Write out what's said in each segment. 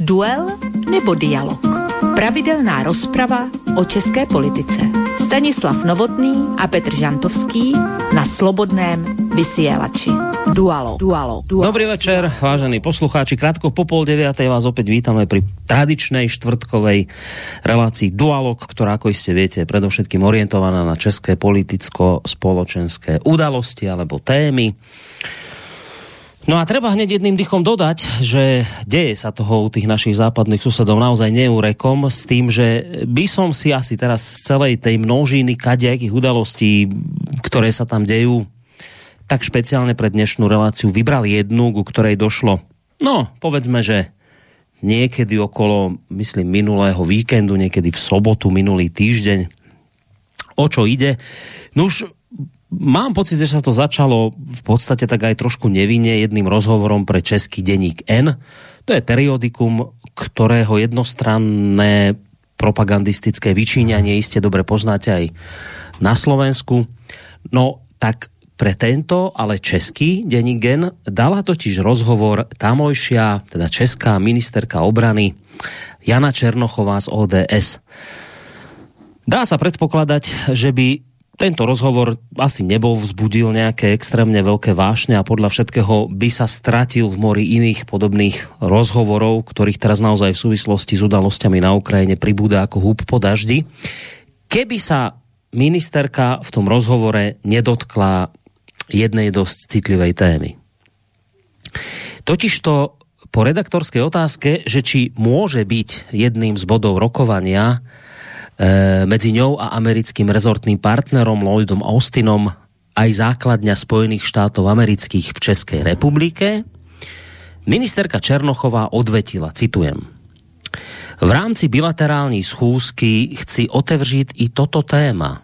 Duel nebo dialog? Pravidelná rozprava o české politice. Stanislav Novotný a Petr Žantovský na Slobodném vysielači. Dualog. Dobrý večer, vážení poslucháči. Krátko po 8:30 vás opäť vítame pri tradičnej štvrtkovej relácii Dualog, ktorá, ako iste viete, je predovšetkým orientovaná na české politicko-spoločenské udalosti alebo témy. No a treba hneď jedným dychom dodať, že deje sa toho u tých našich západných susedov naozaj neurekom, s tým, že by som si asi teraz z celej tej množiny kadejakých udalostí, ktoré sa tam dejú, tak špeciálne pre dnešnú reláciu vybral jednu, ku ktorej došlo, no povedzme, že niekedy okolo, myslím, minulého víkendu, niekedy v sobotu, minulý týždeň. O čo ide? No už mám pocit, že sa to začalo v podstate tak aj trošku nevinne jedným rozhovorom pre český denník N. To je periodikum, ktorého jednostranné propagandistické vyčíňanie iste dobre poznáte aj na Slovensku. No tak pre tento, ale český denník N dala totiž rozhovor tamojšia, teda česká ministerka obrany Jana Černochová z ODS. Dá sa predpokladať, že by tento rozhovor asi nebol vzbudil nejaké extrémne veľké vášne a podľa všetkého by sa stratil v mori iných podobných rozhovorov, ktorých teraz naozaj v súvislosti s udalosťami na Ukrajine pribúda ako húb po daždi. Keby sa ministerka v tom rozhovore nedotkla jednej dosť citlivej témy. Totižto po redaktorskej otázke, že či môže byť jedným z bodov rokovania medzi ňou a americkým rezortným partnerom Lloydom Austinom aj základňa Spojených štátov amerických v Českej republike, ministerka Černochová odvetila, citujem: "V rámci bilaterální schůzky chci otevřít i toto téma.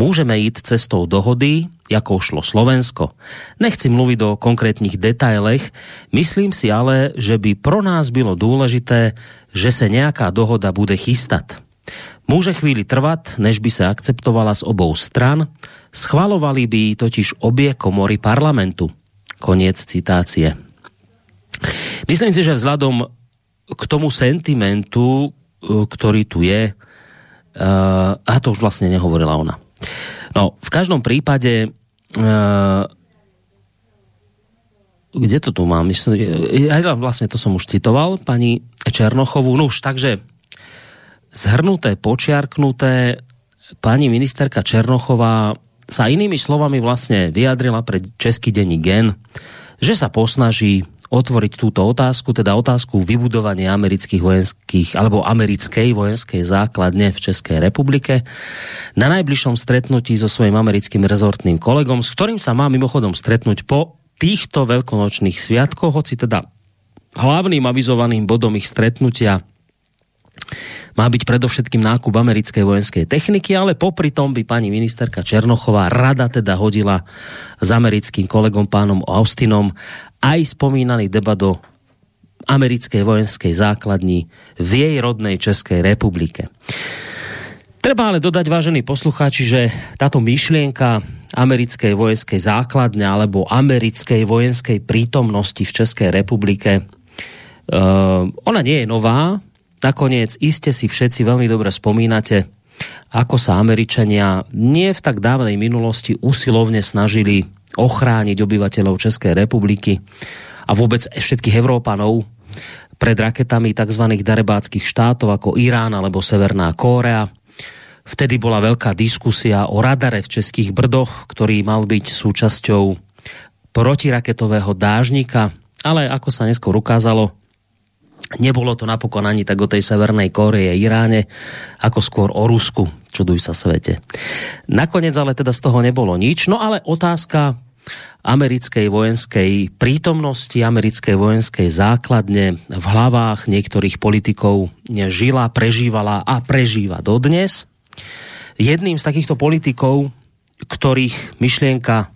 Můžeme jít cestou dohody, jakou šlo Slovensko. Nechci mluvit o konkrétních detailech, myslím si ale, že by pro nás bylo důležité, že se nějaká dohoda bude chystat. Môže chvíli trvať, než by sa akceptovala z obou stran, schvalovali by totiž obie komory parlamentu." Koniec citácie. Myslím si, že vzhľadom k tomu sentimentu, ktorý tu je, a to už vlastne nehovorila ona. No, v každom prípade, kde to tu mám? Vlastne to som už citoval, pani Černochovú. No už, takže zhrnuté, počiarknuté, pani ministerka Černochová sa inými slovami vlastne vyjadrila pre český denník N, že sa posnaží otvoriť túto otázku, teda otázku vybudovania amerických vojenských alebo americkej vojenskej základne v Českej republike na najbližšom stretnutí so svojím americkým rezortným kolegom, s ktorým sa má mimochodom stretnúť po týchto veľkonočných sviatkoch, hoci teda hlavným avizovaným bodom ich stretnutia má byť predovšetkým nákup americkej vojenskej techniky, ale popri tom by pani ministerka Černochová rada teda hodila s americkým kolegom pánom Austinom aj spomínaný debat o americkej vojenskej základni v jej rodnej Českej republike. Treba ale dodať, vážení poslucháči, že táto myšlienka americkej vojenskej základne alebo americkej vojenskej prítomnosti v Českej republike, ona nie je nová. Nakoniec iste si všetci veľmi dobre spomínate, ako sa Američania nie v tak dávnej minulosti usilovne snažili ochrániť obyvateľov Českej republiky a vôbec všetkých Európanov pred raketami tzv. Darebáckych štátov ako Irán alebo Severná Kórea. Vtedy bola veľká diskusia o radare v Českých Brdoch, ktorý mal byť súčasťou protiraketového dážnika, ale ako sa neskôr ukázalo, nebolo to napokon ani tak o tej Severnej Kórei a Iráne, ako skôr o Rusku. Čuduj sa svete. Nakoniec ale teda z toho nebolo nič. No ale otázka americkej vojenskej prítomnosti, americkej vojenskej základne v hlavách niektorých politikov žila, prežívala a prežíva dodnes. Jedným z takýchto politikov, ktorých myšlienka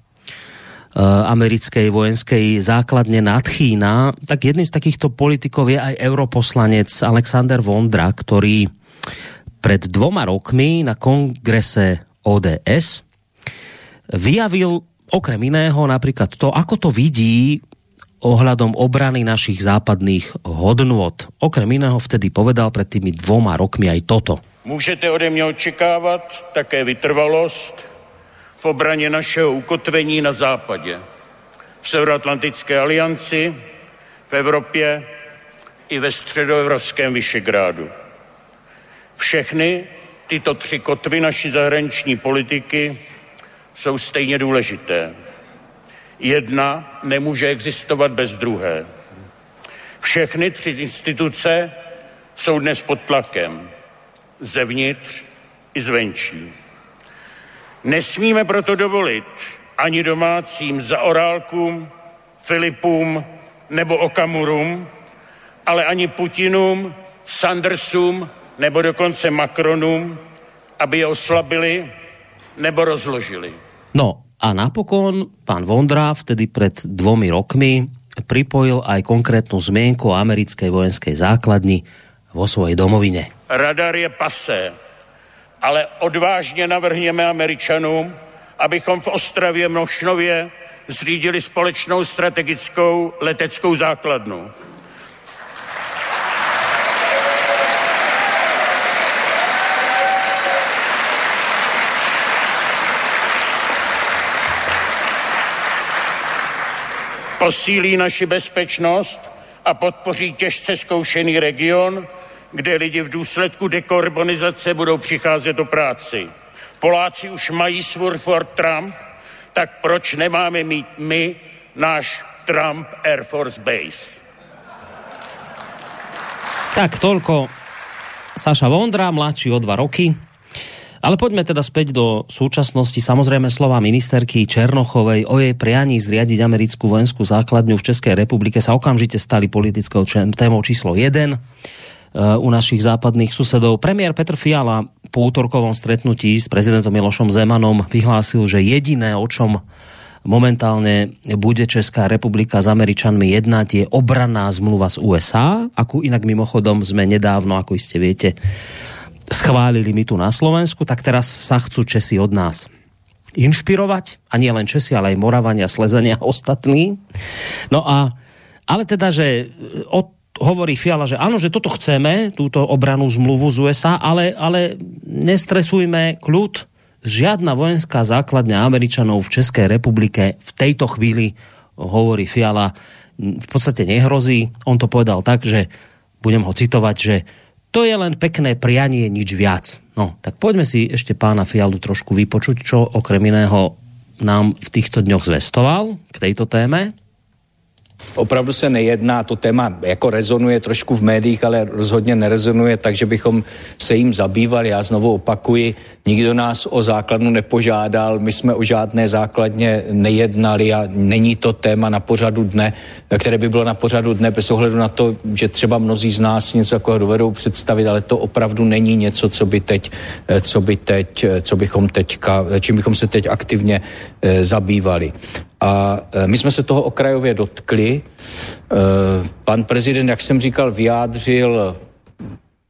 americkej vojenskej základne nadchýna, tak jedným z takýchto politikov je aj europoslanec Alexander Vondra, ktorý pred 2 rokmi na kongrese ODS vyjavil okrem iného napríklad to, ako to vidí ohľadom obrany našich západných hodnôt. Okrem iného vtedy povedal pred tými 2 rokmi aj toto. Můžete ode mě očekávat také vytrvalost v obraně našeho ukotvení na západě, v Severoatlantické alianci, v Evropě i ve středoevropském Vyšegrádu. Všechny tyto 3 kotvy naší zahraniční politiky jsou stejně důležité. Jedna nemůže existovat bez druhé. Všechny 3 instituce jsou dnes pod tlakem, zevnitř i zvenčí. Nesmíme proto dovolit ani domácím Zaorálkům, Filipům nebo Okamurům, ale ani Putinům, Sandersům nebo dokonce Macronům, aby je oslabili nebo rozložili. No a napokon pán Vondra vtedy pred 2 rokmi pripojil aj konkrétnu zmienku o americkej vojenskej základni vo svojej domovine. Radar je pasé, ale odvážně navrhneme Američanům, abychom v Ostravě Mnošnově zřídili společnou strategickou leteckou základnu. Posílí naši bezpečnost a podpoří těžce zkoušený region, kde lidi v důsledku dekarbonizace budou přicházet o práci. Poláci už mají svůj Ford Trump, tak proč nemáme mít my náš Trump Air Force Base? Tak toľko Saša Vondra, mladší o 2 roky. Ale poďme teda späť do súčasnosti. Samozrejme slová ministerky Černochovej o jej prianí zriadiť americkú vojenskú základňu v Českej republike sa okamžite stali politickou témou číslo 1 u našich západných susedov. Premiér Petr Fiala po útorkovom stretnutí s prezidentom Milošom Zemanom vyhlásil, že jediné, o čom momentálne bude Česká republika s Američanmi jednať, je obranná zmluva z USA, akú inak mimochodom sme nedávno, ako iste viete, schválili my tu na Slovensku, tak teraz sa chcú Česi od nás inšpirovať, a nie len Česi, ale aj Moravania, Slezania a ostatní. No a, ale teda, že hovorí Fiala, že áno, že toto chceme, túto obranú zmluvu z USA, ale nestresujme, kľud, žiadna vojenská základňa Američanov v Českej republike v tejto chvíli, hovorí Fiala, v podstate nehrozí. On to povedal tak, že, budem ho citovať, že to je len pekné prianie, nič viac. No, tak poďme si ešte pána Fialu trošku vypočuť, čo okrem iného nám v týchto dňoch zvestoval k tejto téme. Opravdu se nejedná, to téma jako rezonuje trošku v médiích, ale rozhodně nerezonuje, takže bychom se jim zabývali. Já znovu opakuji, nikdo nás o základnu nepožádal, my jsme o žádné základně nejednali a není to téma na pořadu dne, které by bylo na pořadu dne bez ohledu na to, že třeba mnozí z nás něco takového dovedou představit, ale to opravdu není něco, čím bychom se teď aktivně zabývali. A my jsme se toho okrajově dotkli. Pan prezident, jak jsem říkal, vyjádřil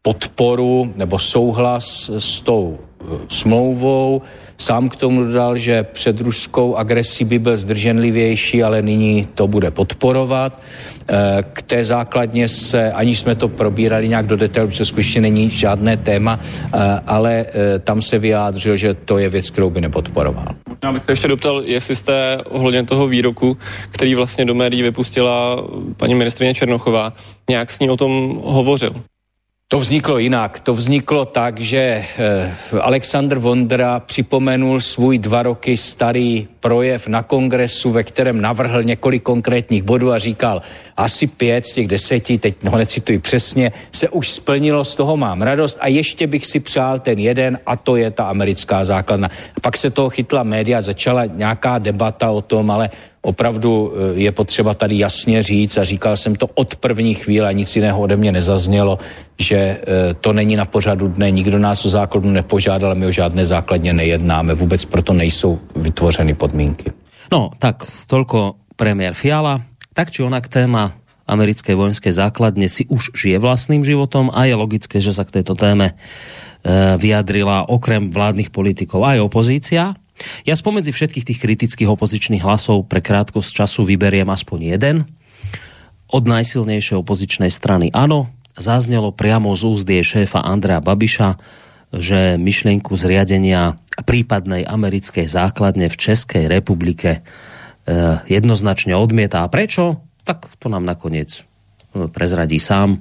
podporu nebo souhlas s tou smlouvou. Sám k tomu dodal, že před ruskou agresí by byl zdrženlivější, ale nyní to bude podporovat. K té základně se, aniž jsme to probírali nějak do detailu, protože skutečně není žádné téma, ale tam se vyjádřil, že to je věc, kterou by nepodporoval. Já bych se ještě doptal, jestli jste ohledně toho výroku, který vlastně do médií vypustila paní ministryně Černochová, nějak s ní o tom hovořil. To vzniklo jinak. To vzniklo tak, že Alexander Vondra připomenul svůj 2 roky starý projev na kongresu, ve kterém navrhl několik konkrétních bodů a říkal, asi 5 z těch 10, teď ho necituji přesně, se už splnilo, z toho mám radost a ještě bych si přál ten jeden, a to je ta americká základna. A pak se toho chytla média, začala nějaká debata o tom, ale opravdu je potřeba tady jasně říct, a říkal jsem to od první chvíle, nic jiného ode mě nezaznělo, že to není na pořadu dne, nikdo nás o základnu nepožádal, my o žádné základně nejednáme, vůbec proto nejsou vytvořeny podmínky. No, tak toľko premiér Fiala. Tak či onak téma americkej vojenskej základne si už žije vlastným životom a je logické, že sa k tejto téme vyjadrila okrem vládnych politikov aj opozícia. Ja spomedzi všetkých tých kritických opozičných hlasov pre krátkosť času vyberiem aspoň jeden. od najsilnejšej opozičnej strany. Áno, zaznelo priamo z úzd jej šéfa Andreja Babiša, že myšlienku zriadenia prípadnej americkej základne v Českej republike jednoznačne odmieta. A prečo? Tak to nám nakoniec prezradí sám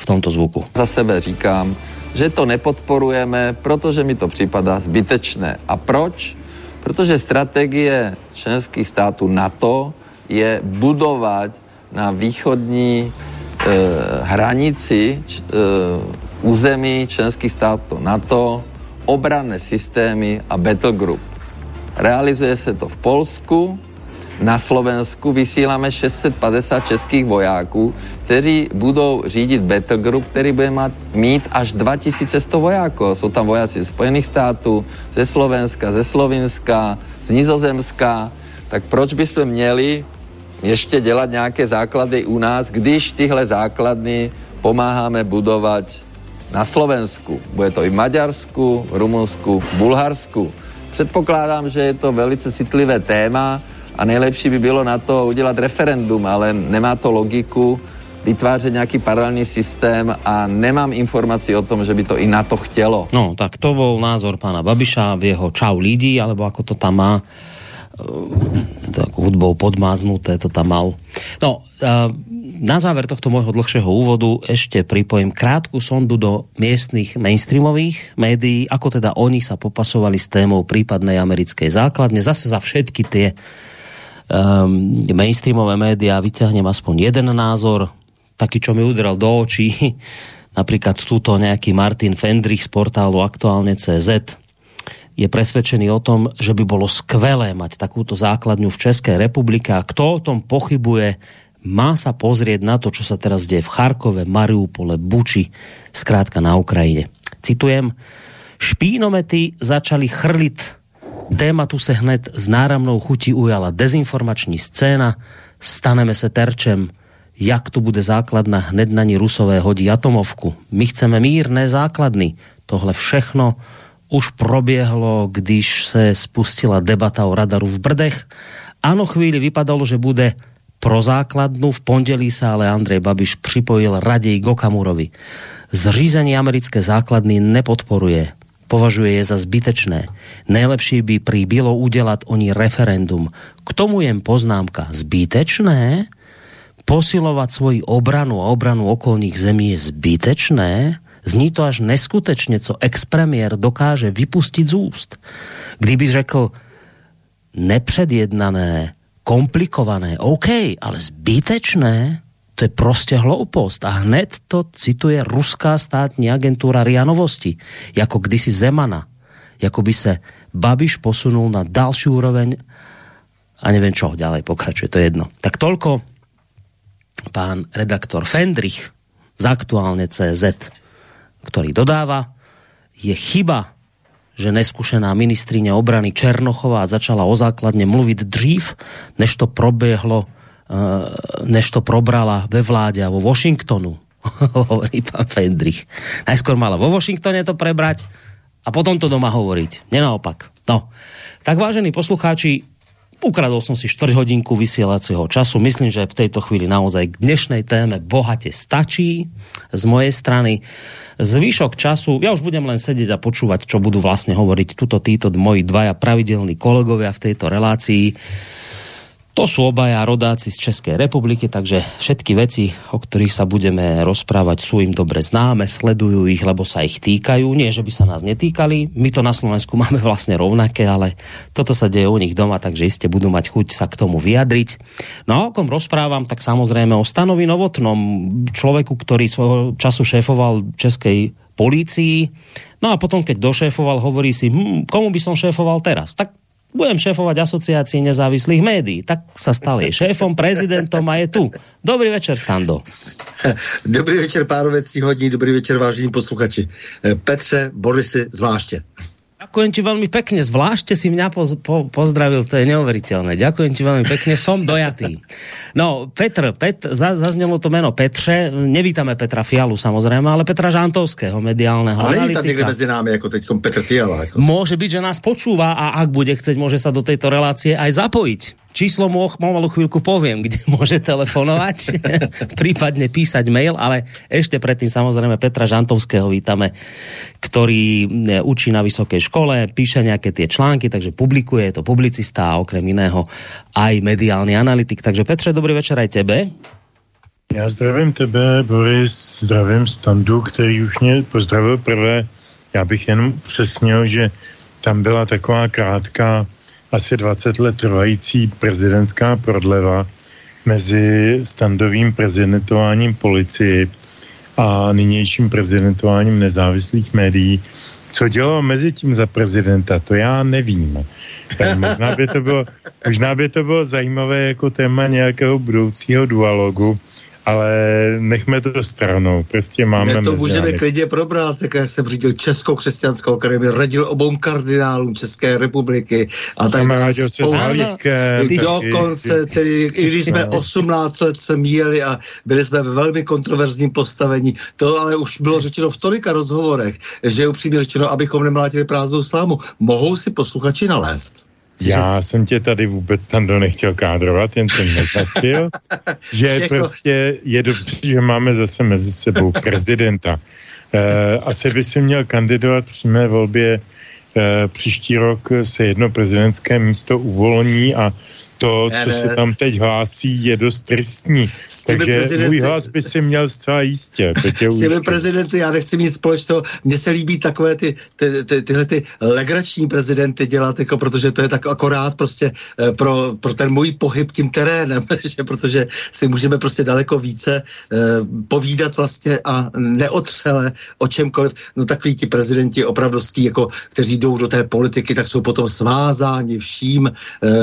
v tomto zvuku. Za sebe říkám, že to nepodporujeme, protože mi to připadá zbytečné. A proč? Protože strategie členských států NATO je budovat na východní hranici území členských států NATO obranné systémy a Battlegroup. Realizuje se to v Polsku, na Slovensku vysíláme 650 českých vojáků, kteří budou řídit Battlegroup, který bude mít až 2100 vojáků. Jsou tam vojáci z Spojených států, ze Slovenska, ze Slovinska, z Nizozemska. Tak proč bychom měli ještě dělat nějaké základy u nás, když tyhle základny pomáháme budovat na Slovensku? Bude to i v Maďarsku, Rumunsku, Bulharsku. Předpokládám, že je to velice citlivé téma, a nejlepší by bylo na to udělat referendum, ale nemá to logiku vytvářet nějaký paralelní systém a nemám informaci o tom, že by to i na to chtělo. No, tak to bol názor pána Babiša v jeho Čau lidi, alebo ako to tam má hudbou podmáznuté, to tam mal. No, na záver tohto môjho dlhšieho úvodu ešte pripojím krátku sondu do miestnych mainstreamových médií, ako teda oni sa popasovali s témou prípadnej americkej základne. Zase za všetky tie mainstreamové médiá vyťahnem aspoň jeden názor, taký, čo mi udrel do očí, napríklad túto nejaký Martin Fendrich z portálu Aktuálne.cz je presvedčený o tom, že by bolo skvelé mať takúto základňu v Českej republike a kto o tom pochybuje, má sa pozrieť na to, čo sa teraz deje v Charkove, Mariupole, Buči, skrátka na Ukrajine. Citujem, špínomety začali chrliť. Tématu se hned s náramnou chutí ujala dezinformační scéna, staneme se terčem, jak tu bude základna, hned na ní Rusové hodí atomovku. My chceme mírné základny. Tohle všechno už probiehlo, když se spustila debata o radaru v Brdech. Áno, chvíli vypadalo, že bude pro základnu, v pondelí sa ale Andrej Babiš připojil raději k Okamurovi. Zřízení americké základny nepodporuje. Považuje je za zbytečné. Najlepšie by príbilo udelať oni referendum. K tomu jem poznámka. Zbytečné? Posilovať svoju obranu a obranu okolných zemí je zbytečné? Zní to až neskutečne, co ex-premiér dokáže vypustiť z úst. Kdyby řekl nepředjednané, komplikované, OK, ale zbytečné? To je proste hloupost. A hned to cituje ruská státní agentúra RIA Novosti, ako kdysi Zemana. Jako by sa Babiš posunul na ďalší úroveň a neviem čo, ďalej pokračuje, to je jedno. Tak toľko pán redaktor Fendrich z Aktuálne.cz, ktorý dodáva, je chyba, že neskušená ministriňa obrany Černochová začala o základne mluviť dřív, než to probiehlo, než to probrala ve vláde a vo Washingtonu, hovorí pán Fendrich. Najskôr mala vo Washingtone to prebrať a potom to doma hovoriť. Nenaopak. No, tak vážení poslucháči, ukradol som si 4 hodinku vysielacieho času. Myslím, že v tejto chvíli naozaj k dnešnej téme bohate stačí z mojej strany. Zvyšok času, ja už budem len sedieť a počúvať, čo budú vlastne hovoriť títo moji dvaja pravidelní kolegovia v tejto relácii. To sú obaja rodáci z Českej republiky, takže všetky veci, o ktorých sa budeme rozprávať, sú im dobre známe, sledujú ich, lebo sa ich týkajú. Nie, že by sa nás netýkali, my to na Slovensku máme vlastne rovnaké, ale toto sa deje u nich doma, takže iste budú mať chuť sa k tomu vyjadriť. No a o kom rozprávam, tak samozrejme o Stanovi Novotnom, človeku, ktorý svojho času šéfoval Českej polícii. No a potom, keď došéfoval, hovorí si, komu by som šéfoval teraz? Tak budem šéfovať asociácii nezávislých médií. Tak sa stal jej šéfom, prezidentom a je tu. Dobrý večer, Stando. Dobrý večer, pánové cíhodní, dobrý večer, vážení posluchači. Petře, Borisy, zvlášte. Ďakujem ti veľmi pekne, zvlášte si mňa pozdravil, to je neuveriteľné. Ďakujem ti veľmi pekne, som dojatý. No, zaznelo to meno Petře, nevítame Petra Fialu samozrejme, ale Petra Žantovského, mediálneho analytika. Ale nie tam niekde medzi námi, ako teďkom Petr Fiala. Môže byť, že nás počúva a ak bude chceť, môže sa do tejto relácie aj zapojiť. Číslo mu malú chvíľku poviem, kde môže telefonovať, prípadne písať mail, ale ešte predtým samozrejme Petra Žantovského vítame, ktorý učí na vysokej škole, píše nejaké tie články, takže publikuje, je to publicista a okrem iného aj mediálny analytik. Takže Petre, dobrý večer aj tebe. Ja zdravím tebe, Boris, zdravím Standu, který už mě pozdravil prvé. Já bych jenom upřesnil, že tam byla taková krátká, asi 20 let trvající prezidentská prodleva mezi Standovým prezidentováním policie a nynějším prezidentováním nezávislých médií. Co dělal mezi tím za prezidenta, to já nevím. Tak možná by to bylo zajímavé jako téma nějakého budoucího dualogu, ale nechme to stranou, prostě máme... My to můžeme klidně probrat, tak jak jsem řídil Českou křesťanskou akademii, radil obou kardinálům České republiky a tak dokonce, tedy, i když jsme 18 let se míjeli a byli jsme ve velmi kontroverzním postavení, to ale už bylo řečeno v tolika rozhovorech, že upřímně řečeno, abychom nemlátili prázdnou slámu, mohou si posluchači nalézt. Já jsem tě tady vůbec tam nechtěl kádrovat, jen jsem nezačil, že prostě je dobře, že máme zase mezi sebou prezidenta. Asi by si měl kandidovat v přímé volbě, příští rok se jedno prezidentské místo uvolní a to, co se tam teď hlásí, je dost tristní. Takže můj hlas by si měl zcela jistě. S těmi prezidenty já nechci mít společného. Mně se líbí takové tyhle legrační prezidenty dělat, jako, protože to je tak akorát prostě pro ten můj pohyb tím terénem, že, protože si můžeme prostě daleko více povídat vlastně a neotřele o čemkoliv. No takový ti prezidenti opravdovský, jako, kteří jdou do té politiky, tak jsou potom svázáni vším,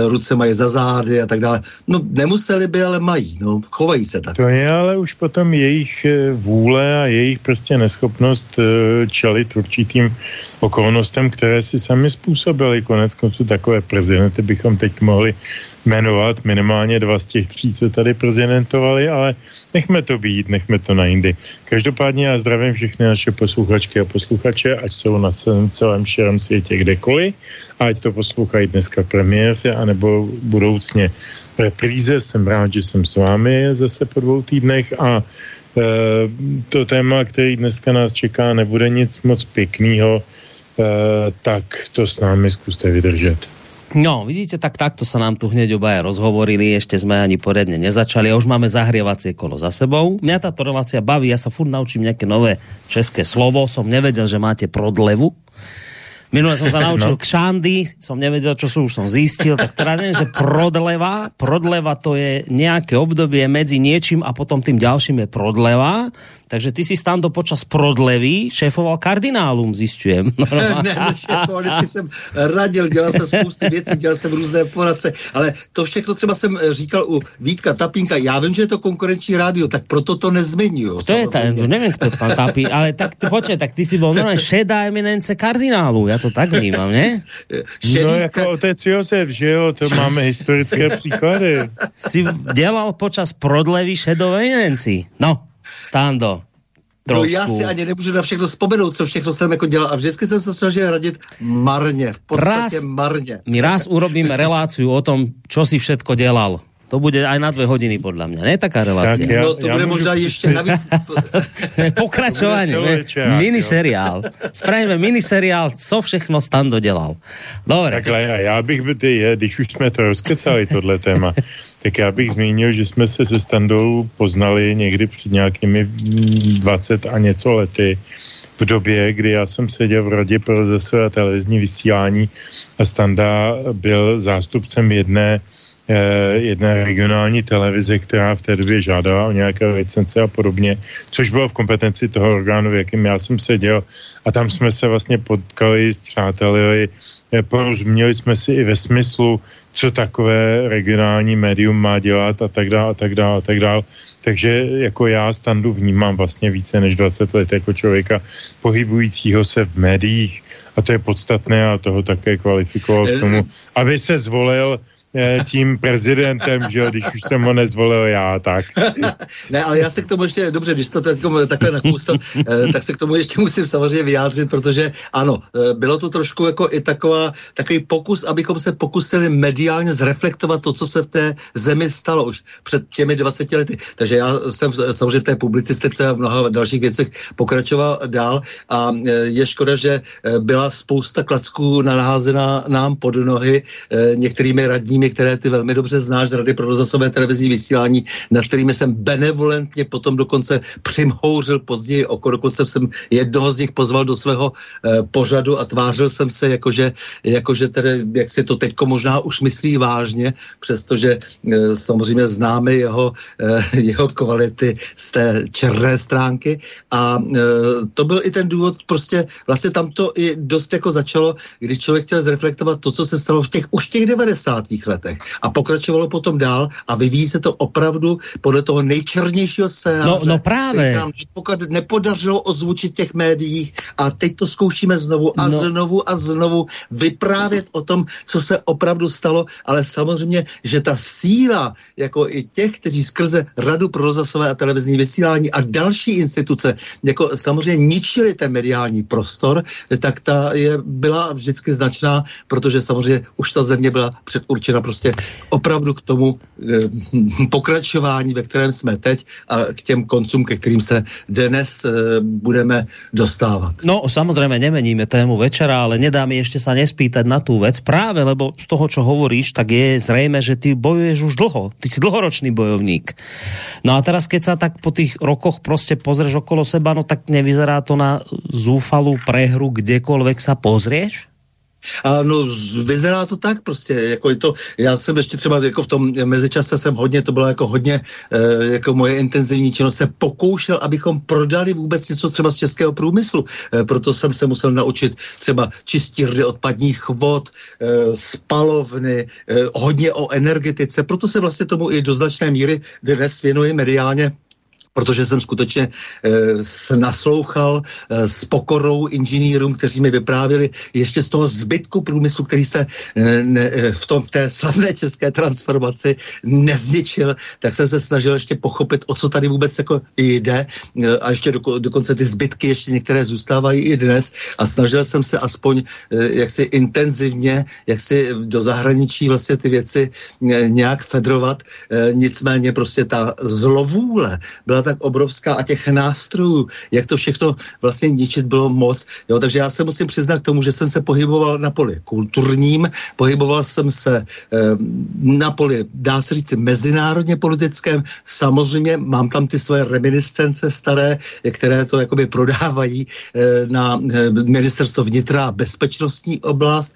ruce mají za zájem, a tak dále. No nemuseli by, ale mají. No, chovají se tak. To je ale už potom jejich vůle a jejich prostě neschopnost čelit určitým okolnostem, které si sami způsobili. Konec konců takové prezidenty bychom teď mohli jmenovat minimálně 2 z těch 3, co tady prezidentovali, ale nechme to být, nechme to na jindy. Každopádně já zdravím všechny naše posluchačky a posluchače, ať jsou na celém širém světě kdekoliv, ať to poslouchají dneska premiéře, anebo budoucně repríze. Jsem rád, že jsem s vámi zase po 2 týdnech a to téma, který dneska nás čeká, nebude nic moc pěknýho, tak to s námi zkuste vydržet. No, vidíte, takto sa nám tu hneď obaja rozhovorili, ešte sme ani poriadne nezačali a už máme zahrievacie kolo za sebou. Mňa táto relácia baví, ja sa furt naučím nejaké nové české slovo, som nevedel, že máte prodlevu. Minule som sa naučil kšandy, som nevedel, čo sú, už som zistil, tak teda neviem, že prodleva to je nejaké obdobie medzi niečím a potom tým ďalším je prodleva. Takže ty si, Stando, počas prodlevy šéfoval kardinálům, zjišťujem. Ne, nešéfoval, vždycky jsem radil, dělal jsem spoustu věcí, dělal jsem různé poradce, ale to všechno třeba jsem říkal u Vítka Tapínka, já vím, že je to konkurenční rádio, tak proto to nezmiňuju. To je, nevím, kto pan Tapín, ale tak ty si bol normálne šedá eminence kardinálu, ja to tak vnímam, ne? No, jako otec Josef, že jo, to máme historické příklady. Si dělal počas prodlevy šedou eminenci, no. Stando. No já si ani nemůžu na všechno vzpomenout, co všechno jsem jako dělal a vždycky jsem se snažil radit marně, v podstatě marně. My raz urobíme reláciu o tom, čo si všetko dělal. To bude aj na 2 hodiny, podľa mňa, ne? Taká relácia. Tak ja, no, to ja bude možno ešte navíc... Pokračovanie, miniseriál. Spravíme miniseriál, co všechno Stan dodelal. Dobre. Takhle, ja bych, když už sme to rozkecali, tohle téma, tak já bych zmínil, že jsme se se Standou poznali někdy před nějakými 20 a něco lety v době, kdy já jsem seděl v radě pro rozhlasové a televizní vysílání a Standa byl zástupcem jedné regionální televize, která v té době žádala o nějaké licence a podobně, což bylo v kompetenci toho orgánu, v jakém já jsem seděl. A tam jsme se vlastně potkali, spřátelili, porozuměli jsme si i ve smyslu, co takové regionální médium má dělat a tak dále, a tak dále, a tak dále. Takže jako já Standu vnímám vlastně více než 20 let jako člověka pohybujícího se v médiích. A to je podstatné a toho také kvalifikoval k tomu, aby se zvolil tím prezidentem, že jo, když už jsem ho nezvolil já, tak. Ne, ale já se k tomu ještě, dobře, když to takhle nakousal, tak se k tomu ještě musím samozřejmě vyjádřit, protože ano, bylo to trošku jako i takový pokus, abychom se pokusili mediálně zreflektovat to, co se v té zemi stalo už před těmi 20 lety. Takže já jsem samozřejmě v té publicistice a mnoha dalších věcech pokračoval dál a je škoda, že byla spousta klacků naházena nám pod nohy některými radními, které ty velmi dobře znáš, Rady pro rozhlasové televizní vysílání, nad kterými jsem benevolentně potom dokonce přimhouřil později, okolo dokonce jsem jednoho z nich pozval do svého pořadu a tvářil jsem se, jakože tedy, jak si to teďko možná už myslí vážně, přestože samozřejmě známe jeho kvality z té černé stránky a to byl i ten důvod, prostě vlastně tam to i dost jako začalo, když člověk chtěl zreflektovat to, co se stalo v těch 90. letech a pokračovalo potom dál a vyvíjí se to opravdu podle toho nejčernějšího scénáře, no právě. Který se nám nepodařilo ozvučit těch médiích a teď to zkoušíme znovu a znovu a znovu vyprávět o tom, co se opravdu stalo, ale samozřejmě, že ta síla jako i těch, kteří skrze Radu pro rozhlasové a televizní vysílání a další instituce jako samozřejmě ničili ten mediální prostor, tak ta byla vždycky značná, protože samozřejmě už ta země byla předurčena prostě opravdu k tomu pokračování, ve kterém jsme teď a k těm koncům, ke kterým se dnes budeme dostávat. No, samozrejme, nemeníme tému večera, ale nedá mi ešte sa nespýtať na tú vec práve, lebo z toho, čo hovoríš, tak je zrejme, že ty bojuješ už dlho. Ty si dlhoročný bojovník. No a teraz, keď sa tak po tých rokoch proste pozrieš okolo seba, no tak nevyzerá to na zúfalú prehru, kdekoľvek sa pozrieš? Ano, vyzerá to tak prostě, jako je to, já jsem ještě třeba jako v tom mezičase jsem hodně, to bylo jako hodně jako moje intenzivní činnost, se pokoušel, abychom prodali vůbec něco třeba z českého průmyslu, proto jsem se musel naučit třeba čistírny odpadních vod, spalovny, hodně o energetice, proto se vlastně tomu i do značné míry dnes věnuji mediálně, protože jsem skutečně naslouchal s pokorou inženýrům, kteří mi vyprávěli ještě z toho zbytku průmyslu, který se v té slavné české transformaci nezničil, tak jsem se snažil ještě pochopit, o co tady vůbec jako jde a ještě dokonce ty zbytky ještě některé zůstávají i dnes a snažil jsem se aspoň jaksi intenzivně, jaksi do zahraničí vlastně ty věci nějak fedrovat, nicméně prostě ta zlovůle byla tak obrovská a těch nástrojů, jak to všechno vlastně ničit bylo moc. Jo, takže já se musím přiznat k tomu, že jsem se pohyboval na poli kulturním, pohyboval jsem se na poli, dá se říct, mezinárodně politickém. Samozřejmě mám tam ty svoje reminiscence staré, které to jakoby prodávají na ministerstvo vnitra a bezpečnostní oblast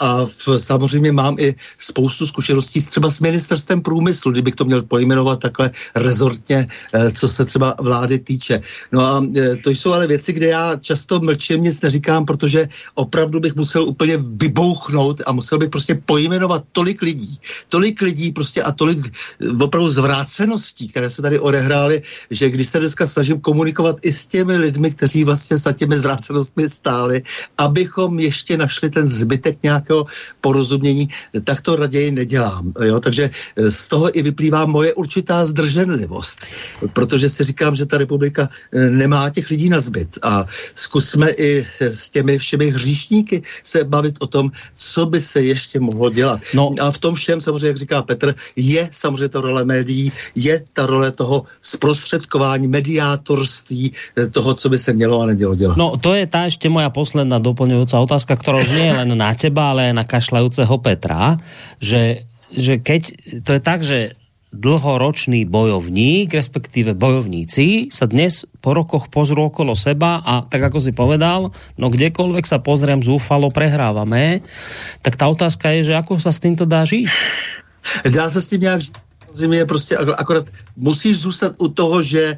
a samozřejmě mám i spoustu zkušeností třeba s ministerstvem průmyslu, kdybych to měl pojmenovat takhle rezortně, co se třeba vlády týče. No a to jsou ale věci, kde já často mlčím, nic neříkám, protože opravdu bych musel úplně vybouchnout a musel bych prostě pojmenovat tolik lidí prostě a tolik opravdu zvráceností, které se tady odehrály, že když se dneska snažím komunikovat i s těmi lidmi, kteří vlastně za těmi zvrácenostmi stáli, abychom ještě našli ten zbytek nějakého porozumění, tak to raději nedělám. Jo? Takže z toho i vyplývá moje určitá zdrženlivost. Protože si říkám, že ta republika nemá těch lidí na zbyt a zkusme i s těmi všemi hříšníky se bavit o tom, co by se ještě mohlo dělat. No. A v tom všem, samozřejmě, jak říká Petr, je samozřejmě ta role médií, je ta role toho zprostředkování, mediátorství, toho, co by se mělo a nemělo dělat. No to je tá ešte moja posledná doplňujúca otázka, ktorá už nie je len na teba, ale aj na kašľajúceho Petra, že keď to je tak, že dlhoročný bojovník, respektíve bojovníci, sa dnes po rokoch pozrú okolo seba a tak ako si povedal, no kdekoľvek sa pozriem, zúfalo prehrávame, tak tá otázka je, že ako sa s týmto dá žiť? Dá sa s tým nejak žiť? Samozřejmě prostě akorát musíš zůstat u toho, že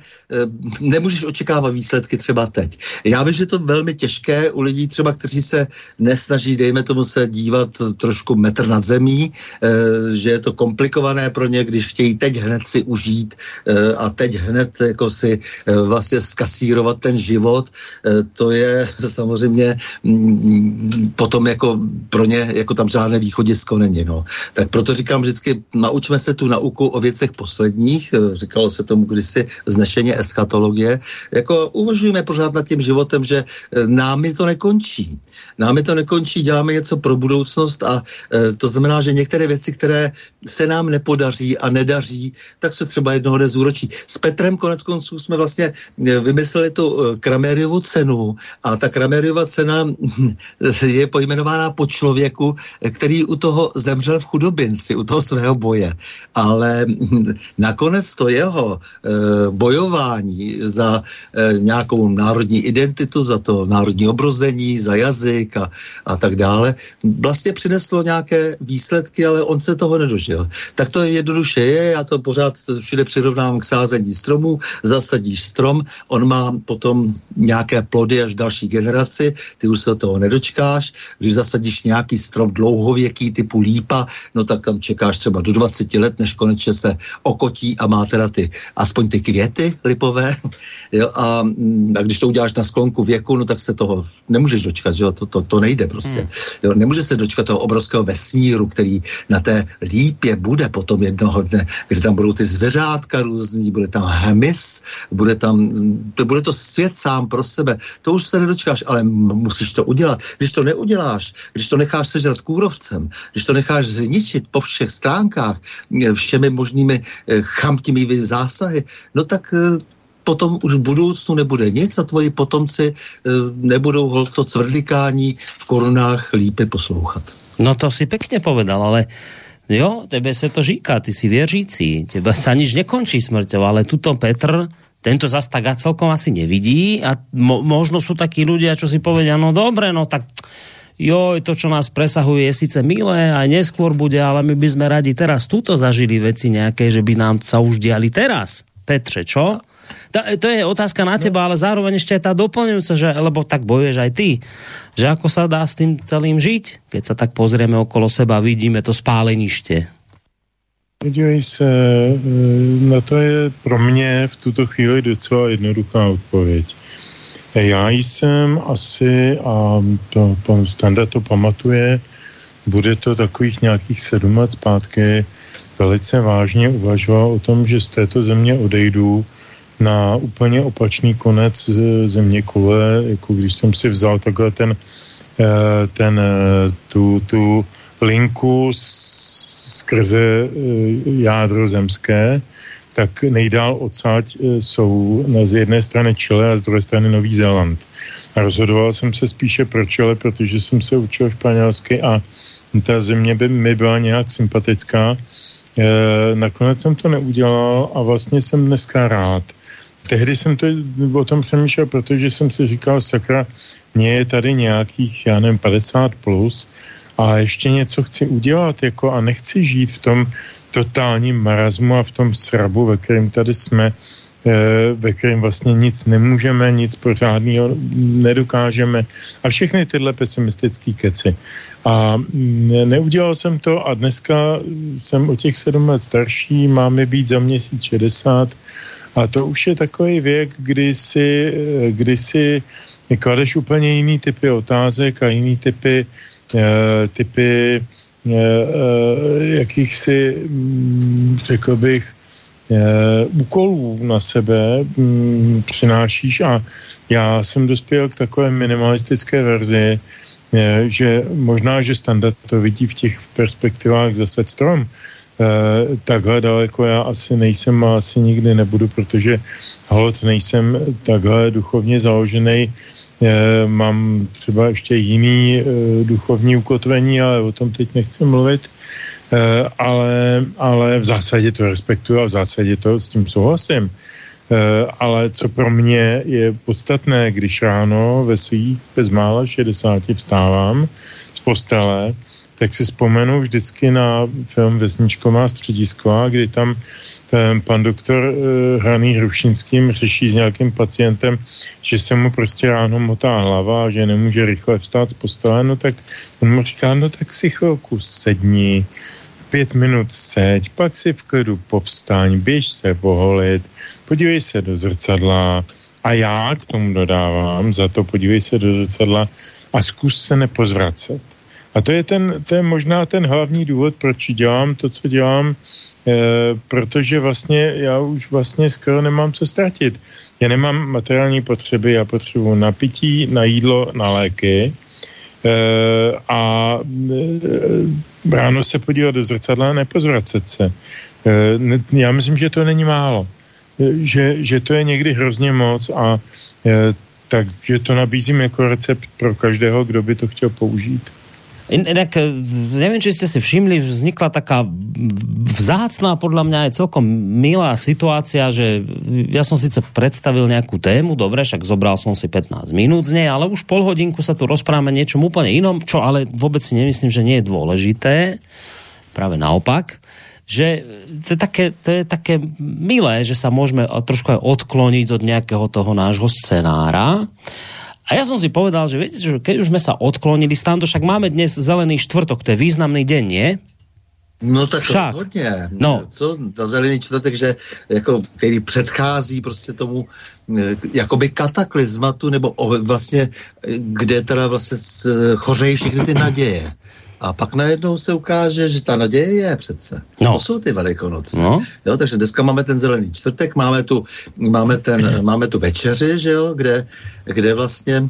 nemůžeš očekávat výsledky třeba teď. Já vím, že je to velmi těžké u lidí třeba, kteří se nesnaží, dejme tomu, se dívat trošku metr nad zemí, že je to komplikované pro ně, když chtějí teď hned si užít a teď hned jako si vlastně skasírovat ten život. To je samozřejmě potom jako pro ně jako tam žádné východisko není. No. Tak proto říkám vždycky, naučme se tu nauku o věcech posledních, říkalo se tomu kdysi vznešeně eschatologie, jako uvažujeme pořád nad tím životem, že námi to nekončí. Námi to nekončí, děláme něco pro budoucnost a to znamená, že některé věci, které se nám nepodaří a nedaří, tak se třeba jednoho dne zúročí. S Petrem koneckonců jsme vlastně vymysleli tu Kramerjovu cenu a ta Kramerjova cena je pojmenována po člověku, který u toho zemřel v chudobinci, u toho svého boje. Ale nakonec to jeho bojování za nějakou národní identitu, za to národní obrození, za jazyk a tak dále, vlastně přineslo nějaké výsledky, ale on se toho nedožil. Tak to jednoduše je, já to pořád všude přirovnám k sázení stromů, zasadíš strom, on má potom nějaké plody až další generaci, ty už se toho nedočkáš, když zasadíš nějaký strom dlouhověký typu lípa, no tak tam čekáš třeba do 20 let, než konečně se okotí a má teda ty, aspoň ty květy lipové, jo, a když to uděláš na sklonku věku, no tak se toho nemůžeš dočkat, jo, to nejde prostě. Jo, nemůže se dočkat toho obrovského vesmíru, který na té lípě bude potom jednoho dne, kdy tam budou ty zvěřátka různý, bude tam hmyz, bude to svět sám pro sebe, to už se nedočkáš, ale musíš to udělat. Když to neuděláš, když to necháš sežrat kůrovcem, když to necháš zničit po všech stránkách všemi možnými chamtivými zásahy, no tak potom už v budoucnu nebude nic a tvoji potomci nebudou holto cvrdlikání v korunách lípy poslouchat. No to si pekne povedal, ale jo, tebe se to říká, ty si věřící, teba sa nič nekončí smrťou, ale tuto Petr tento zas tak celkom asi nevidí a možno sú takí ľudia, čo si povedia, no dobre, no tak joj, to, čo nás presahuje, je síce milé a neskôr bude, ale my by sme radi teraz túto zažili veci nejaké, že by nám sa už diali teraz. Petre, čo? To je otázka na teba, ale zároveň ešte aj tá doplňujúca, že, lebo tak bojuješ aj ty, že ako sa dá s tým celým žiť, keď sa tak pozrieme okolo seba, vidíme to spálenište. Podívej se, na to je pro mě v tuto chvíli docela jednoduchá odpověď. Já jsem asi, a pan Standa to pamatuje, bude to takových nějakých 7 let zpátky, velice vážně uvažoval o tom, že z této země odejdu na úplně opačný konec země kole, jako když jsem si vzal takhle tu linku skrze jádro zemské, tak nejdál odsáď jsou z jedné strany Chile a z druhé strany Nový Zéland. A rozhodoval jsem se spíše pro Chile, protože jsem se učil španělsky a ta země by mi byla nějak sympatická. Nakonec jsem to neudělal a vlastně jsem dneska rád. Tehdy jsem to o tom přemýšlel, protože jsem si říkal, sakra, mě je tady nějakých, já nevím, 50 plus a ještě něco chci udělat jako, a nechci žít v tom totálním marazmu a v tom srabu, ve kterém tady jsme, ve kterém vlastně nic nemůžeme, nic pořádného nedokážeme a všechny tyhle pesimistické keci. A neudělal jsem to a dneska jsem o těch 7 let starší, máme být za měsíc 60 a to už je takový věk, kdy si kladeš úplně jiný typy otázek a jiný typy jakýchsi, řekl bych, úkolů na sebe přinášíš a já jsem dospěl k takové minimalistické verzi, že možná, že Standard to vidí v těch perspektivách zase strom. Takhle daleko já asi nejsem a asi nikdy nebudu, protože holt nejsem takhle duchovně založený. Mám třeba ještě jiný duchovní ukotvení, ale o tom teď nechci mluvit, ale v zásadě to respektuju a v zásadě to s tím souhlasím. Ale co pro mě je podstatné, když ráno ve svých bezmála 60 vstávám, z postele, tak si vzpomenu vždycky na film Vesničková středisko, kdy tam pan doktor hraný Hrušínským řeší s nějakým pacientem, že se mu prostě ráno motá hlava a že nemůže rychle vstát z postele, no tak on mu říká, no tak si chvilku sedni, 5 minut seď, pak si v klidu povstaň, běž se poholit, podívej se do zrcadla a já k tomu dodávám, za to podívej se do zrcadla a zkus se nepozvracet. A to je možná ten hlavní důvod, proč dělám to, co dělám, protože vlastně já už vlastně skoro nemám co ztratit. Já nemám materiální potřeby, já potřebuji na pití, na jídlo, na léky a ráno se podívat do zrcadla a nepozvracet se. Já myslím, že to není málo. Že to je někdy hrozně moc a takže to nabízím jako recept pro každého, kdo by to chtěl použít. Inak, neviem, či ste si všimli, vznikla taká vzácná, podľa mňa je celkom milá situácia, že ja som síce predstavil nejakú tému, dobre, však zobral som si 15 minút z nej, ale už pol hodinku sa tu rozprávame niečom úplne inom, čo ale vôbec si nemyslím, že nie je dôležité, práve naopak, že to je také milé, že sa môžeme trošku aj odkloniť od nejakého toho nášho scenára. A ja som si povedal, že viete, že keď už sme sa odklonili, Stando, však máme dnes zelený štvrtok, to je významný deň, nie? No tak však. Rozhodně. No. Co? Ta zelený čtvrtek, že jako, který předchází prostě tomu jakoby kataklizmatu, nebo vlastně, kde teda vlastně chořejí všechny ty naděje. A pak najednou se ukáže, že ta naděje je přece. No. To jsou ty Velikonoce. No. Jo, takže dneska máme ten zelený čtvrtek, máme tu večeři, že jo, kde vlastně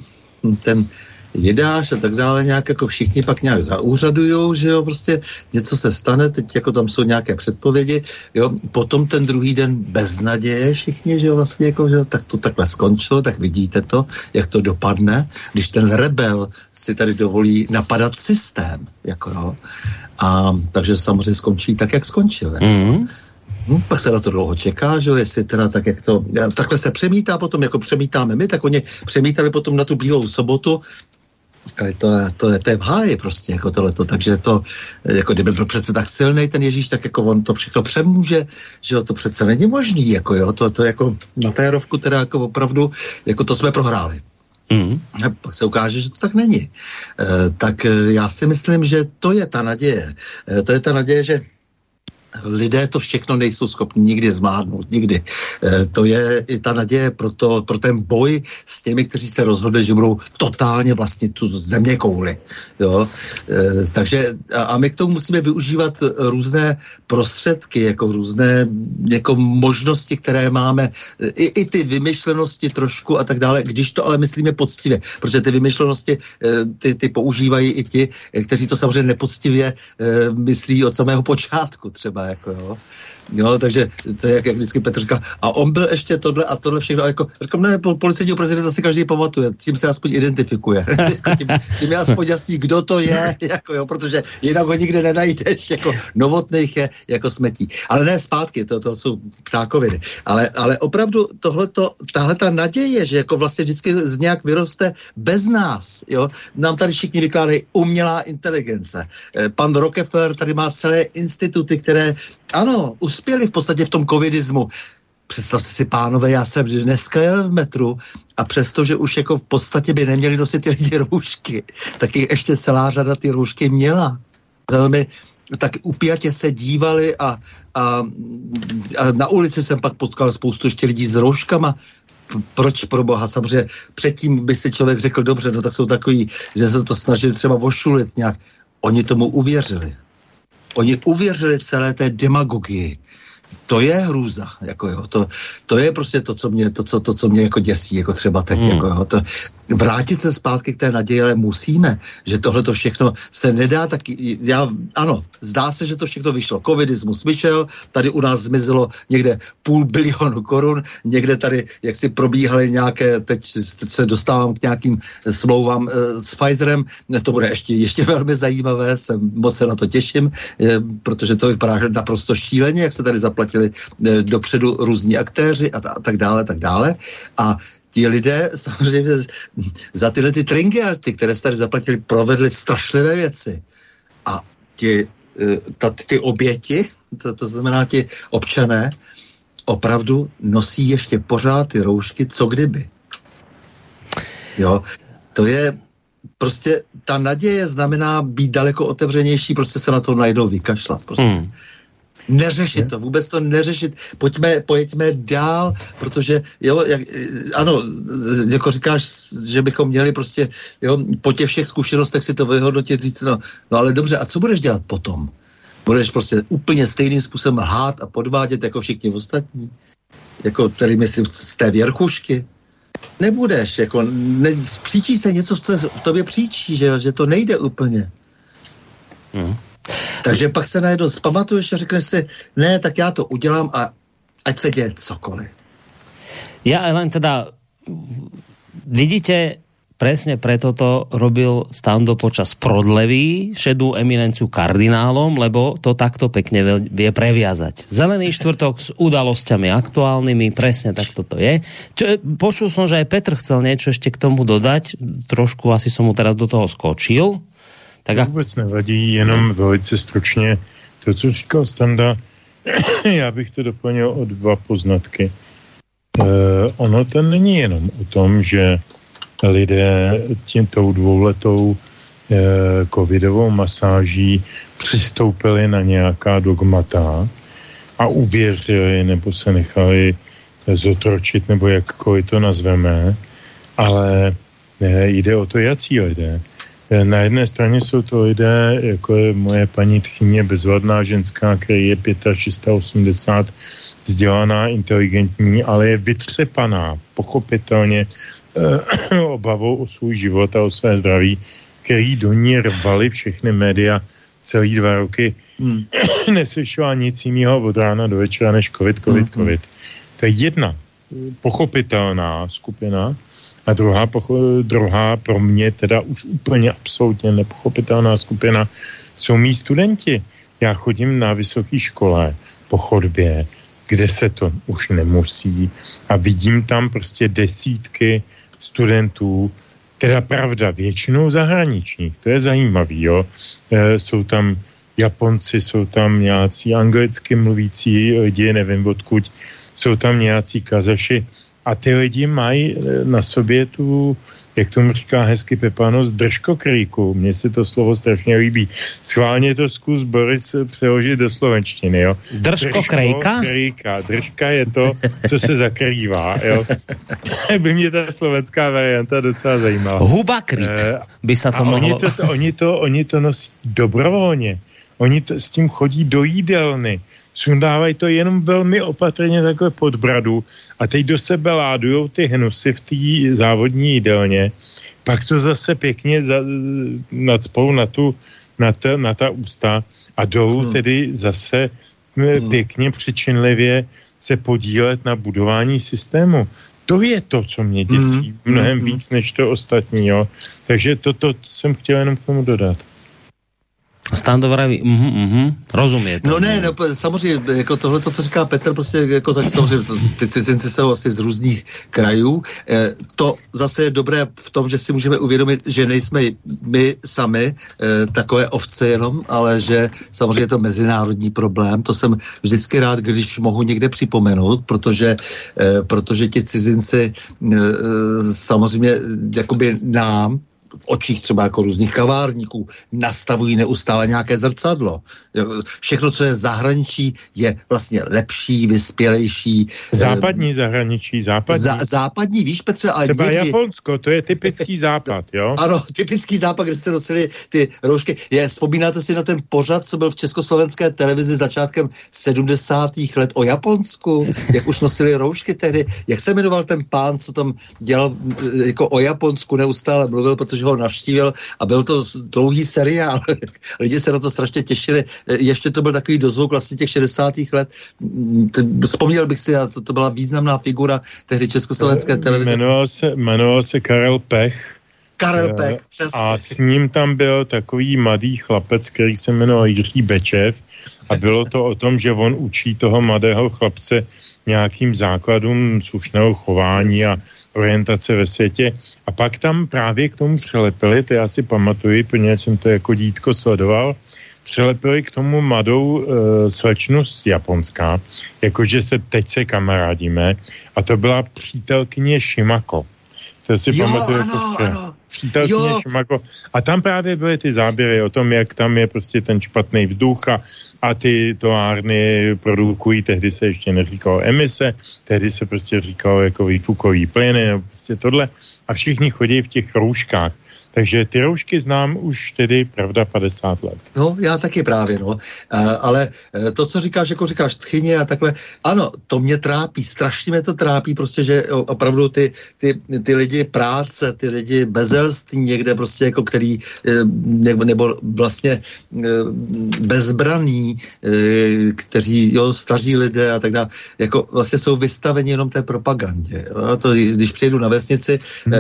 ten jedáš a tak dále, nějak jako všichni pak nějak zaúřadujou, že jo, prostě něco se stane, teď jako tam jsou nějaké předpovědi, jo, potom ten druhý den bez naděje všichni, že jo, vlastně jako, že jo, tak to takhle skončilo, tak vidíte to, jak to dopadne, když ten rebel si tady dovolí napadat systém, jako jo, a takže samozřejmě skončí tak, jak skončil, mm-hmm. Pak se na to dlouho čeká, že jo, jestli teda tak, jak to, takhle se přemítá potom, jako přemítáme my, tak oni přemítali potom na tu Bílou sobotu. To je v háji prostě, jako tohleto, takže to, jako kdyby byl přece tak silnej ten Ježíš, tak jako on to všechno přemůže, že jo, to přece není možný, jako jo, to jako na té rovku teda jako opravdu, jako to jsme prohráli. Mm. A pak se ukáže, že to tak není. Tak já si myslím, že to je ta naděje. To je ta naděje, že lidé to všechno nejsou schopni nikdy zvládnout, nikdy. To je i ta naděje pro ten boj s těmi, kteří se rozhodli, že budou totálně vlastnit tu zeměkouli. Jo? Takže a my k tomu musíme využívat různé prostředky, jako různé jako možnosti, které máme, i ty vymyšlenosti trošku a tak dále, když to ale myslíme poctivě, protože ty vymyšlenosti ty používají i ti, kteří to samozřejmě nepoctivě myslí od samého počátku třeba. Jako jo, takže to je jak vždycky Petr říká, a on byl ještě tohle a tohle všechno, a jako, říkám, ne, policejního prezidenta si každý pamatuje, tím se aspoň identifikuje, tím je aspoň jasný, kdo to je, jako jo, protože jinak ho nikde nenajdeš, jako Novotných je jako smetí, ale ne zpátky, to jsou ptákoviny, ale opravdu tahle ta naděje, že jako vlastně vždycky z nějak vyroste bez nás, jo, nám tady všichni vykládají umělá inteligence, pan Rockefeller tady má celé instituty, které, ano, uspěli v podstatě v tom covidismu. Představte si, pánové, já jsem dneska jel v metru a přestože už jako v podstatě by neměli nosit ty lidi roušky, tak ještě celá řada ty roušky měla. Velmi tak upjatě se dívali a na ulici jsem pak potkal spoustu ještě lidí s rouškama. Proč pro boha? Samozřejmě předtím by si člověk řekl, dobře, no tak jsou takový, že se to snažili třeba vošulit nějak. Oni tomu uvěřili. Oni uvěřili celé té demagogii. To je hrůza, jako jo, to je prostě to, co mě jako děsí, jako třeba teď, jako jo, to, vrátit se zpátky k té naději, ale musíme, že tohle to všechno se nedá, tak ano, zdá se, že to všechno vyšlo, covidismus vyšel, tady u nás zmizelo někde 500 milionu korun, někde tady, jak si probíhaly nějaké, teď se dostávám k nějakým smlouvám s Pfizerem, to bude ještě velmi zajímavé, moc se na to těším, protože to vypadá naprosto šíleně, jak se tady zaplatili dopředu různí aktéři a tak dále, tak dále. A ti lidé samozřejmě za tyhle ty tringelty, které se tady zaplatili, provedli strašlivé věci. A ty oběti, to znamená ti občané, opravdu nosí ještě pořád ty roušky, co kdyby. Jo, to je prostě, ta naděje znamená být daleko otevřenější, prostě se na to najdou vykašlat, prostě. Neřešit to, vůbec to neřešit. Pojďme dál, protože, jo, ano, jako říkáš, že bychom měli prostě, jo, po těch všech zkušenostech si to vyhodnotit, říct, no ale dobře, a co budeš dělat potom? Budeš prostě úplně stejným způsobem lhát a podvádět jako všichni ostatní? Jako, který myslím, z té věrchušky? Nebudeš, jako, příčí se něco, co v tobě příčí, že to nejde úplně. Takže pak se najednou zpamatuješ a řekneš si, ne, tak já to udělám a ať se děje cokoliv. Ja len teda, vidíte, presne preto to robil Stando počas prodlevy, šedú eminenciu kardinálom, lebo to takto pekne vie previazať. Zelený štvrtok s udalosťami aktuálnymi, presne takto to je. Počul som, že aj Petr chcel niečo ešte k tomu dodať, trošku asi som mu teraz do toho skočil. Tak vůbec nevadí, jenom velice stručně. To, co říkal Standa, já bych to doplnil o dva poznatky. Ono to není jenom o tom, že lidé tou dvouletou covidovou masáží přistoupili na nějaká dogmata a uvěřili nebo se nechali zotročit, nebo jakkoliv to nazveme, ale jde o to, jací lidé. Na jedné straně jsou to lidé, jako je moje paní tchyně, bezvadná ženská, která je 85, vzdělaná, inteligentní, ale je vytřepaná, pochopitelně obavou o svůj život a o své zdraví, který do ní rvali všechny média celý 2 roky. Neslyšela nic jiného od rána do večera než covid. To je jedna pochopitelná skupina. A druhá pro mě teda už úplně absolutně nepochopitelná skupina jsou mý studenti. Já chodím na vysoké škole po chodbě, kde se to už nemusí, a vidím tam prostě desítky studentů, teda pravda, většinou zahraničních, to je zajímavý, jo. Jsou tam Japonci, jsou tam nějací anglicky mluvící lidi, nevím odkud, jsou tam nějací kazaši. A ty lidi mají na sobě tu, jak tomu říká hezky Pepanos, držkokrýku. Mně se to slovo strašně líbí. Schválně to zkus, Boris, přeložit do slovenštiny, jo. Držkokrýka? Držka je to, co se zakrývá, jo. By mě ta slovenská varianta docela zajímala. Hubakrýk by se to mohlo. Oni to nosí dobrovolně. Oni to, s tím chodí do jídelny. Sundávají to jenom velmi opatrně takhle pod bradu a teď do sebe ládujou ty hnusy v té závodní jídelně. Pak to zase pěkně nadspou na ta ústa a jdou tedy zase pěkně přičinlivě se podílet na budování systému. To je to, co mě děsí mnohem víc než to ostatní. Jo. Takže toto jsem chtěl jenom k tomu dodat. Stando vraví, rozumíte. No ne, no, samozřejmě, jako tohle, co říká Petr, prostě jako tak samozřejmě, ty cizinci jsou asi z různých krajů. To zase je dobré v tom, že si můžeme uvědomit, že nejsme my sami takové ovce jenom, ale že samozřejmě je to mezinárodní problém. To jsem vždycky rád, když mohu někde připomenout, protože ti cizinci samozřejmě jakoby nám, v očích třeba jako různých kavárníků, nastavují neustále nějaké zrcadlo. Všechno, co je zahraničí, je vlastně lepší, vyspělejší. Západní zahraničí, západní. Západní, víš, Petře, ale třeba někdy... Japonsko, to je typický západ, jo? Ano, typický západ, kde se nosili ty roušky. Vzpomínáte si na ten pořad, co byl v československé televizi začátkem 70. let o Japonsku? Jak už nosili roušky tehdy? Jak se jmenoval ten pán, co tam dělal jako o Japonsku neustále mluvil, protože ho navštívil, a byl to dlouhý seriál. Lidi se na to strašně těšili. Ještě to byl takový dozvuk vlastně těch 60. let. Vzpomněl bych si, to byla významná figura tehdy československé televize. Jmenoval se Karel Pech. Karel Pech, přesně. A s ním tam byl takový mladý chlapec, který se jmenoval Jiří Bečev, a bylo to o tom, že on učí toho mladého chlapce nějakým základům slušného chování a orientace ve světě. A pak tam právě k tomu přilepili, to já si pamatuju, protože jsem to jako dítko sledoval, přilepili k tomu mladou slečnu z Japonska, jakože teď se kamarádíme, a to byla přítelkyně Šimako. To si pamatuju, ano. Přítelkyně Šimako. A tam právě byly ty záběry o tom, jak tam je prostě ten špatný vzduch a ty továrny produkují, tehdy se ještě neříkalo emise, tehdy se prostě říkalo jako výfukový plyny, no prostě tohle. A všichni chodí v těch rouškách. Takže ty roušky znám už tedy, pravda, 50 let. No, já taky právě, no. Ale to, co říkáš, jako říkáš tchyně a takhle, ano, to mě trápí, strašně mě to trápí, prostě, že opravdu ty lidi práce, ty lidi bezelství někde prostě, jako který, nebo vlastně bezbraní, kteří, jo, staří lidé a tak dále, jako vlastně jsou vystaveni jenom té propagandě. Jo. To, když přijedu na vesnici,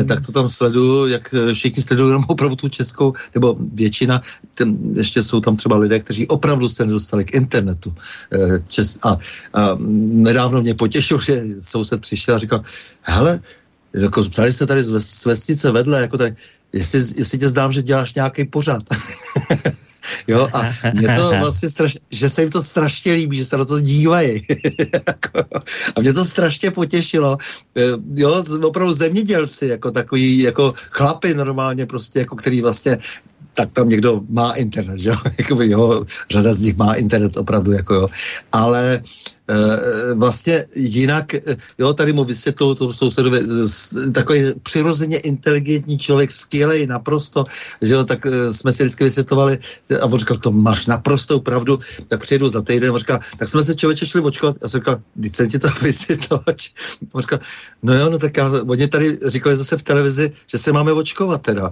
tak to tam sleduju, jak všichni sledují jenom opravdu tu českou, nebo většina, ještě jsou tam třeba lidé, kteří opravdu se nedostali k internetu. A nedávno mě potěšil, že soused přišel a říkal, hele, jako tady se tady z vesnice vedle, jako tady, jestli tě zdám, že děláš nějaký pořad. Jo, a mě to vlastně strašně, že se jim to strašně líbí, že se na to dívají. A mě to strašně potěšilo. Jo, opravdu zemědělci, jako takový, jako chlapi normálně prostě, jako který vlastně, tak tam někdo má internet, že jo? Jakoby, jo, řada z nich má internet opravdu, jako jo. Ale vlastně jinak, jo, tady mu vysvětluju tomu sousedovi, takový přirozeně inteligentní člověk, skvělej naprosto, že jo, tak jsme si vždycky vysvětlovali a on říkal, to máš naprostou pravdu, tak přijedu za týden, on říkal, tak jsme se člověče šli očkovat, a jsem říkal, vždyť jsem ti to vysvětlovač. On říkal, no jo, no tak oni tady říkali zase v televizi, že se máme očkovat teda.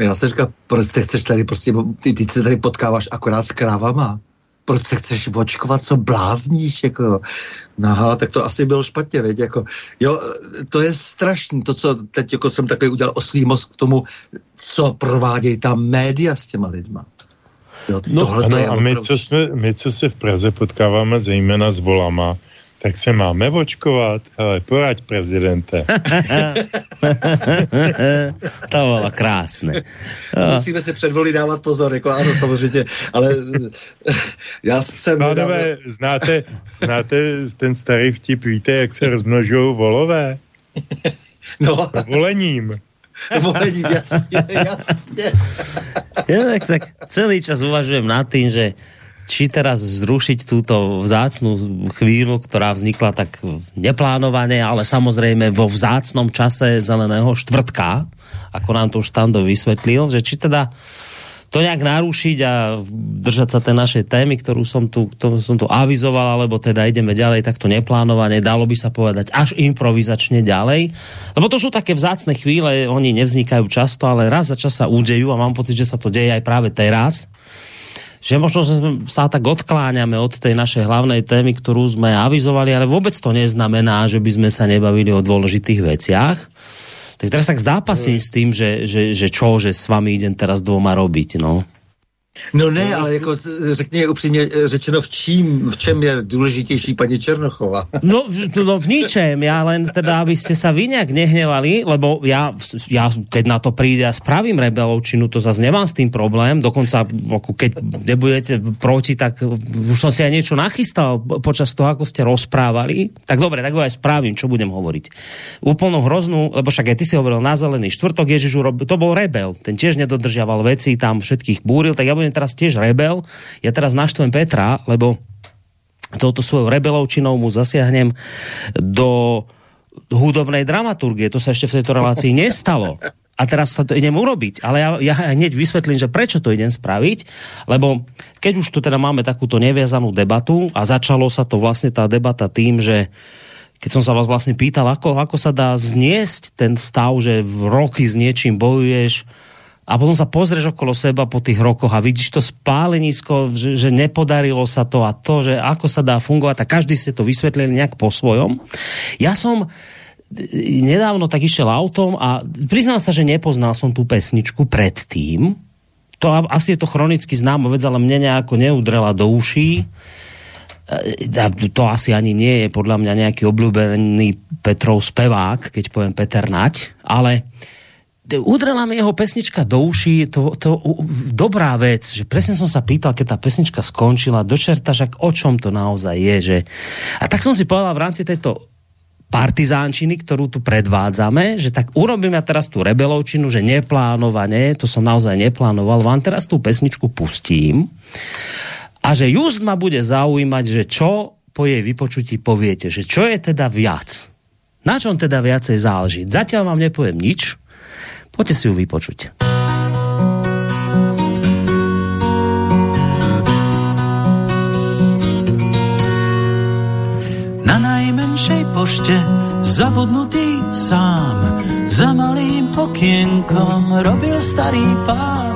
Já jsem říkal, proč se chceš tady prostě, ty se tady potkáváš akorát s krávama. Proč se chceš očkovat, co blázníš, jako aha, tak to asi bylo špatně, věď, jako, jo, to je strašný, to, co teď, jako jsem takový udělal oslý mozk k tomu, co provádějí ta média s těma lidma. Jo, no, ano, je a my, co se v Praze potkáváme zejména s volama, tak se máme očkovat, ale poraď, prezidente. To bylo krásné. Musíme si před volí dávat pozor, jako ano, samozřejmě, ale já jsem... Pánové, znáte ten starý vtip, víte, jak se rozmnožují volové? No. Volením. Volením, jasně. Ja tak celý čas uvažujem nad tým, že či teraz zrušiť túto vzácnu chvíľu, ktorá vznikla tak neplánovane, ale samozrejme vo vzácnom čase zeleného štvrtka, ako nám to už Stando vysvetlil, že či teda to nejak narušiť a držať sa tej našej témy, ktorú som tu avizoval, alebo teda ideme ďalej takto neplánovane, dalo by sa povedať až improvizačne ďalej. Lebo to sú také vzácne chvíle, oni nevznikajú často, ale raz za čas sa udejú a mám pocit, že sa to deje aj práve teraz. Že možno sa tak odkláňame od tej našej hlavnej témy, ktorú sme avizovali, ale vôbec to neznamená, že by sme sa nebavili o dôležitých veciach. Tak teraz tak zápasím s tým, že s vami idem teraz doma robiť, no. No ne, ale jako řekni upřímně řečeno, v čem je důležitější paní Černochová? No v ničem, ja len teda, aby ste sa vy nejak nehnevali, lebo ja keď na to príde a spravím rebelovčinu, to zase nemám s tým problém, dokonca keď nebudete proti, tak už som si aj niečo nachystal počas toho, ako ste rozprávali, tak dobre, tak ho aj spravím, čo budem hovoriť. Úplnú hroznú, lebo však aj ty si hovoril na zelený štvrtok, Ježiš, to bol rebel, ten tiež nedodržiaval veci, tam všetkých búril, tak ja budem teraz tiež rebel. Ja teraz naštvem Petra, lebo touto svojou rebelovčinou mu zasiahnem do hudobnej dramaturgie. To sa ešte v tejto relácii nestalo. A teraz to idem urobiť. Ale ja hneď vysvetlím, že prečo to idem spraviť, lebo keď už tu teda máme takúto neviazanú debatu a začalo sa to vlastne tá debata tým, že keď som sa vás vlastne pýtal, ako sa dá zniesť ten stav, že roky s niečím bojuješ, a potom sa pozrieš okolo seba po tých rokoch a vidíš to spálenisko, že nepodarilo sa to a to, že ako sa dá fungovať a každý si to vysvetlil nejak po svojom. Ja som nedávno tak išiel autom a priznám sa, že nepoznal som tú pesničku predtým. To asi je to chronicky známa vec, ale mne nejako neudrela do uší. to asi ani nie je podľa mňa nejaký obľúbený Petrov spevák, keď poviem Peter Naď, ale udrela mi jeho pesnička do uší, to dobrá vec, že presne som sa pýtal, keď tá pesnička skončila, dočerta, že o čom to naozaj je, že... A tak som si povedal v rámci tejto partizánčiny, ktorú tu predvádzame, že tak urobím ja teraz tú rebelovčinu, že neplánovane, to som naozaj neplánoval, vám teraz tú pesničku pustím a že just ma bude zaujímať, že čo po jej vypočutí poviete, že čo je teda viac, na čom teda viacej záleží. Zatiaľ vám nepoviem nič, poďte si ju vypočuť. Na najmenšej pošte zabudnutý sám, za malým okienkom robil starý pán.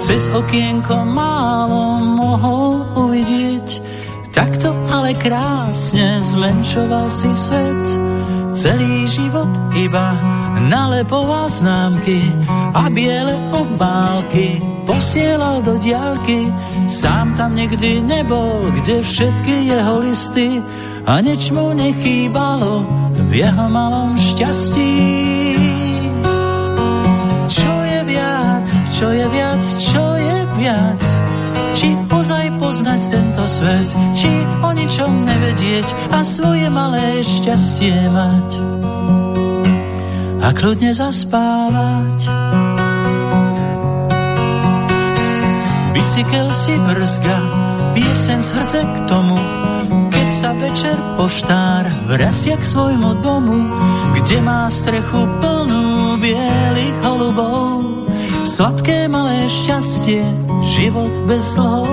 Cez okienko málo mohol uvidieť, takto ale krásne zmenšoval si svet. Celý život iba nalepoval známky a biele obálky posielal do diaľky. Sám tam nikdy nebol, kde všetky jeho listy, a nič mu nechýbalo v jeho malom šťastí. Čo je viac, čo je viac? Či ozaj poznať tento svet, či o ničom nevedieť a svoje malé šťastie mať a kľudne zaspávať. Bicykel si brzga, pieseň z hrdce k tomu, keď sa večer poštár vracia k svojmu domu, kde má strechu plnú bielých holubov. Sladké malé šťastie, život bez slov.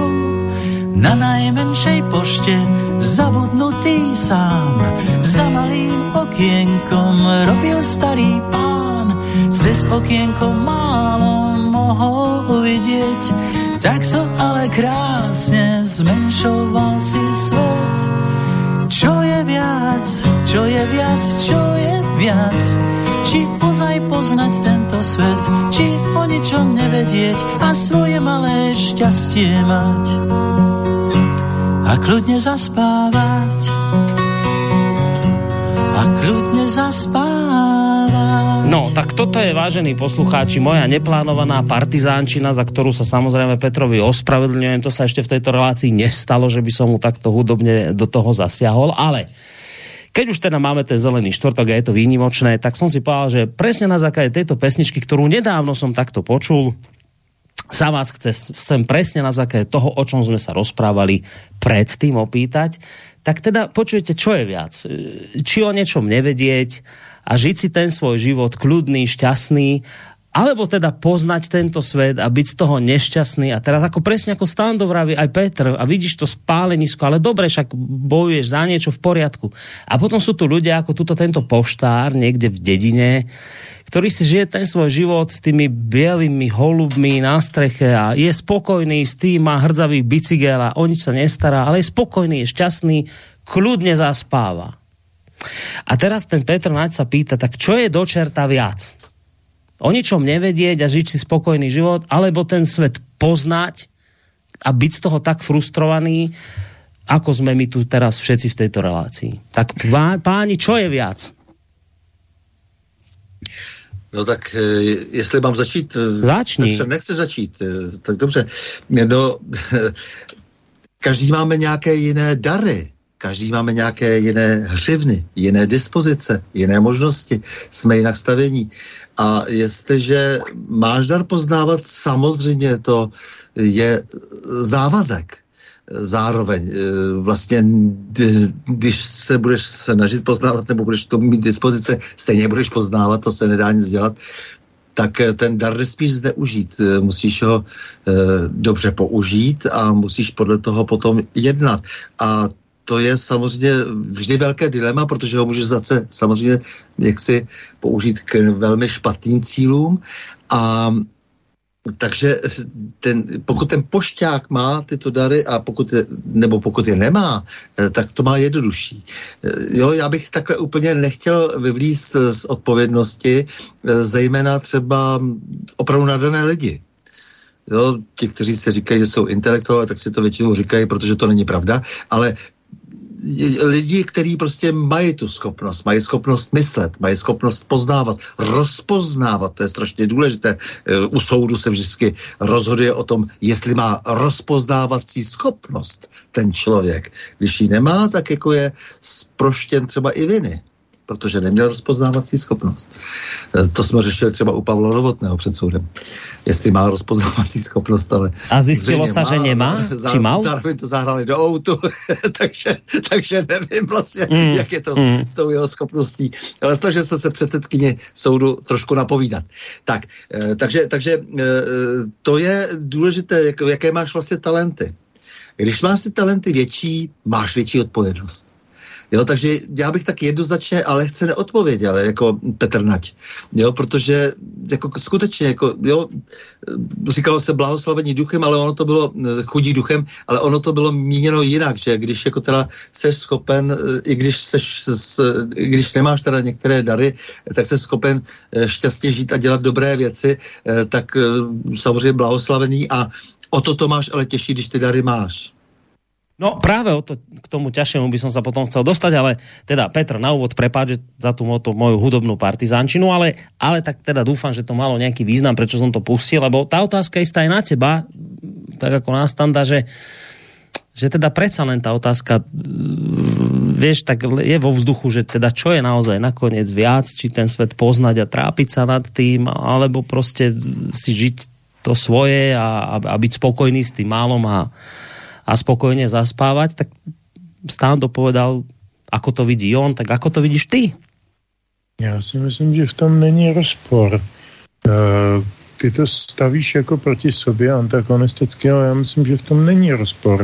Na najmenšej pošte zabudnutý sám, za malým okienkom robil starý pán. Cez okienko málo mohol uvidieť, takto ale krásne zmenšoval si svet. Čo je viac, čo je viac, čo je viac? Či ozaj poznať tento svet, či o ničom nevedieť a svoje malé šťastie mať a kľudne zaspávať, a kľudne zaspávať. No, tak toto je, vážení poslucháči, moja neplánovaná partizánčina, za ktorú sa samozrejme Petrovi ospravedlňujem, to sa ešte v tejto relácii nestalo, že by som mu takto hudobne do toho zasiahol, ale... Keď už teda máme ten zelený štvrtok a je to výnimočné, tak som si povedal, že presne na základe tejto pesničky, ktorú nedávno som takto počul, sa vás chcem presne na základe toho, o čom sme sa rozprávali predtým, opýtať. Tak teda počujete, čo je viac. Či o niečom nevedieť a žiť si ten svoj život kľudný, šťastný, alebo teda poznať tento svet a byť z toho nešťastný. A teraz ako presne ako Stando vraví aj Petr, a vidíš to spálenisko, ale dobre, však bojuješ za niečo, v poriadku. A potom sú tu ľudia ako tuto tento poštár niekde v dedine, ktorý si žije ten svoj život s tými bielými holubmi na streche a je spokojný s tým, má hrdzavý bicykel a o nič sa nestará, ale je spokojný, je šťastný, kľudne zaspáva. A teraz ten Petr Naď sa pýta, tak čo je do čerta viac? O ničom nevedieť a žiť si spokojný život, alebo ten svet poznať a byť z toho tak frustrovaný, ako sme my tu teraz všetci v tejto relácii. Tak páni, čo je viac? No tak, jestli mám začít... Začni. Nechci začít, tak dobře. No, každý máme nějaké jiné dary. Každý máme nějaké jiné hřivny, jiné dispozice, jiné možnosti, jsme jinak stavění. A jestliže máš dar poznávat, samozřejmě to je závazek. Zároveň vlastně, když se budeš snažit poznávat nebo budeš to mít dispozice, stejně budeš poznávat, to se nedá nic dělat, tak ten dar nespíš zneužít. Musíš ho dobře použít a musíš podle toho potom jednat. A to je samozřejmě vždy velké dilema, protože ho můžeš zase samozřejmě jaksi použít k velmi špatným cílům. A takže pokud ten pošťák má tyto dary a pokud je nemá, tak to má jednodušší. Jo, já bych takhle úplně nechtěl vyvlíct z odpovědnosti, zejména třeba opravdu nadané lidi. Jo, ti, kteří se říkají, že jsou intelektuálové, tak si to většinou říkají, protože to není pravda, ale lidi, kteří prostě mají tu schopnost, mají schopnost myslet, mají schopnost poznávat, rozpoznávat, to je strašně důležité. U soudu se vždycky rozhoduje o tom, jestli má rozpoznávací schopnost ten člověk. Když ji nemá, tak jako je zproštěn třeba i viny, protože neměl rozpoznávací schopnost. To jsme řešili třeba u Pavla Novotného před soudem. Jestli má rozpoznávací schopnost, ale... A zjistilo se, že nemá? Či mal? Zároveň to zahrali do autu, takže nevím vlastně, jak je to s tou jeho schopností. Ale snažil jsem se předsedkyni soudu trošku napovídat. Takže to je důležité, jaké máš vlastně talenty. Když máš ty talenty větší, máš větší odpovědnost. Jo, takže já bych tak jednoznačně, ale lehce neodpověděl, jako Petr Naď. Jo, protože jako skutečně, jako, jo, říkalo se blahoslavení duchem, ale ono to bylo chudí duchem, ale ono to bylo míněno jinak, že když jako teda seš schopen, i když nemáš teda některé dary, tak jsi schopen šťastně žít a dělat dobré věci, tak samozřejmě blahoslavený, a o to máš ale těžší, když ty dary máš. No práve k tomu ťažšiemu by som sa potom chcel dostať, ale teda Petr, na úvod prepáč za tú moju hudobnú partizánčinu, ale tak teda dúfam, že to malo nejaký význam, prečo som to pustil, lebo tá otázka istá je na teba, tak ako na Standa, že teda predsa len tá otázka, vieš, tak je vo vzduchu, že teda čo je naozaj nakoniec viac, či ten svet poznať a trápiť sa nad tým, alebo proste si žiť to svoje a byť spokojný s tým málom a spokojne zaspávať, tak Stando povedal, ako to vidí on, tak ako to vidíš ty? Já si myslím, že v tom není rozpor. Ty to stavíš jako proti sobě antagonisticky, ale já myslím, že v tom není rozpor.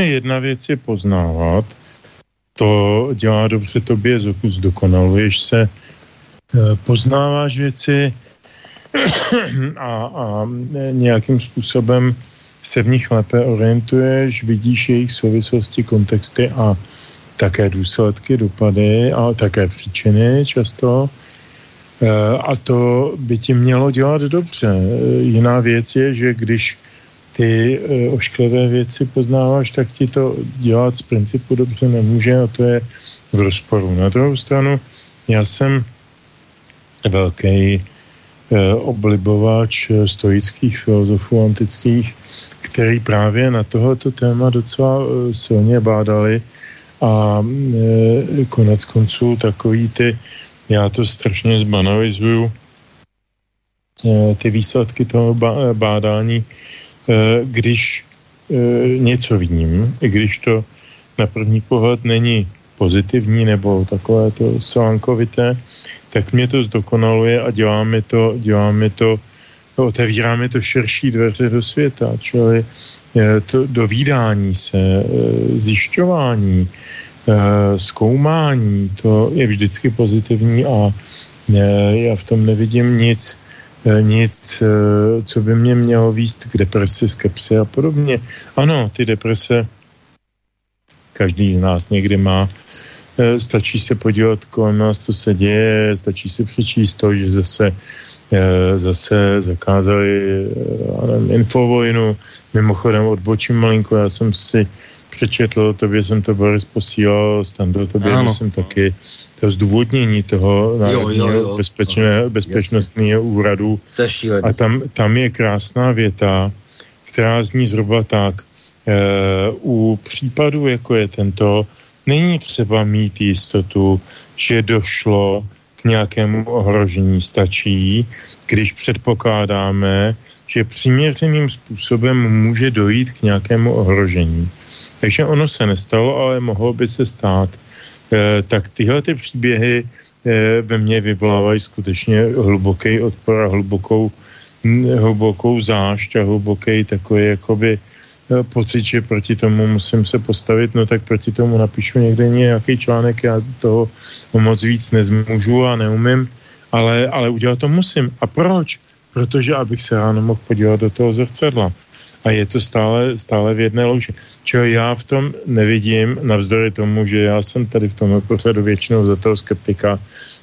Jedna věc je poznávat, to dělá dobře tobě, zdokonaluješ se, poznáváš věci a nějakým způsobem se v nich lépe orientuješ, vidíš jejich souvislosti, kontexty a také důsledky, dopady a také příčiny často. A to by ti mělo dělat dobře. Jiná věc je, že když ty ošklivé věci poznáváš, tak ti to dělat z principu dobře nemůže a to je v rozporu. Na druhou stranu, já jsem velký oblibovač stoických filozofů antických, který právě na tohoto téma docela silně bádali a konec konců takový ty, já to strašně zbanalizuju, ty výsledky toho bádání, když něco vidím, i když to na první pohled není pozitivní nebo takové to slánkovité, tak mě to zdokonaluje a dělá mi to otevíráme to širší dveře do světa, čili to dovídání se, zjišťování, zkoumání, to je vždycky pozitivní a já v tom nevidím nic, co by mě mělo vést k depresi, skepsi a podobně. Ano, ty deprese každý z nás někdy má, stačí se podívat kolem nás, co se děje, stačí se přečíst to, že zase zakázali Infovojnu. Mimochodem odbočím malinko, já jsem si přečetl, tobě jsem to Boris posílal, Stando, tobě jsem taky to zdůvodnění toho bezpečnostního úradu. A tam je krásná věta, která zní zhruba tak. U případů, jako je tento, není třeba mít jistotu, že došlo nějakému ohrožení, stačí, když předpokládáme, že přiměřeným způsobem může dojít k nějakému ohrožení. Takže ono se nestalo, ale mohlo by se stát. Tak tyhle ty příběhy ve mně vyvolávají skutečně hluboký odpor a hlubokou zášť a hluboký takový jakoby pocit, že proti tomu musím se postavit, no tak proti tomu napíšu někde nějaký článek, já toho moc víc nezmůžu a neumím, ale udělat to musím. A proč? Protože abych se ráno mohl podívat do toho zrcadla. A je to stále v jedné louži. Čeho já v tom nevidím, navzdory tomu, že já jsem tady v tomhle pořadu většinou za toho skeptika,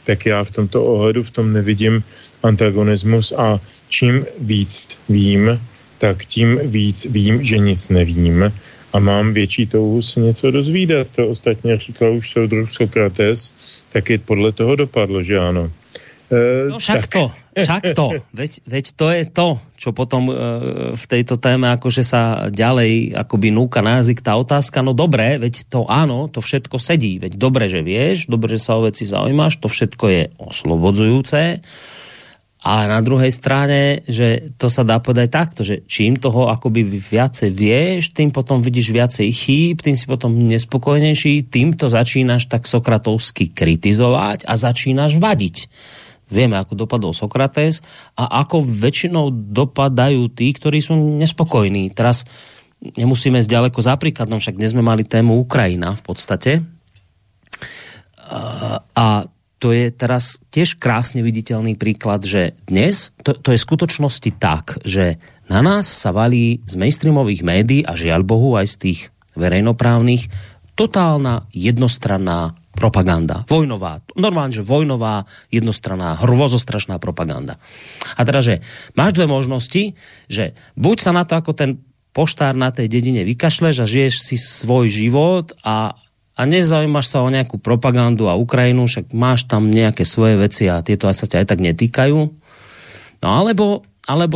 tak já v tomto ohledu v tom nevidím antagonismus a čím víc vím, tak tím víc vím, že nic nevím a mám větší touhu se něco dozvídat. To ostatně říkal už soudruh Sokrates, taky podle toho dopadlo, že ano. No však to. Veď to je to, čo potom v tejto téme akože sa ďalej akoby núka názik tá otázka, no dobre, veď to áno, to všetko sedí, veď dobre, že vieš, dobre, že sa o veci zaujímaš, to všetko je oslobodzujúce, ale na druhej strane, že to sa dá povedať takto, že čím toho akoby viacej vieš, tým potom vidíš viacej chýb, tým si potom nespokojnejší, tým to začínaš tak sokratovsky kritizovať a začínaš vadiť. Vieme, ako dopadol Sokrates a ako väčšinou dopadajú tí, ktorí sú nespokojní. Teraz nemusíme ísť ďaleko za príkladom, však dnes sme mali tému Ukrajina v podstate. A to je teraz tiež krásne viditeľný príklad, že dnes, to je v skutočnosti tak, že na nás sa valí z mainstreamových médií a žiaľ Bohu aj z tých verejnoprávnych totálna jednostranná propaganda. Vojnová. Normálne, že vojnová, jednostranná, hrôzostrašná propaganda. A teda, že máš dve možnosti, že buď sa na to ako ten poštár na tej dedine vykašleš a žiješ si svoj život a nezaujímaš sa o nejakú propagandu a Ukrajinu, však máš tam nejaké svoje veci a tieto sa ťa aj tak netýkajú. No alebo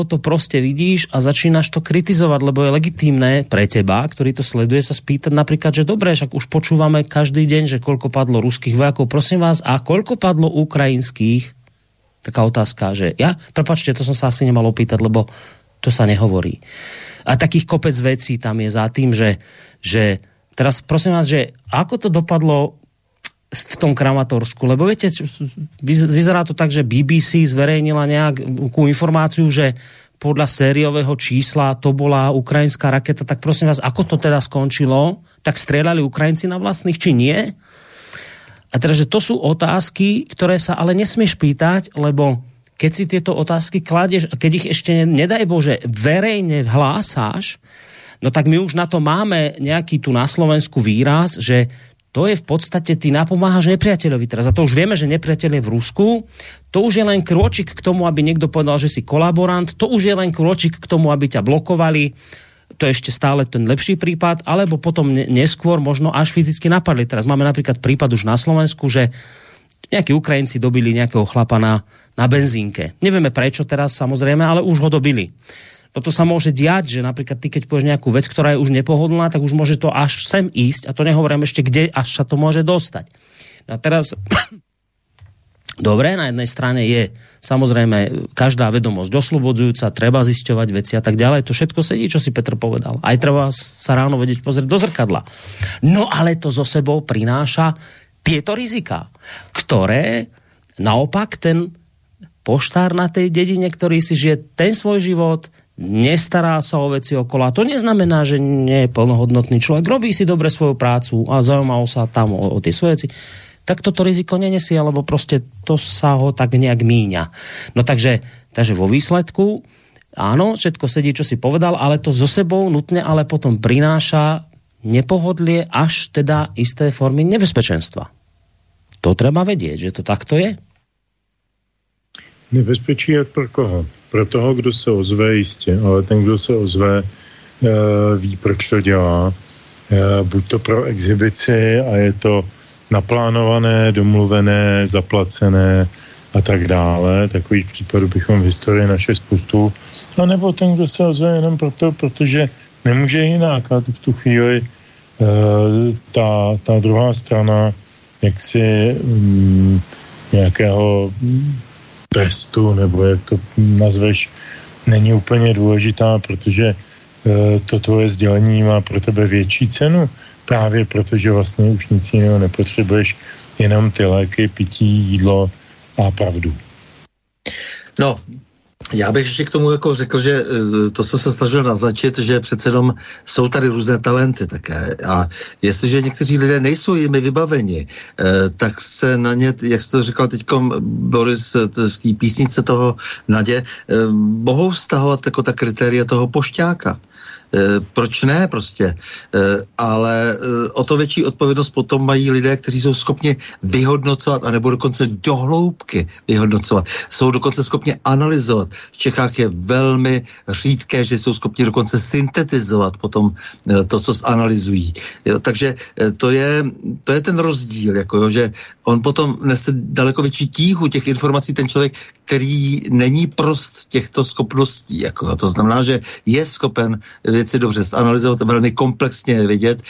to proste vidíš a začínaš to kritizovať, lebo je legitímne pre teba, ktorý to sleduje, sa spýtať napríklad, že dobre, však už počúvame každý deň, že koľko padlo ruských vojakov, prosím vás, a koľko padlo ukrajinských? Taká otázka, že prepáčte, to som sa asi nemal opýtať, lebo to sa nehovorí. A takých kopec vecí tam je za tým, že teraz prosím vás, že ako to dopadlo v tom Kramatorsku, lebo viete, vyzerá to tak, že BBC zverejnila nejakú informáciu, že podľa sériového čísla to bola ukrajinská raketa, tak prosím vás, ako to teda skončilo? Tak strieľali Ukrajinci na vlastných, či nie? A teda, že to sú otázky, ktoré sa ale nesmieš pýtať, lebo keď si tieto otázky kladieš, a keď ich ešte, nedaj Bože, verejne hlásáš, no tak my už na to máme nejaký tu na Slovensku výraz, že to je v podstate, ty napomáhaš nepriateľovi teraz. A to už vieme, že nepriateľ je v Rusku. To už je len krôčik k tomu, aby niekto povedal, že si kolaborant. To už je len krôčik k tomu, aby ťa blokovali. To je ešte stále ten lepší prípad. Alebo potom neskôr možno až fyzicky napadli. Teraz máme napríklad prípad už na Slovensku, že nejakí Ukrajinci dobili nejakého chlapa na benzínke. Nevieme prečo teraz, samozrejme, ale už ho dobili. Toto sa môže diať, že napríklad ty, keď povieš nejakú vec, ktorá je už nepohodlná, tak už môže to až sem ísť, a to nehovorím ešte, kde až sa to môže dostať. A teraz, dobre, na jednej strane je samozrejme každá vedomosť oslobodzujúca, treba zisťovať veci a tak ďalej, to všetko sedí, čo si Petr povedal. Aj treba sa ráno vedieť pozrieť do zrkadla. No ale to zo sebou prináša tieto riziká, ktoré naopak ten poštár na tej dedine, ktorý si žije ten svoj život, nestará sa o veci okolo. A to neznamená, že nie je plnohodnotný človek. Robí si dobre svoju prácu, ale zaujímalo sa tam o tie svoje veci. Tak toto riziko nenesie, lebo proste to sa ho tak nejak míňa. No takže vo výsledku, áno, všetko sedí, čo si povedal, ale to so sebou nutne ale potom prináša nepohodlie až teda isté formy nebezpečenstva. To treba vedieť, že to takto je. Nebezpečí jak pro koho? Pro toho, kdo se ozve jistě, ale ten, kdo se ozve, ví, proč to dělá. Buď to pro exhibici a je to naplánované, domluvené, zaplacené a tak dále. Takových případů bychom v historii našli spoustu. A nebo ten, kdo se ozve jenom proto, protože nemůže jinak. A v tu chvíli ta druhá strana jaksi nějakého trestu, nebo jak to nazveš, není úplně důležitá, protože to tvoje sdělení má pro tebe větší cenu, právě protože vlastně už nic jiného nepotřebuješ, jenom ty léky, pití, jídlo a pravdu. No, já bych ještě k tomu jako řekl, že to jsem se snažil naznačit, že přece jenom jsou tady různé talenty také a jestliže někteří lidé nejsou jimi vybaveni, tak se na ně, jak jste to říkal teďkom Boris v té písnice toho Nadě, mohou vztahovat jako ta kritéria toho pošťáka. Proč ne prostě? Ale o to větší odpovědnost potom mají lidé, kteří jsou schopni vyhodnocovat, anebo dokonce dohloubky vyhodnocovat. Jsou dokonce schopni analyzovat. V Čechách je velmi řídké, že jsou schopni dokonce syntetizovat potom to, co zanalyzují. Jo, takže to je ten rozdíl, jako jo, že on potom nese daleko větší tíhu těch informací ten člověk, který není prost těchto schopností. Jako jo. To znamená, že je schopen věci dobře zanalyzovat, velmi komplexně vidět,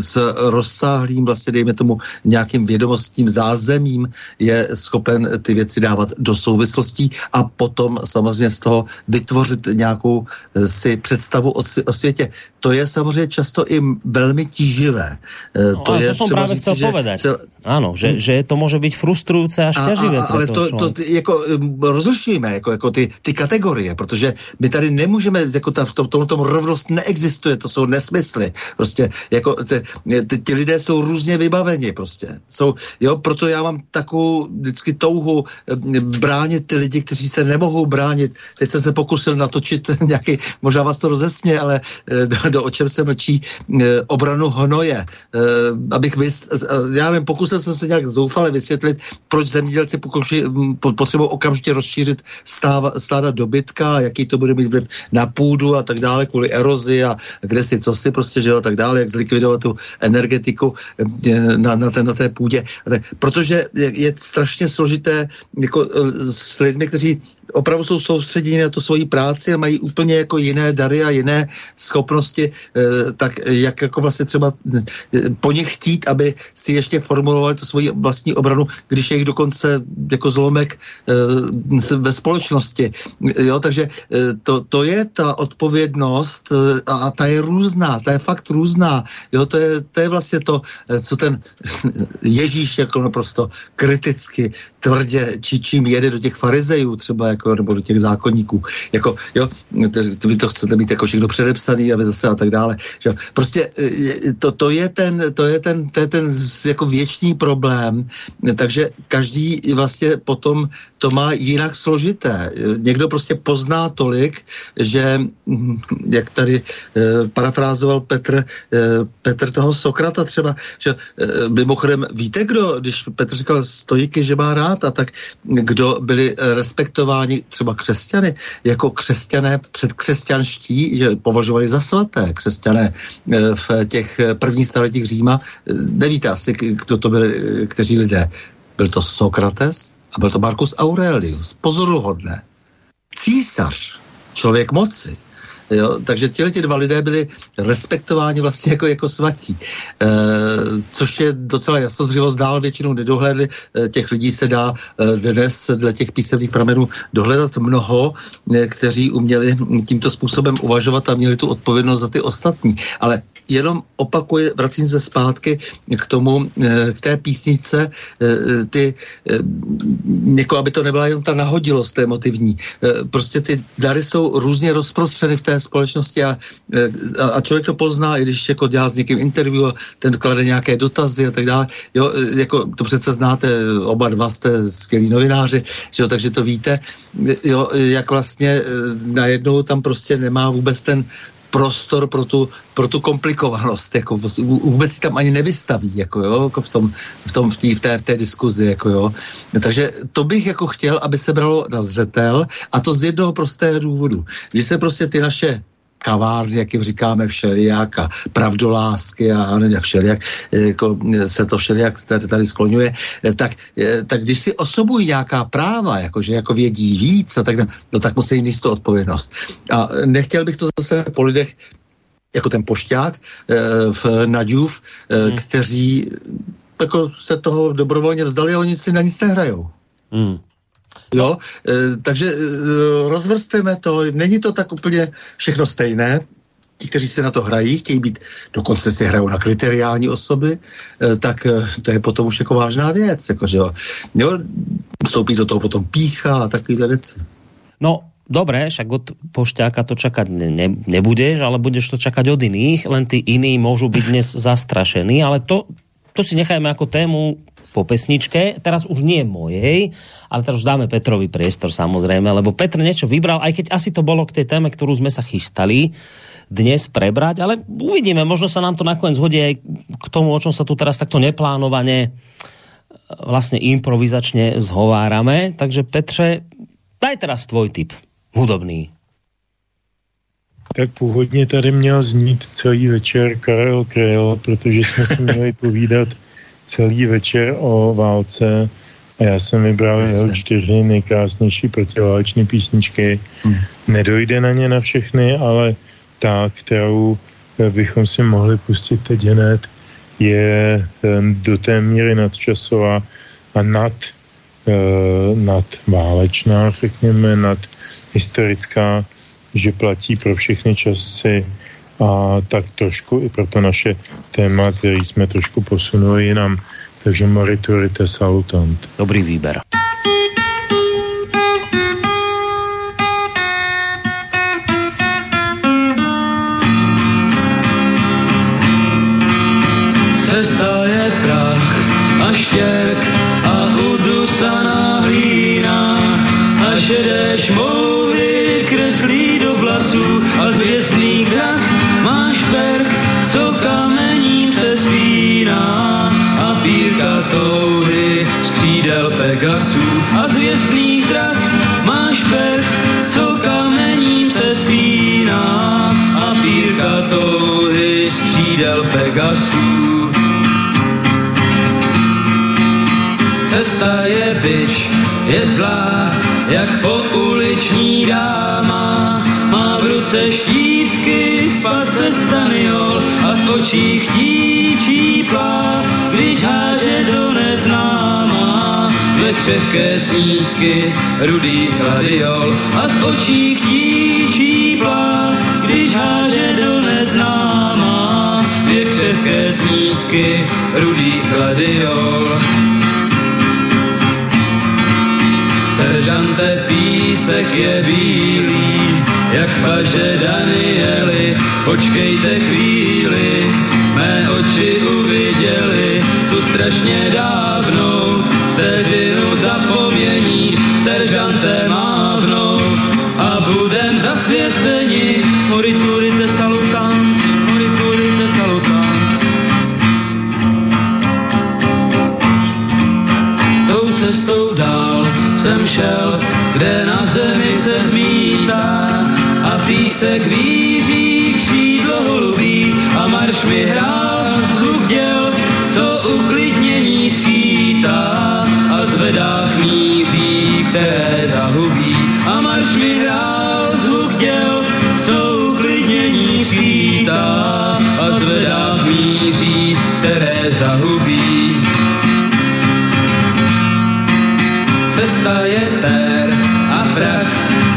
s rozsáhlým vlastně, dejme tomu, nějakým vědomostním zázemím je schopen ty věci dávat do souvislostí a potom samozřejmě z toho vytvořit nějakou si představu o světě. To je samozřejmě často i velmi tíživé. No, to je, to som práve chcel povedať. Áno, že to môže byť frustrujúce až ťaživé. Ale to rozlišujeme jako ty kategorie, protože my tady nemůžeme, jako v tomto rovnost neexistuje, to jsou nesmysly. Prostě, jako ti lidé jsou různě vybaveni, prostě. Proto já mám takovou vždycky touhu bránit ty lidi, kteří se nemohou bránit. Teď jsem se pokusil natočit nějaký, možná vás to rozesměje, ale do O čem se mlčí, obranu hnoje. Já nevím, pokusil jsem se nějak zoufale vysvětlit, proč zemědělci potřebují okamžitě rozšířit stáda dobytka, jaký to bude mít vliv na půdu a tak dále, kvůli erozi a kde si, co si prostě, že jo, tak dále, jak zlikvidovat tu energetiku na té půdě. Protože je strašně složité jako s lidmi, kteří opravdu jsou soustředěni na tu svoji práci a mají úplně jako jiné dary a jiné schopnosti, tak jak jako vlastně třeba po nich chtít, aby si ještě formulovali tu svoji vlastní obranu, když je jich dokonce jako zlomek ve společnosti. Jo, takže to je ta odpovědnost a ta je různá, ta je fakt různá. Jo, to je vlastně to, co ten Ježíš jako naprosto kriticky, tvrdě, čím jede do těch farizejů třeba, jako, nebo do těch zákonníků. Jako, jo, vy to chcete mít jako všechno předepsaný a vy zase a tak dále. Že? Prostě to je ten jako věčný problém, takže každý vlastně potom to má jinak složité. Někdo prostě pozná tolik, že jak tady parafrázoval Petr toho Sokrata třeba, že mimochodem víte kdo, když Petr říkal stoiky, že má rád a tak, kdo byli respektováni třeba křesťany, jako křesťané předkřesťanští, že považovali za svaté křesťané v těch prvních staletích Říma. Nevíte asi, kdo to byli, kteří lidé. Byl to Sokrates a byl to Marcus Aurelius. Pozoruhodné. Císař, člověk moci. Jo, takže ti dva lidé byli respektováni vlastně jako svatí, což je docela jasnozřivost, dál většinou nedohledli, těch lidí se dá dnes dle těch písemných pramenů dohledat mnoho, kteří uměli tímto způsobem uvažovat a měli tu odpovědnost za ty ostatní, ale jenom vracím se zpátky k tomu, k té písničce, někoho, aby to nebyla jenom ta nahodilost emotivní, prostě ty dary jsou různě rozprostřeny v té společnosti a člověk to pozná, i když jako dělá s někým interview a ten klade nějaké dotazy a tak dále. Jo, jako to přece znáte, oba dva jste skvělí novináři, že jo, takže to víte, jo, jak vlastně najednou tam prostě nemá vůbec ten prostor pro tu komplikovanost, jako vůbec si tam ani nevystaví, jako jo, jako v té diskuzi, jako jo. Takže to bych jako chtěl, aby se bralo na zřetel, a to z jednoho prostého důvodu. Když se prostě ty naše kavárny, jak jim říkáme všelijak, a pravdolásky a nevím, jak všelijak, jako se to všelijak tady skloňuje, tak když si osobují nějaká práva, jakože jako vědí víc a tak, no tak musí nést tu odpovědnost. A nechtěl bych to zase po lidech, jako ten Pošťák v Naďův, kteří jako se toho dobrovolně vzdali a oni si na nic nehrajou. Hmm. Jo, takže rozvrstujeme to, není to tak úplně všechno stejné, ti, kteří se na to hrají, chtějí být, dokonce si hrajou na kriteriální osoby, tak to je potom už jako vážná věc, jakože jo, vstoupí do toho potom pýcha a takovýhle věci. No, dobre, však od Pošťáka to čakať nebudeš, ale budeš to čakať od iných, len tí iní môžu byť dnes zastrašení, ale to si nechajme ako tému po pesničke, teraz už nie mojej, ale teraz už dáme Petrovi priestor, samozrejme, lebo Petr niečo vybral, aj keď asi to bolo k tej téme, ktorú sme sa chystali, dnes prebrať, ale uvidíme, možno sa nám to nakoniec hodí aj k tomu, o čom sa tu teraz takto neplánovane vlastne improvizačne zhovárame. Takže Petře, daj teraz tvoj tip hudobný. Tak původně tady měl znít celý večer Karel Kryl, protože jsme si měli povídat celý večer o válce a já jsem vybral jeho 4 nejkrásnější protiválečné písničky. Nedojde na ně na všechny, ale ta, kterou bychom si mohli pustit teď hned, je do té míry nadčasová a nad válečná, řekněme, nad historická, že platí pro všechny časy a tak trošku i pro to naše téma, který jsme trošku posunuli jinam. Takže Moriturite salutant. Dobrý výber. Cesta je prach a štěrk a udusaná hlína a šedéš moury kreslí do vlasů a z hvězdných drah máš perk, co kamením se spíná a pírka touhy střídel Pegasů a z hvězdných drah máš perk, co kamením se spíná a pírka touhy střídel Pegasů. Cesta je bič, je zlá, jak pouliční dáma. Má v ruce štítky, v pase staniol a z očí chtíčí plát, když háže do neznáma. Ve křehké snídky, rudý hladiol a z očí chtíčí plát, když háže do neznáma. Ve křehké snídky, rudý hladiol. Seržante, písek je bílý, jak paže Danieli, počkejte chvíli, mé oči uviděli tu strašně dávnou vteřinu zapomnění. Seržante, mávnou a budem zasvěceni. Moriturite salutant, moriturite salutant. Tou cestou dál jsem šel, kde na zemi se zmítá a písek víří křídlo holubí a marš mi hrál zvuk děl, co uklidnění skýtá a zvedá chmíří, které zahubí a marš mi hrál zvuk děl, co uklidnění skýtá a zvedá chmíří, které zahubí. Cesta je pér a prach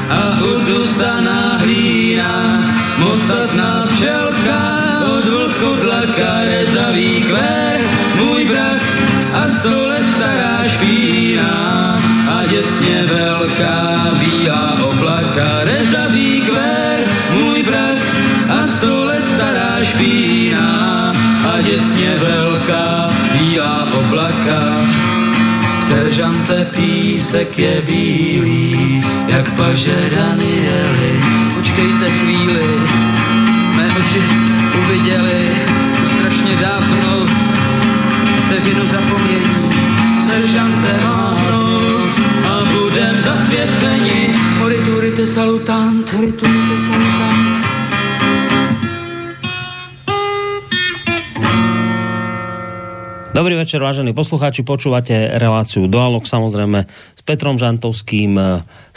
a udusaná hlína, mosazná včelka od vlkodlaka rezavý kvér, můj vrah a 100 let stará špína a děsně velká bílá oblaka. Rezavý kvér, můj vrah a 100 let stará špína a děsně velká bílá oblaka. Seržante, písek je bílý, jak paže Danieli, počkejte chvíli, mé oči uviděli strašně dávno vteřinu zapomnění. Seržante, mávnou a budem zasvěceni. Moriturite salutant, moriturite salutant. Dobrý večer, vážení poslucháči, počúvate reláciu Dualog, samozrejme s Petrom Žantovským,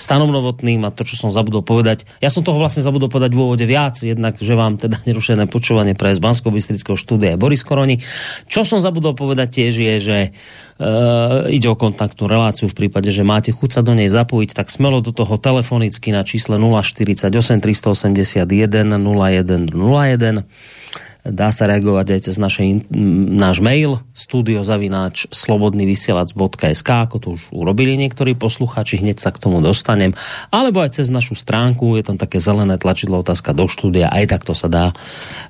Stanom Novotným a to, čo som zabudol povedať. Ja som toho vlastne zabudol povedať v úvode viac, jednak, že vám teda nerušené počúvanie pre z Banskobystrického štúdia Boris Koroni. Čo som zabudol povedať tiež je, že ide o kontaktnú reláciu v prípade, že máte chuť sa do nej zapojiť, tak smelo do toho telefonicky na čísle 048 381 0101. Dá sa reagovať aj cez náš mail studio@slobodnyvysielac.sk, ako to už urobili niektorí poslucháči, hneď sa k tomu dostanem, alebo aj cez našu stránku, je tam také zelené tlačidlo otázka do štúdia, aj takto sa dá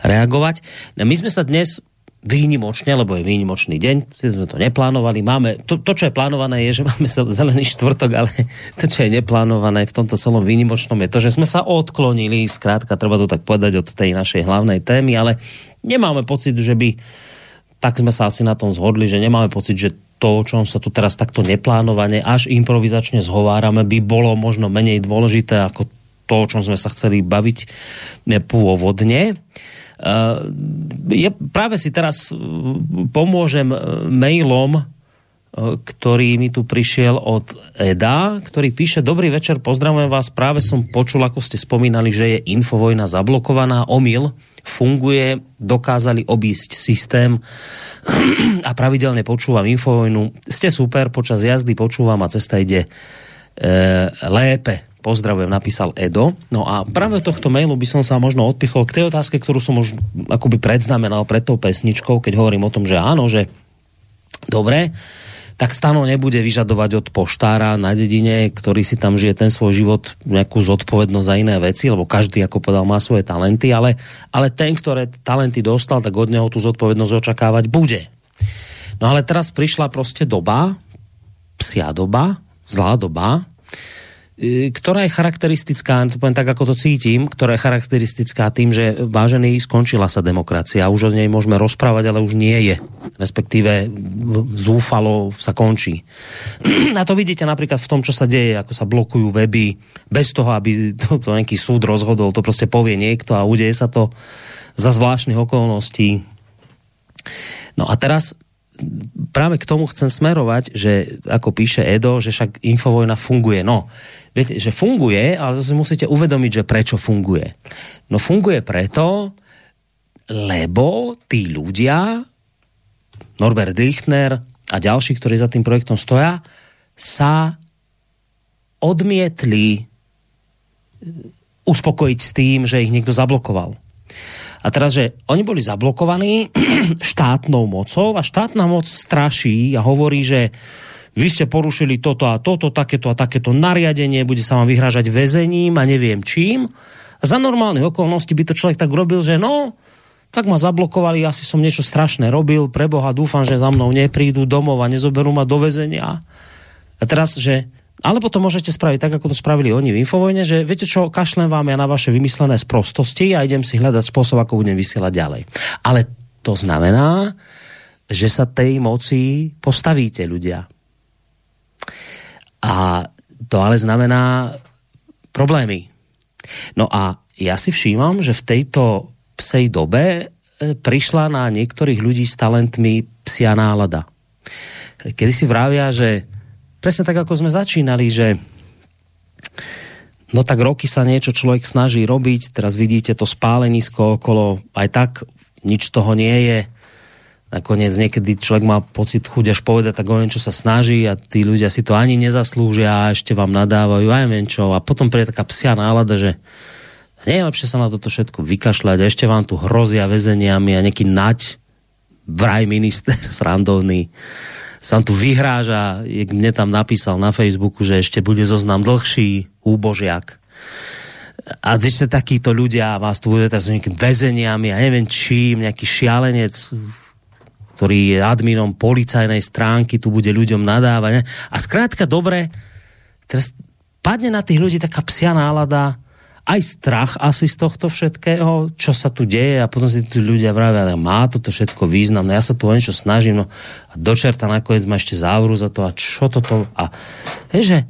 reagovať. My sme sa dnes výnimočne, lebo je výnimočný deň, si sme to neplánovali, máme, to čo je plánované je, že máme zelený štvrtok, ale to, čo je neplánované v tomto celom výnimočnom je to, že sme sa odklonili, skrátka, treba to tak povedať, od tej našej hlavnej témy, ale nemáme pocit, že by, tak sme sa asi na tom zhodli, že nemáme pocit, že to, o čom sa tu teraz takto neplánovane až improvizačne zhovárame, by bolo možno menej dôležité ako to, o čom sme sa chceli baviť pôvodne. Ja práve si teraz pomôžem mailom, ktorý mi tu prišiel od Eda, ktorý píše: Dobrý večer, pozdravujem vás, práve som počul, ako ste spomínali, že je Infovojna zablokovaná, omyl, funguje, dokázali obísť systém a pravidelne počúvam Infovojnu, ste super, počas jazdy počúvam a cesta ide lépe. Pozdravujem, napísal Edo. No a práve tohto mailu by som sa možno odpichol k tej otázke, ktorú som už akoby predznamenal pred tou pesničkou, keď hovorím o tom, že áno, že dobre, tak Stano nebude vyžadovať od poštára na dedine, ktorý si tam žije ten svoj život, nejakú zodpovednosť za iné veci, lebo každý, ako povedal, má svoje talenty, ale ten, ktoré talenty dostal, tak od neho tú zodpovednosť očakávať bude. No ale teraz prišla proste doba, psia doba, zlá doba, ktorá je charakteristická, to poviem tak, ako to cítim, ktorá je charakteristická tým, že vážený, skončila sa demokracia. Už o nej môžeme rozprávať, ale už nie je. Respektíve zúfalo sa končí. A to vidíte napríklad v tom, čo sa deje, ako sa blokujú weby, bez toho, aby to nejaký súd rozhodol, to proste povie niekto a udeje sa to za zvláštnych okolností. No a teraz práve k tomu chcem smerovať, že ako píše Edo, že však Infovojna funguje. No, viete, že funguje, ale to si musíte uvedomiť, že prečo funguje. No funguje preto, lebo tí ľudia, Norbert Lichtner a ďalší, ktorí za tým projektom stoja, sa odmietli uspokojiť s tým, že ich niekto zablokoval. A teraz, že oni boli zablokovaní štátnou mocou a štátna moc straší a hovorí, že vy ste porušili toto a toto, takéto a takéto nariadenie, bude sa vám vyhrážať väzením a neviem čím. A za normálnych okolností by to človek tak robil, že no, tak ma zablokovali, asi som niečo strašné robil, preboha, dúfam, že za mnou neprídu domov a nezoberú ma do väzenia. A teraz, že alebo to môžete spraviť tak, ako to spravili oni v Infovojne, že viete čo, kašlem vám ja na vaše vymyslené sprostosti a idem si hľadať spôsob, ako budem vysielať ďalej. Ale to znamená, že sa tej moci postavíte, ľudia. A to ale znamená problémy. No a ja si všímam, že v tejto psej dobe prišla na niektorých ľudí s talentmi psia nálada. Kedy si vravia, že presne tak, ako sme začínali, že no tak roky sa niečo človek snaží robiť, teraz vidíte to spálenisko okolo, aj tak nič toho nie je. Nakoniec niekedy človek má pocit chuť až povedať, tak o niečo sa snaží a tí ľudia si to ani nezaslúžia a ešte vám nadávajú aj menčov. A potom príde taká psia nálada, že nie je lepšie sa na toto všetko vykašľať a ešte vám tu hrozia väzeniami a nejaký Naď, vraj minister srandovný, sám tu vyhráža, jak mne tam napísal na Facebooku, že ešte bude zoznam dlhší, úbožiak. A ešte takíto ľudia vás tu budete s nejakým väzeniami a neviem čím, nejaký šialenec, ktorý je adminom policajnej stránky, tu bude ľuďom nadávať. Ne? A skrátka, dobre, teraz padne na tých ľudí taká psia nálada, aj strach asi z tohto všetkého, čo sa tu deje a potom si tu ľudia vravia, má toto všetko význam, no ja sa tu o niečo snažím, no a dočerta nakoniec ma ešte závrú za to a čo toto a že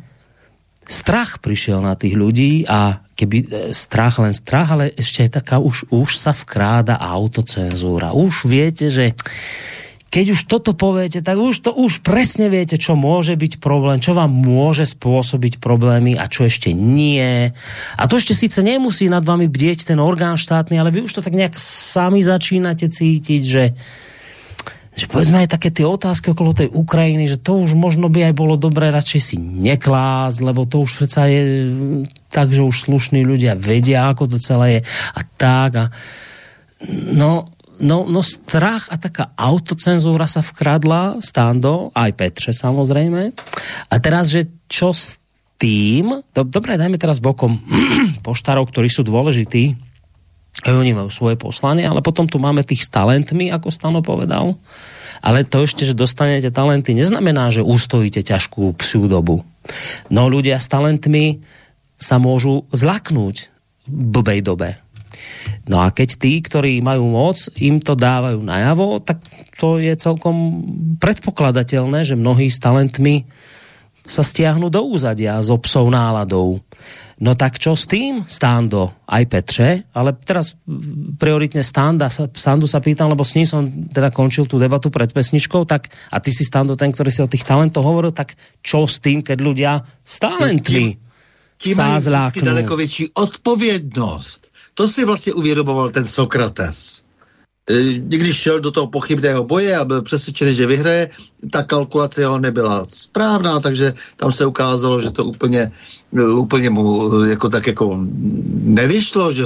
strach prišiel na tých ľudí a keby strach, ale ešte je taká, už sa vkráda autocenzúra, už viete, že keď už toto poviete, tak už presne viete, čo môže byť problém, čo vám môže spôsobiť problémy a čo ešte nie. A to ešte síce nemusí nad vami bdieť ten orgán štátny, ale vy už to tak nejak sami začínate cítiť, že povedzme aj také tie otázky okolo tej Ukrajiny, že to už možno by aj bolo dobré radšej si neklásť, lebo to už predsa je tak, že už slušní ľudia vedia, ako to celé je a tak. A No strach a taká autocenzúra sa vkradla, Stando, aj Petre samozrejme. A teraz, že čo s tým? Dobre, dajme teraz bokom poštárov, ktorí sú dôležití, Oni majú svoje poslanie, ale potom tu máme tých s talentmi, ako Stano povedal. Ale to ešte, že dostanete talenty, neznamená, že ustojíte ťažkú psiu dobu. No ľudia s talentmi sa môžu zlaknúť v blbej dobe. No a keď tí, ktorí majú moc, im to dávajú najavo, tak to je celkom predpokladateľné, že mnohí s talentmi sa stiahnu do úzadia s obsou náladou. No tak čo s tým, Stando, aj Petře? Ale teraz prioritne Standu sa pýtam, lebo s ním som teda končil tú debatu pred pesničkou, tak a ty si, Stando, ten, ktorý si o tých talentoch hovoril, tak čo s tým, keď ľudia s talentmi sa zláknú? Ti majú vždycky daleko väčší odpovědnost. To si vlastně uvědomoval ten Sokrates. Když šel do toho pochybného boje a byl přesvědčený, že vyhraje, ta kalkulace jeho nebyla správná, takže tam se ukázalo, že to úplně mu jako tak jako nevyšlo, že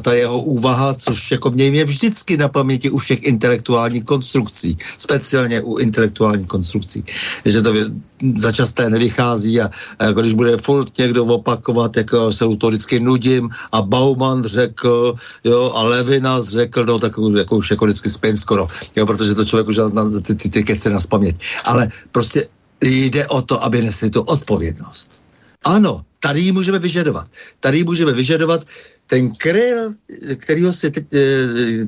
ta jeho úvaha, což jako mě je vždycky na paměti u všech intelektuálních konstrukcí, speciálně u intelektuálních konstrukcí, že to začasté nevychází a když bude furt někdo opakovat, jako se to vždycky nudím a Bauman řekl, jo, a Levinas řekl, no tak jako už jako vždycky spím skoro, jo, protože to člověk už nás ty kece na spaměť. Ale prostě jde o to, aby nesli tu odpovědnost. Ano, tady ji můžeme vyžadovat. Tady ji můžeme vyžadovat. Ten Kryl, kterýho si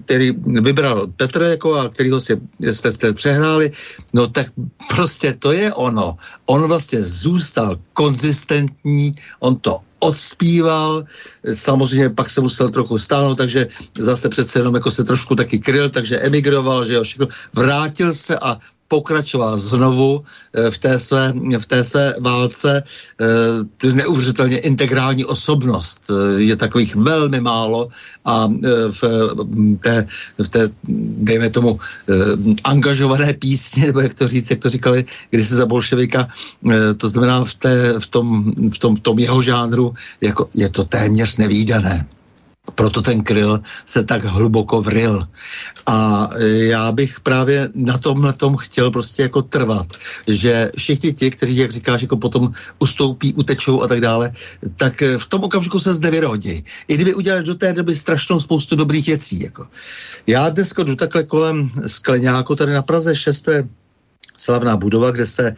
který vybral Petr jako a kterýho si jste přehráli, no tak prostě to je ono. On vlastně zůstal konzistentní, on to odspíval, samozřejmě pak se musel trochu stáhnout, takže zase přece jenom jako se trošku taky kryl, takže emigroval, že jo, všechno. Vrátil se a pokračoval znovu v té své válce. Neuvěřitelně integrální osobnost. Je takových velmi málo a v té dejme tomu, angažované písně, nebo jak to říkali, když se za bolševika, to znamená v tom jeho žánru, jako je to téměř nevídané. Proto ten Kryl se tak hluboko vryl. A já bych právě na tom chtěl prostě jako trvat, že všichni ti, kteří, jak říkáš, jako potom ustoupí, utečou a tak dále, tak v tom okamžiku se zde vyrodí. I kdyby udělali do té doby strašnou spoustu dobrých věcí. Jako. Já dneska jdu takhle kolem Skleňáku, tady na Praze 6. slavná budova, kde se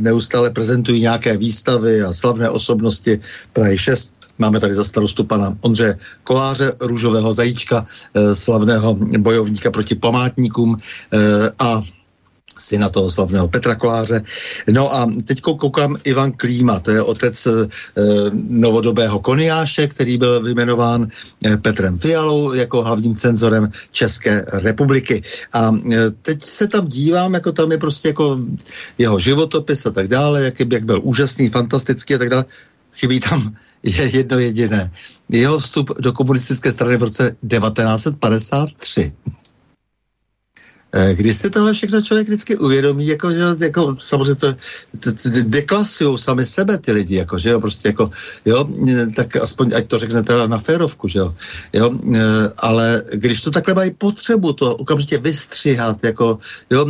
neustále prezentují nějaké výstavy a slavné osobnosti Prahy 6. Máme tady za starostu pana Ondřeje Koláře, růžového zajíčka, slavného bojovníka proti památníkům a syna toho slavného Petra Koláře. No a teď koukám Ivan Klíma, to je otec novodobého koniáše, který byl vyjmenován Petrem Fialou jako hlavním cenzorem České republiky. A teď se tam dívám, jako tam je prostě jako jeho životopis a tak dále, jak byl úžasný, fantastický a tak dále. Chybí tam jedno jediné. Jeho vstup do komunistické strany v roce 1953. Když si tohle všechno člověk vždycky uvědomí, jako samozřejmě to deklasujou sami sebe ty lidi, jako, že jo, prostě jako, jo, tak aspoň ať to řekne teda na férovku, že jo, ale když to takhle mají potřebu to okamžitě vystřihat, jako, jo,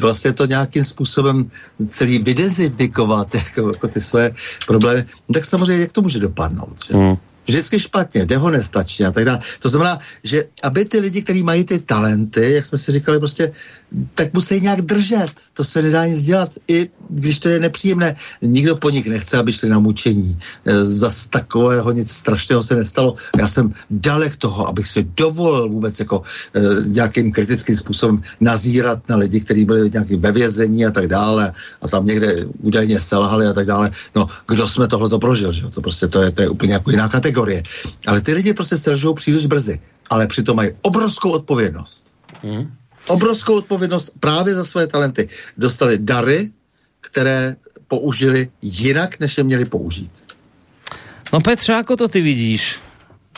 vlastně to nějakým způsobem celý vydezinfikovat, jako ty své problémy, tak samozřejmě jak to může dopadnout, že jo. Vždycky špatně, dehonestačně a tak dále. To znamená, že aby ty lidi, kteří mají ty talenty, jak jsme si říkali, prostě, tak musí nějak držet. To se nedá nic dělat, i když to je nepříjemné. Nikdo po nich nechce, aby šli na mučení. Zas takového nic strašného se nestalo. Já jsem dalek toho, abych si dovolil vůbec jako nějakým kritickým způsobem nazírat na lidi, kteří byli nějaký ve vězení a tak dále a tam někde údajně selhali a tak dále. No, kdo jsme tohleto prožil, že? To prostě to je úplně jako jiná kategorie. Ale ty lidi prostě selžou příliš brzy, ale přitom mají obrovskou odpovědnost. Obrovskou odpovědnost právě za své talenty. Dostali dary, které použili jinak, než je měli použít. No Petře, ako to ty vidíš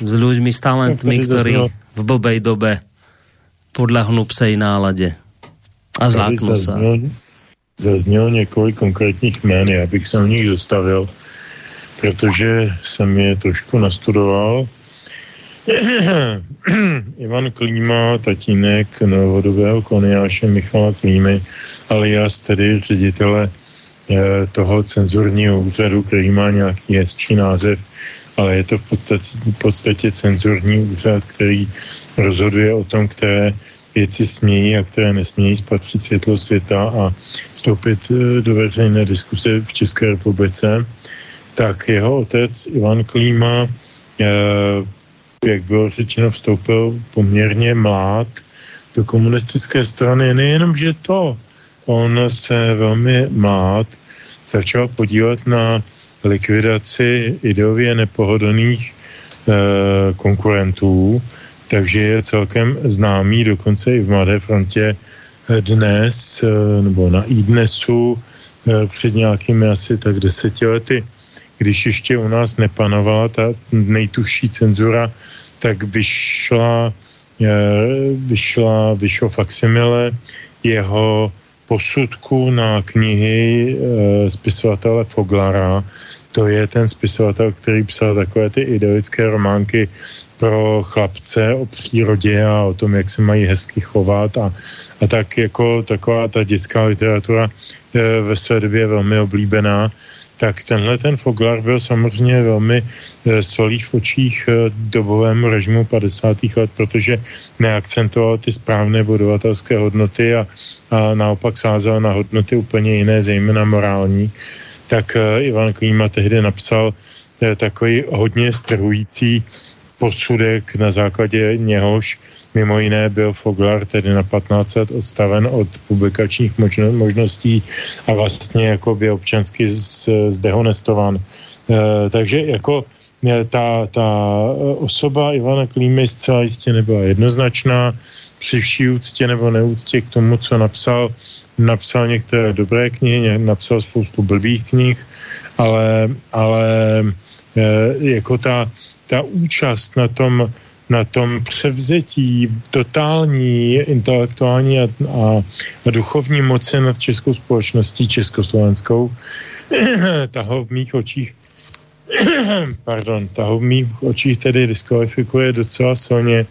s ľuďmi, s talentmi, ktorí v blbej dobe podľahnú psej nálade a zláknú sa? Zaznělo několik konkrétních jmén, já bych se o nich zastavil, protože jsem je trošku nastudoval. Ivan Klíma, tatínek novodobého koniáše Michala Klímy, alias tedy ředitele toho cenzurního úřadu, který má nějaký hezčí název, ale je to v podstatě cenzurní úřad, který rozhoduje o tom, které věci smějí a které nesmějí spatřit světlo světa a vstoupit do veřejné diskuse v České republice. Tak jeho otec Ivan Klíma, jak bylo řečeno, vstoupil poměrně mlád do komunistické strany. Nejenom, že to, on se velmi mlád začal podívat na likvidaci ideově nepohodlných konkurentů, takže je celkem známý dokonce i v Mladé frontě dnes, nebo na iDnesu před nějakými asi tak 10 lety, když ještě u nás nepanovala ta nejtužší cenzura, tak vyšlo faksimile jeho posudku na knihy spisovatele Foglara. To je ten spisovatel, který psal takové ty ideologické románky pro chlapce o přírodě a o tom, jak se mají hezky chovat a tak jako taková ta dětská literatura ve své době velmi oblíbená. Tak tenhle ten Foglar byl samozřejmě velmi solí v očích dobovému režimu 50. let, protože neakcentoval ty správné budovatelské hodnoty a naopak sázal na hodnoty úplně jiné, zejména morální. Tak Ivan Klíma tehdy napsal takový hodně strhující posudek, na základě něhož mimo jiné byl Foglar tedy na 15 let odstaven od publikačních možností a vlastně jako by občansky zdehonestovan. Takže jako ta osoba Ivana Klímy zcela jistě nebyla jednoznačná, při vší úctě nebo neúctě k tomu, co napsal některé dobré knihy, napsal spoustu blbých knih, ale jako ta účast na tom převzetí totální intelektuální a duchovní moci nad českou společností československou taho v mých očích tedy diskvalifikuje docela silně.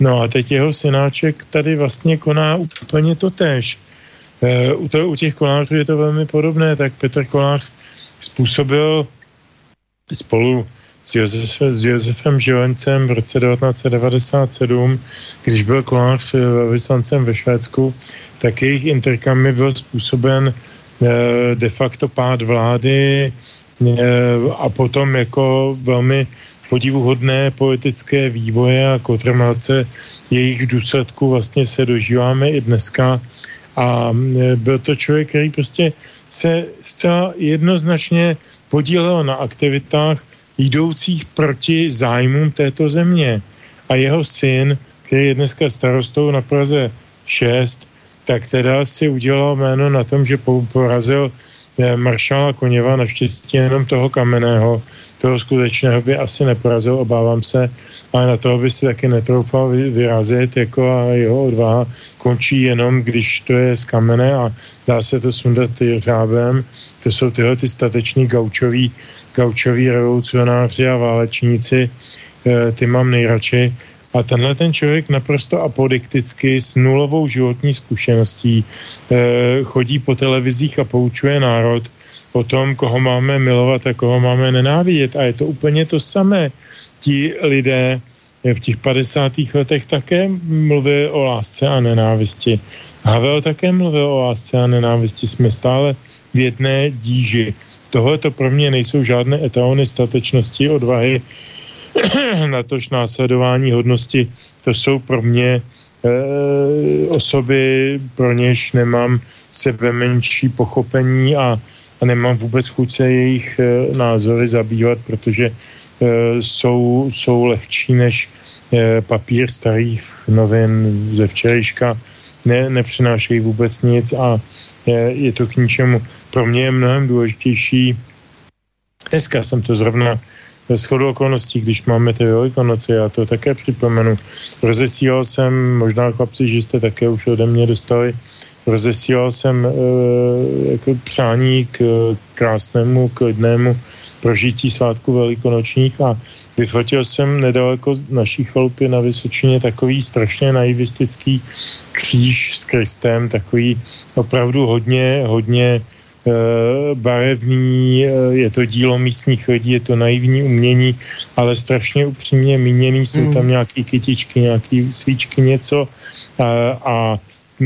No a teď jeho synáček tady vlastně koná úplně totéž. U těch Kolářů je to velmi podobné, tak Petr Kolář způsobil spolu s Josefem Žilencem v roce 1997, když byl Kolář vyslancem ve Švédsku, tak jejich interkami byl způsoben de facto pád vlády a potom jako velmi podivuhodné politické vývoje a kotrmelce jejich důsledků vlastně se dožíváme i dneska. A byl to člověk, který prostě se zcela jednoznačně podílel na aktivitách jdoucích proti zájmům této země. A jeho syn, který je dneska starostou na Praze 6, tak teda si udělal jméno na tom, že porazil maršála Koněva, naštěstí jenom toho kamenného, toho skutečného by asi neporazil, obávám se, ale na toho by si taky netroufal vyrazit, jako a jeho odvaha končí jenom, když to je z kamene a dá se to sundat řávem. To jsou tyhle ty stateční gaučoví revolucionáři a válečníci, ty mám nejradši. A tenhle ten člověk naprosto apodikticky s nulovou životní zkušeností chodí po televizích a poučuje národ o tom, koho máme milovat a koho máme nenávidět. A je to úplně to samé. Ti lidé v těch 50. letech také mluví o lásce a nenávisti. Havel také mluvil o lásce a nenávisti. Jsme stále v jedné díži. Tohle to pro mě nejsou žádné etalony statečnosti, odvahy, natož následování hodnosti. To jsou pro mě osoby, pro něž nemám sebe menší pochopení a nemám vůbec chuť se jejich názory zabývat, protože jsou lehčí než papír starých novin ze včerejška. Nepřinášejí vůbec nic a je to k ničemu. Pro mě je mnohem důležitější, dneska jsem to zrovna ve shodu okolností, když máme ty Velikonoce, já to také připomenu, rozesílal jsem, možná chlapci, že jste také už ode mě dostali, rozesílal jsem jako přání k krásnému, klidnému prožití svátku velikonočních a vyfotil jsem nedaleko naší chalupy na Vysočině takový strašně naivistický kříž s Kristem, takový opravdu hodně barevný, je to dílo místních lidí, je to naivní umění, ale strašně upřímně míněný, jsou tam nějaký kytičky, nějaký svíčky, něco a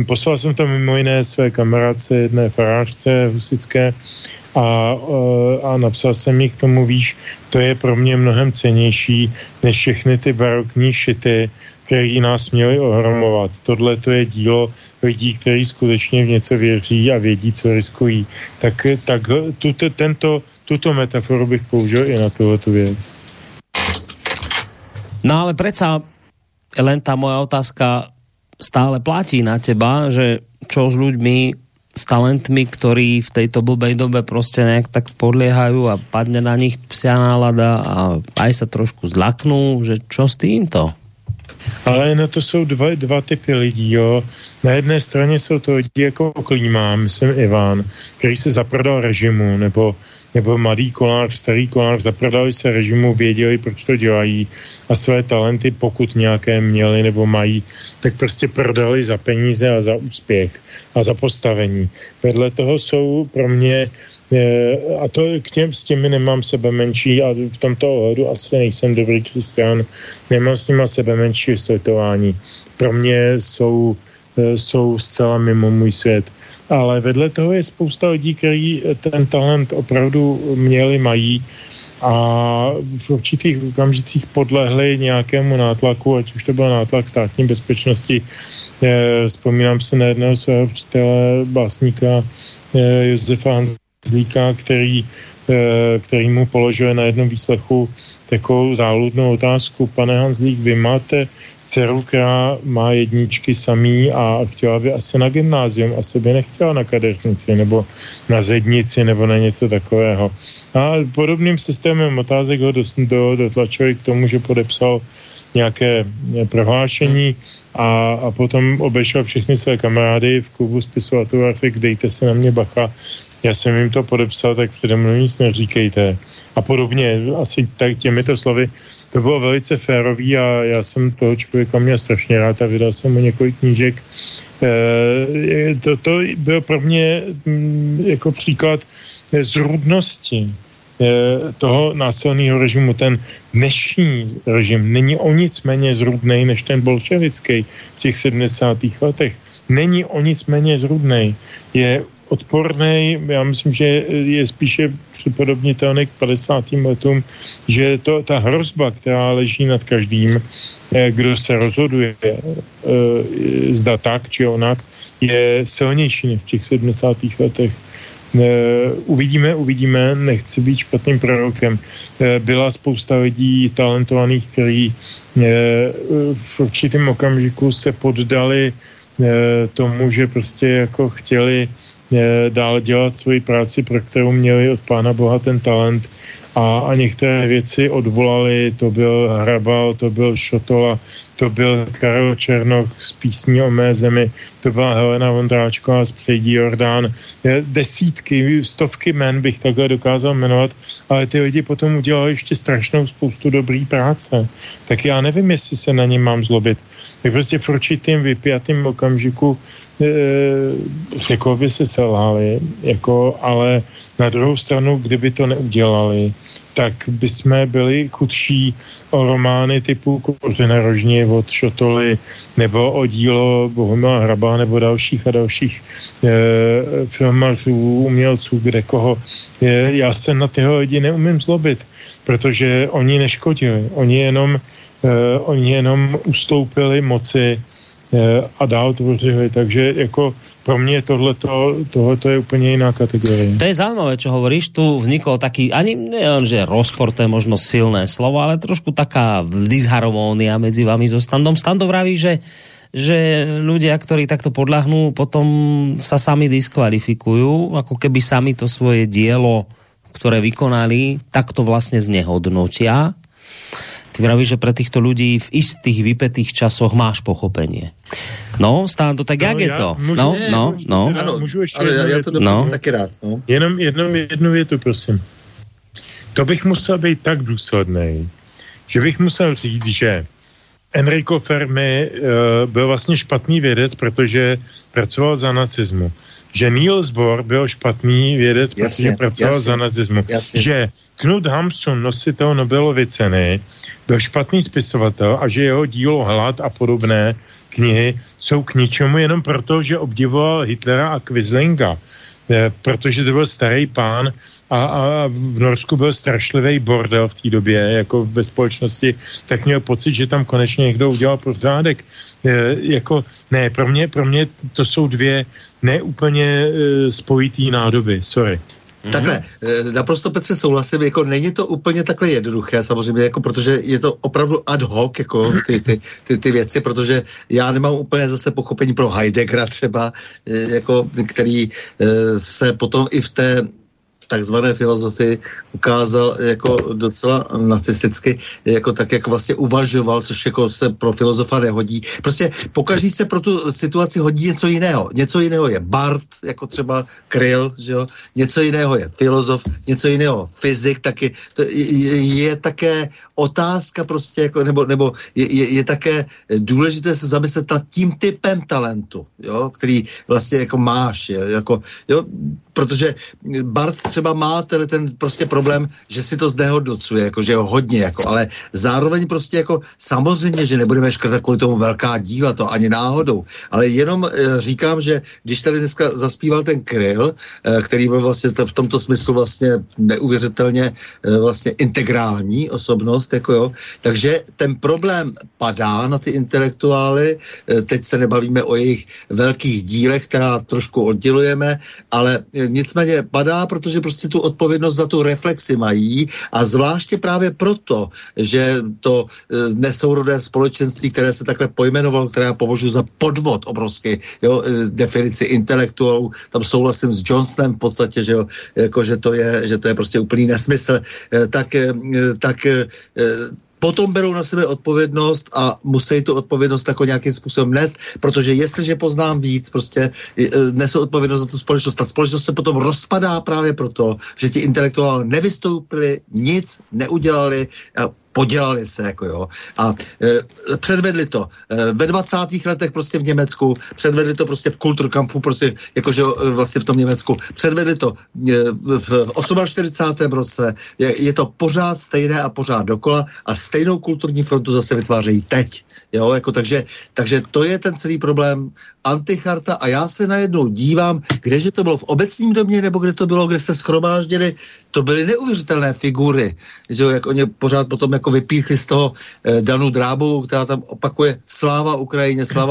poslal jsem tam mimo jiné své kamarádce, jedné farářce husické a napsal jsem mi k tomu, víš, to je pro mě mnohem cennější než všechny ty barokní šity, který nás měli ohromovat. Tohle to je dílo lidí, kteří skutečně v něco věří a vědí, co riskují. Tak tuto metaforu bych použil i na tohoto věc. No ale predsa len tá moja otázka stále platí na teba, že čo s ľuďmi, s talentmi, ktorí v tejto blbej dobe proste nejak tak podliehajú a padne na nich psia nálada a aj sa trošku zlaknú, že čo s týmto? Ale na to jsou dva typy lidí, jo. Na jedné straně jsou to lidi jako Klíma, myslím Ivan, který se zaprodal režimu, nebo mladý Kolář, starý Kolář, zaprodali se režimu, věděli, proč to dělají a své talenty, pokud nějaké měli nebo mají, tak prostě prodali za peníze a za úspěch a za postavení. Vedle toho jsou pro mě a to s těmi nemám sebe menší a v tomto ohledu asi nejsem dobrý křesťan, nemám s nima sebe menší vysvětování. Pro mě jsou zcela mimo můj svět. Ale vedle toho je spousta lidí, kteří ten talent opravdu měli, mají a v určitých okamžicích podlehli nějakému nátlaku, ať už to byl nátlak státní bezpečnosti. Vzpomínám se na jednoho svého přítele, básníka Josefa Hanzlíka, který mu položil na jednom výslechu takovou záludnou otázku. Pane Hanzlík, vy máte dceru, která má jedničky samý a chtěla by asi na gymnázium, asi by nechtěla na kadeřnici nebo na zednici nebo na něco takového. A podobným systémem otázek ho dotlačili k tomu, že podepsal nějaké prohlášení a potom obešel všechny své kamarády v klubu spisovatelů a řekl, dejte se na mě bacha, já jsem jim to podepsal, tak přede mnou nic neříkejte. A podobně, asi tak těmito slovy, to bylo velice férový a já jsem toho člověka měl strašně rád a vydal jsem mu několik knížek. To byl pro mě jako příklad zrůdnosti toho násilného režimu. Ten dnešní režim není o nic méně zrůdnej než ten bolševický v těch 70. letech. Není o nic méně zrůdnej. Je odpornej, já myslím, že je spíše připodobnitelný k 50. letům, že to ta hrozba, která leží nad každým, kdo se rozhoduje, zda tak či onak, je silnější než v těch 70. letech. Uvidíme, nechci být špatným prorokem. Byla spousta lidí talentovaných, kteří v určitém okamžiku se poddali tomu, že prostě jako chtěli dál dělat svoji práci, pro kterou měli od Pána Boha ten talent a některé věci odvolali, to byl Hrabal, to byl Šotola, to byl Karel Černoch z Písní o mé zemi, to byla Helena Vondráčková z Přejdí Jordán. Desítky, stovky men bych takhle dokázal jmenovat, ale ty lidi potom udělali ještě strašnou spoustu dobrý práce. Tak já nevím, jestli se na ně mám zlobit. Tak prostě v určitým vypjatým okamžiku řekl by se selhali, jako, ale na druhou stranu, kdyby to neudělali, tak by jsme byli chudší o romány typu Kořena rožně od Šotoly nebo o dílo Bohumila Hrabala nebo dalších a dalších filmařů, umělců, kde koho. Já se na tyho lidi neumím zlobit, protože oni neškodili. Oni jenom ustoupili moci a dál tvořili. Takže jako pro mňa tohleto je úplne iná kategória. To je zaujímavé, čo hovoríš. Tu vznikol taký, ani neviem, že rozpor, to je možno silné slovo, ale trošku taká disharmónia medzi vami so Standom. Stando vraví, že ľudia, ktorí takto podľahnú, potom sa sami diskvalifikujú, ako keby sami to svoje dielo, ktoré vykonali, takto vlastne znehodnotia. Ty vravíš, že pre týchto ľudí v istých vypetých časoch máš pochopenie. No, Stando, tak jak je to? Můžu ještě taky rád. No. Jenom jednu větu, prosím. To bych musel být tak důslednej, že bych musel říct, že Enrico Fermi byl vlastně špatný vědec, protože pracoval za nacismu. Že Niels Bohr byl špatný vědec, protože pracoval za nacismu. Že Knut Hamsun, nositel Nobelovy ceny, byl špatný spisovatel a že jeho dílo Hlad a podobné knihy jsou k ničemu jenom proto, že obdivoval Hitlera a Quislinga. Protože to byl starý pán a v Norsku byl strašlivý bordel v té době, jako ve společnosti, tak měl pocit, že tam konečně někdo udělal pořádek. Jako, ne, pro mě to jsou dvě neúplně spojitý nádoby, sorry. Takhle, naprosto Petře souhlasím, jako není to úplně takhle jednoduché samozřejmě, jako protože je to opravdu ad hoc, jako ty věci, protože já nemám úplně zase pochopení pro Heideggera třeba, jako, který se potom i v té takzvané filozofii ukázal jako docela nacisticky, jako tak, jak vlastně uvažoval, což jako se pro filozofa nehodí. Prostě pokaždý se pro tu situaci hodí něco jiného. Něco jiného je Bart, jako třeba Kryl, že jo? Něco jiného je filozof, něco jiného fyzik, taky to je také otázka prostě, jako, nebo je také důležité se zamyslet nad tím typem talentu, jo? Který vlastně jako máš, jako, jo? Protože Bart třeba má ten prostě problém, že si to zdehodnocuje, jako, že ho hodně, jako, ale zároveň prostě jako samozřejmě, že nebudeme škrtat kvůli tomu velká díla, to ani náhodou, ale jenom říkám, že když tady dneska zaspíval ten Kryl, který byl vlastně v tomto smyslu vlastně neuvěřitelně vlastně integrální osobnost, jako jo, takže ten problém padá na ty intelektuály, teď se nebavíme o jejich velkých dílech, která trošku oddělujeme, ale nicméně padá, protože prostě tu odpovědnost za tu reflexi mají a zvláště právě proto, že to nesourodé společenství, které se takhle pojmenovalo, které já považuji za podvod obrovský, jo, definici intelektuálů, tam souhlasím s Johnsonem v podstatě, že, jo, jako, že to je prostě úplný nesmysl, tak potom berou na sebe odpovědnost a musí tu odpovědnost jako nějakým způsobem nést, protože jestliže poznám víc, prostě nesou odpovědnost za tu společnost. Ta společnost se potom rozpadá právě proto, že ti intelektuálové nevystoupili, nic neudělali a podělali se, jako jo. A předvedli to ve 20. letech prostě v Německu, předvedli to prostě v Kulturkampu, prostě jakože vlastně v tom Německu, předvedli to v 48. roce, je to pořád stejné a pořád dokola a stejnou kulturní frontu zase vytvářejí teď, jo, jako takže to je ten celý problém anticharta a já se najednou dívám, kdeže to bylo v Obecním domě, nebo kde to bylo, kde se shromáždili, to byly neuvěřitelné figury, že jo, jak oni pořád potom jako vypíchli z toho Danu Drábovou, která tam opakuje sláva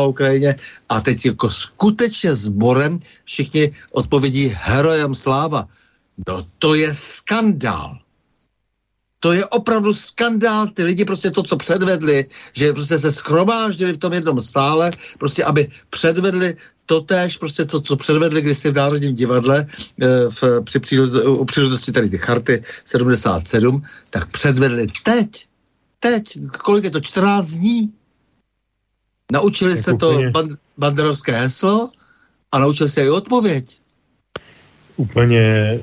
Ukrajině a teď jako skutečně sborem všichni odpovědí herojem sláva. No to je skandál. To je opravdu skandál, ty lidi prostě to, co předvedli, že prostě se shromáždili v tom jednom sále, prostě aby předvedli totéž, prostě to, co předvedli kdysi v Národním divadle u příležitosti tady ty charty 77, tak předvedli teď, kolik je to, 14 dní? Naučili se to banderovské heslo a naučili se i odpověď. Úplně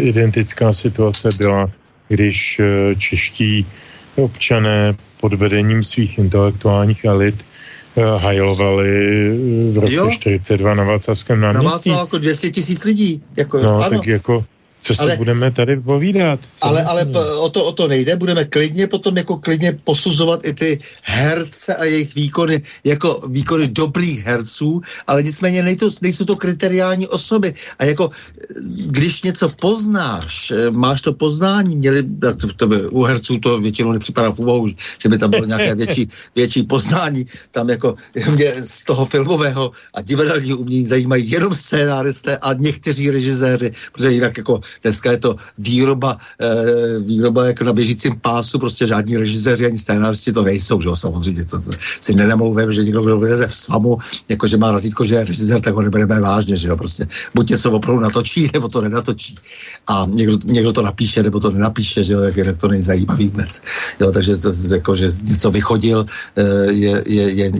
identická situace byla, když čeští občané pod vedením svých intelektuálních elit hajlovali v roce 1942 na Václavském náměstí. Na Václavu jako 200 000 lidí. Jako, no, ano. Tak jako, co se budeme tady povídat? Ale o to nejde, budeme klidně potom jako klidně posuzovat i ty herce a jejich výkony, jako výkony dobrých herců, ale nicméně nejsou to kriteriální osoby. A jako, když něco poznáš, máš to poznání, u herců to většinou nepřipadá v úvahu, že by tam bylo nějaké větší poznání, tam jako mě z toho filmového a divadelního umění zajímají jenom scénáristé a někteří režiséři, protože jinak jako dneska je to výroba jako na běžícím pásu, prostě žádní režiséři ani scénáristi to nejsou, že jo, samozřejmě, to si nenamlouvám, že někdo, kdo vyleze v svamu, jako že má razítko, že je režisér, tak ho nebereme vážně, že jo, prostě, buď něco opravdu natočí, nebo to nenatočí. A někdo to napíše, nebo to nenapíše, že jo, jak to nejzajímavý vůbec. Jo, takže to, jako, že něco vychodil,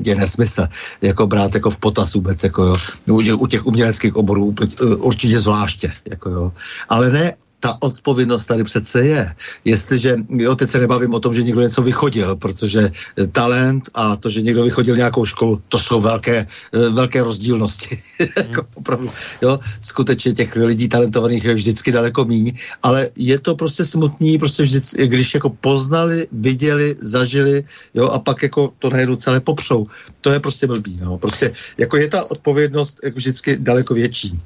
je nesmysl, jako brát jako v potaz vůbec, jako jo, u těch uměleckých oborů určitě zvláště, jako jo. Ale ne, ta odpovědnost tady přece je. Jestliže, jo, teď se nebavím o tom, že někdo něco vychodil, protože talent a to, že někdo vychodil nějakou školu, to jsou velké rozdílnosti. Opravdu, jo, skutečně těch lidí talentovaných je vždycky daleko míň, ale je to prostě smutný, prostě vždycky, když jako poznali, viděli, zažili, jo, a pak jako to najednou celé popřou. To je prostě blbý, no. Prostě jako je ta odpovědnost jako vždycky daleko větší.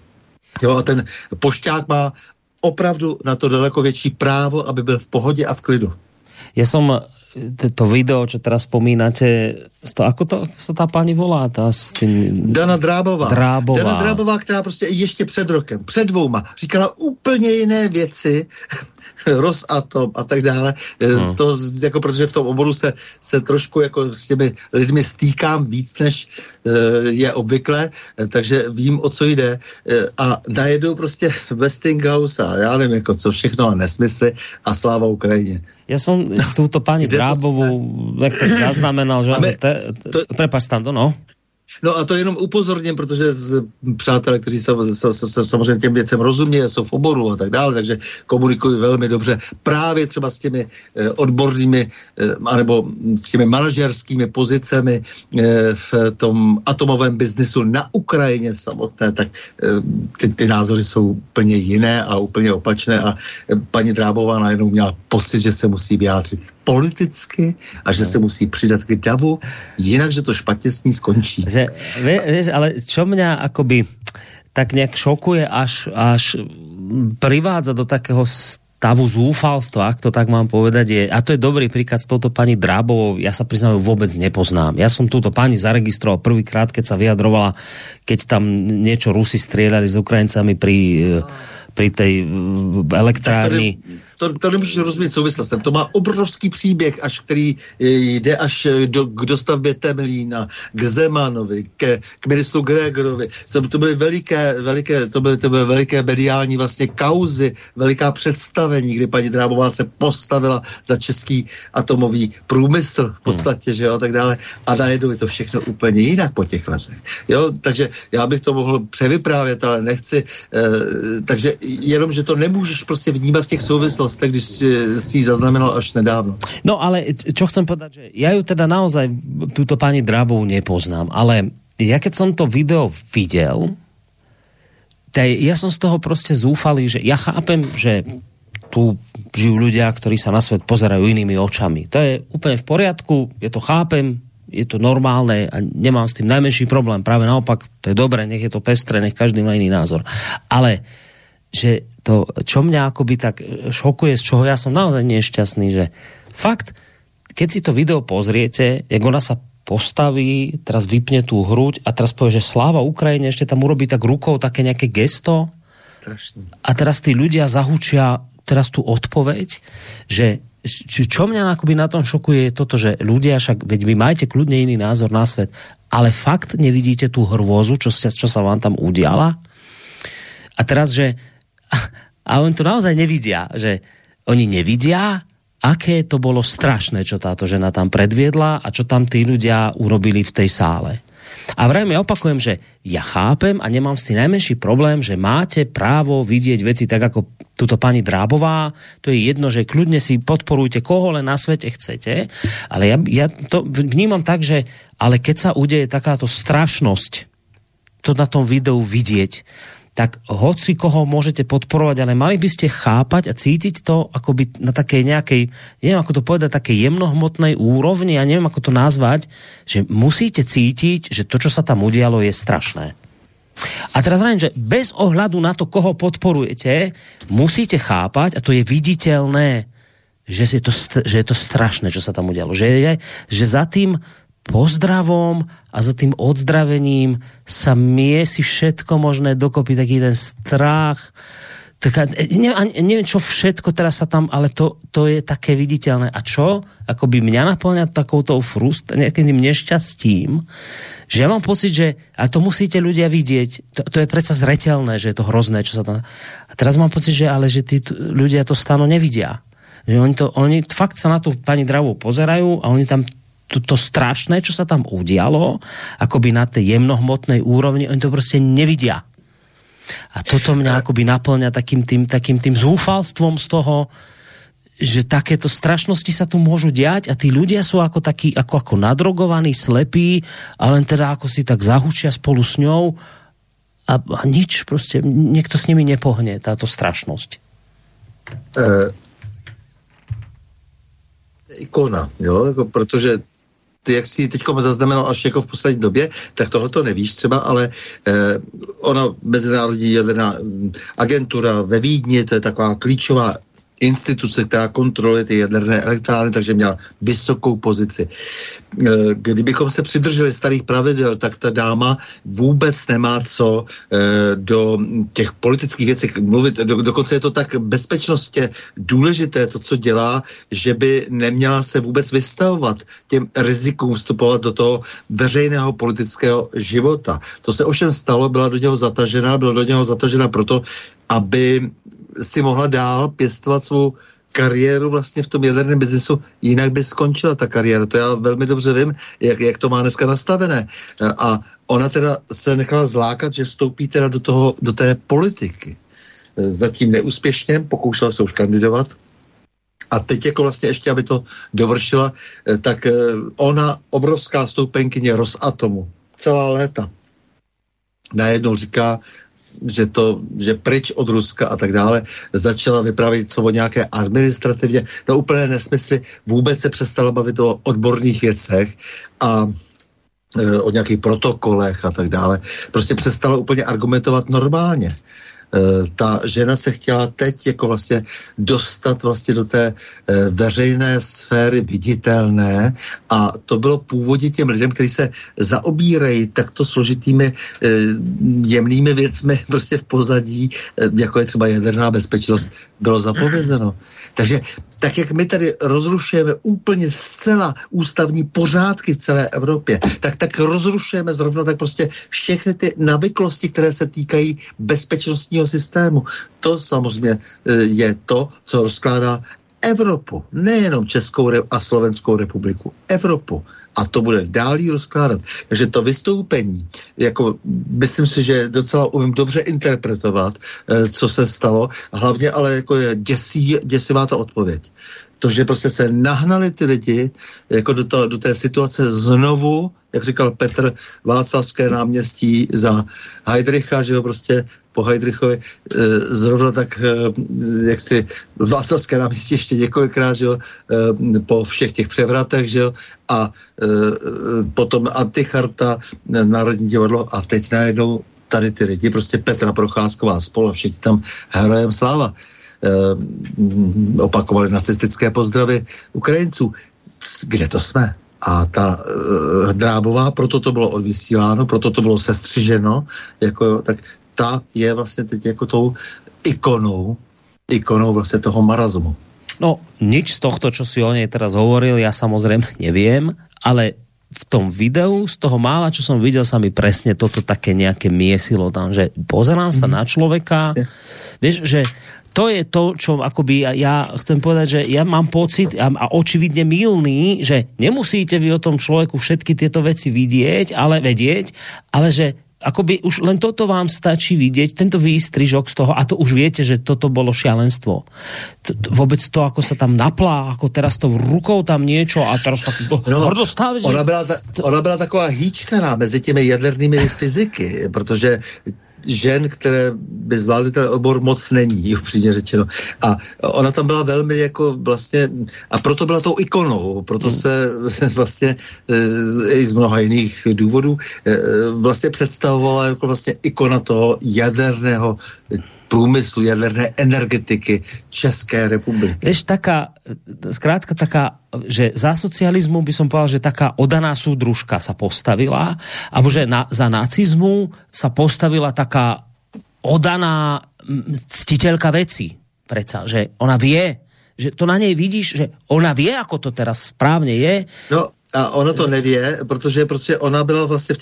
Jo, a ten pošťák má opravdu na to daleko větší právo, aby byl v pohodě a v klidu. Ja som to video, čo teraz spomínate, ako sa tá pani volá? Tá s tým... Dana Drábová. Dana Drábová, která prostě ještě před rokem, před dvouma, říkala úplně jiné věci, Rosatom a tak dále. To, jako, protože v tom oboru se trošku jako s těmi lidmi stýkám víc, než je obvykle, takže vím, o co jde. A najednou prostě Westinghouse a já nevím, jako co všechno a nesmysly a sláva Ukrajině. Ja som túto pani Drábovú zaznamenal, že... Prepáč, Stando, no. No a to jenom upozorním, protože přátelé, kteří se samozřejmě těm věcem rozumějí, jsou v oboru a tak dále, takže komunikují velmi dobře právě třeba s těmi odbornými anebo s těmi manažerskými pozicemi v tom atomovém biznesu na Ukrajině samotné, tak ty názory jsou úplně jiné a úplně opačné a paní Drábová najednou měla pocit, že se musí vyjádřit politicky a že se musí přidat k davu, jinak, že to špatně s ní skončí. Vieš, ale čo mňa akoby tak nejak šokuje, až privádza do takého stavu zúfalstva, ak to tak mám povedať, a to je dobrý príklad s touto pani Drábovou, ja sa priznám, vôbec nepoznám. Ja som túto pani zaregistroval prvýkrát, keď sa vyjadrovala, keď tam niečo Rusi strieľali s Ukrajincami pri tej elektrárni. To nemůžu rozumět souvislostem. To má obrovský příběh, až který jde až k dostavbě Temelína, k Zemanovi, k ministru Gregorovi. To byly veliké mediální vlastně kauzy, veliká představení, kdy paní Drábová se postavila za český atomový průmysl v podstatě, že jo, a tak dále. A najednou je to všechno úplně jinak po těch letech. Jo, takže já bych to mohl převyprávět, ale nechci. Takže jenom, že to nemůžeš prostě vnímat v těch souvislostech, tak když si zaznamenal až nedávno. No ale čo chcem povedať, že ja ju teda naozaj túto pani Drábovú nepoznám, ale ja keď som to video videl, ja som z toho proste zúfalý, že ja chápem, že tu žijú ľudia, ktorí sa na svet pozerajú inými očami. To je úplne v poriadku, ja to chápem, je to normálne a nemám s tým najmenší problém. Práve naopak, to je dobré, nech je to pestré, nech každý má iný názor. Ale že to, čo mňa akoby tak šokuje, z čoho ja som naozaj nešťastný, že fakt, keď si to video pozriete, jak ona sa postaví, teraz vypne tú hruď a teraz povie, že sláva Ukrajine, ešte tam urobí tak rukou také nejaké gesto. Strašný. A teraz tí ľudia zahučia teraz tú odpoveď, že čo mňa akoby na tom šokuje je toto, že ľudia však, veď vy majte kľudne iný názor na svet, ale fakt nevidíte tú hrôzu, čo sa vám tam udiala. A teraz, že a oni to naozaj nevidia, že oni nevidia, aké to bolo strašné, čo táto žena tam predviedla a čo tam tí ľudia urobili v tej sále. A vrajme, ja opakujem, že ja chápem a nemám s tým najmenší problém, že máte právo vidieť veci tak, ako túto pani Drábová. To je jedno, že kľudne si podporujte, koho len na svete chcete. Ale ja to vnímam tak, že ale keď sa udeje takáto strašnosť, to na tom videu vidieť, tak hoci koho môžete podporovať, ale mali by ste chápať a cítiť to akoby na takej nejakej, neviem ako to povedať, takej jemnohmotnej úrovni, ja neviem ako to nazvať, že musíte cítiť, že to, čo sa tam udialo, je strašné. A teraz hovorím, že bez ohľadu na to, koho podporujete, musíte chápať, a to je viditeľné, že je to strašné, čo sa tam udialo. Že za tým pozdravom a za tým odzdravením sa miesi všetko možné dokopy, taký ten strach, neviem čo všetko teraz sa tam, ale to je také viditeľné. A čo? Akoby mňa napĺňa takouto nejakým nešťastím, že ja mám pocit, že a to musíte ľudia vidieť, to je predsa zreteľné, že je to hrozné, čo sa tam... A teraz mám pocit, že tí ľudia to stále nevidia. Že oni fakt sa na tú pani Drábovú pozerajú a oni tam to strašné, čo sa tam udialo, akoby na tej jemnohmotnej úrovni, oni to proste nevidia. A toto mňa akoby naplňa takým tým zúfalstvom z toho, že takéto strašnosti sa tu môžu diať a tí ľudia sú ako takí, ako nadrogovaní, slepí a len teda ako si tak zahučia spolu s ňou a nič, proste niekto s nimi nepohne, táto strašnosť. Ikona, jo, jako, protože ty, jak jsi teď zaznamenal až jako v poslední době, tak tohoto nevíš třeba, ale ona mezinárodní jaderná agentura ve Vídni, to je taková klíčová instituce, která kontroluje ty jaderné elektrárny, takže měla vysokou pozici. Kdybychom se přidrželi starých pravidel, tak ta dáma vůbec nemá co do těch politických věcí mluvit. Dokonce je to tak bezpečnostně důležité, to, co dělá, že by neměla se vůbec vystavovat těm rizikům, vstupovat do toho veřejného politického života. To se ovšem stalo, byla do něho zatažena proto, aby si mohla dál pěstovat svou kariéru vlastně v tom jaderném biznesu, jinak by skončila ta kariéra. To já velmi dobře vím, jak to má dneska nastavené. A ona teda se nechala zlákat, že vstoupí teda do té politiky. Zatím neúspěšně, pokoušela se už kandidovat. A teď jako vlastně ještě, aby to dovršila, tak ona obrovská stoupenkyně Rosatomu. Celá léta. Najednou říká, že pryč od Ruska a tak dále, začala vyprávět co o nějaké administrativně, no úplné nesmysly, vůbec se přestala bavit o odborných věcech a o nějakých protokolech a tak dále. Prostě přestala úplně argumentovat normálně. Ta žena se chtěla teď jako vlastně dostat vlastně do té veřejné sféry viditelné a to bylo původně těm lidem, kteří se zaobírají takto složitými jemnými věcmi prostě v pozadí, jako je třeba jaderná bezpečnost, bylo zapovězeno. Takže tak, jak my tady rozrušujeme úplně zcela ústavní pořádky v celé Evropě, tak rozrušujeme zrovna tak prostě všechny ty navyklosti, které se týkají bezpečnostní systému. To samozřejmě je to, co rozkládá Evropu, nejenom Českou a Slovenskou republiku, Evropu. A to bude dál jí rozkládat. Takže to vystoupení, jako myslím si, že docela umím dobře interpretovat, co se stalo, hlavně ale jako je děsivá ta odpověď. To, že prostě se nahnali ty lidi jako do té situace znovu, jak říkal Petr, Václavské náměstí za Heidricha, že jo, prostě po Heidrichovi zrovna tak, jak si Václavské náměstí ještě několikrát, že jo, po všech těch převratech, že jo, a potom Anticharta, Národní divadlo a teď najednou tady ty lidi, prostě Petra Procházková spolu, všichni tam herojem sláva. Opakovali nacistické pozdravy Ukrajinců. Kde to jsme? A ta Drábová, proto to bylo odvysíláno, proto to bylo sestřiženo, jako, tak ta je vlastně teď jako tou ikonou vlastně toho marazmu. No, nič z tohto, čo si o nej teraz hovoril, ja samozrejme neviem, ale v tom videu, z toho mála, čo som videl, sa mi presne toto také nejaké miesilo tam, že pozerám sa na človeka, vieš, že to je to, čo akoby ja chcem povedať, že ja mám pocit a očividne mylný, že nemusíte vy o tom človeku všetky tieto veci vedieť, ale že akoby už len toto vám stačí vidieť, tento výstrižok z toho, a to už viete, že toto bolo šialenstvo. Vôbec to, ako sa tam naplá, ako teraz to rukou tam niečo a teraz tak hordo stále. Ona byla taková hýčkaná mezi těmi jadernými fyziky, protože žen, které by zvládly ten obor, moc není, upřímně řečeno. A ona tam byla velmi jako vlastně, a proto byla tou ikonou, proto se vlastně i z mnoha jiných důvodů vlastně představovala jako vlastně ikona toho jaderného průmyslu, jaderné energetiky České republiky. Vieš, skrátka taká, že za socializmu by som povedal, že taká odaná súdružka sa postavila, alebo že za nacizmu sa postavila taká odaná ctiteľka veci. Preca, že ona vie, že to na nej vidíš, že ona vie, ako to teraz správne je. No, a ona to nevě, protože ona byla vlastně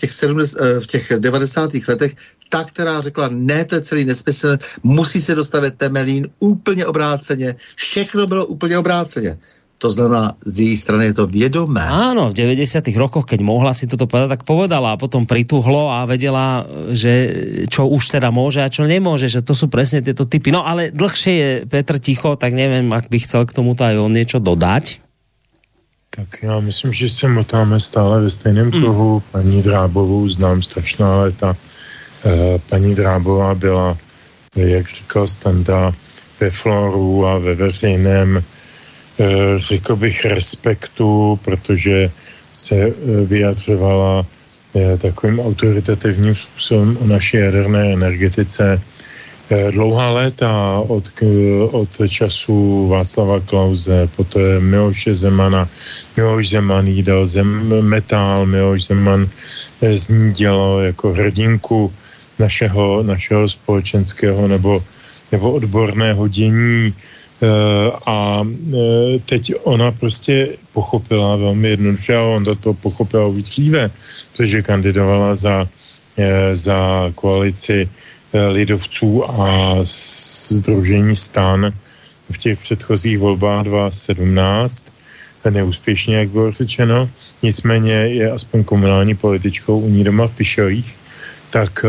v těch 90. letech ta, která řekla, ne, to je celý nesmysl, musí se dostavit Temelín úplně obráceně, všechno bylo úplně obráceně. To znamená, z jej strany je to vedomé. Áno, v 90. rokoch, keď mohla si toto povedať, tak povedala a potom prituhlo a vedela, že čo už teda môže a čo nemôže, že to sú presne tieto typy. No ale dlhšie je Petr ticho, tak neviem, ak by chcel k tomuto aj on niečo dodať. Tak já myslím, že se motáme stále ve stejném kruhu. Paní Drábovou znám strašná léta. Paní Drábová byla, jak říkal Standa, ve floru a ve veřejném, řekl bych, respektu, protože se vyjadřovala takovým autoritativním způsobem o naší jaderné energetice. Dlouhá léta od času Václava Klause, poté Miloše Zemana. Miloš Zeman jí dal metal, Miloš Zeman z ní dělal jako hrdinku našeho společenského nebo odborného dění. A teď ona prostě pochopila velmi jednoduše, a on to pochopila už dříve, protože kandidovala za koalici lidovců a sdružení STAN v těch předchozích volbách 2017, neúspěšně, jak bylo řečeno, nicméně je aspoň komunální političkou u ní doma v Pišových, tak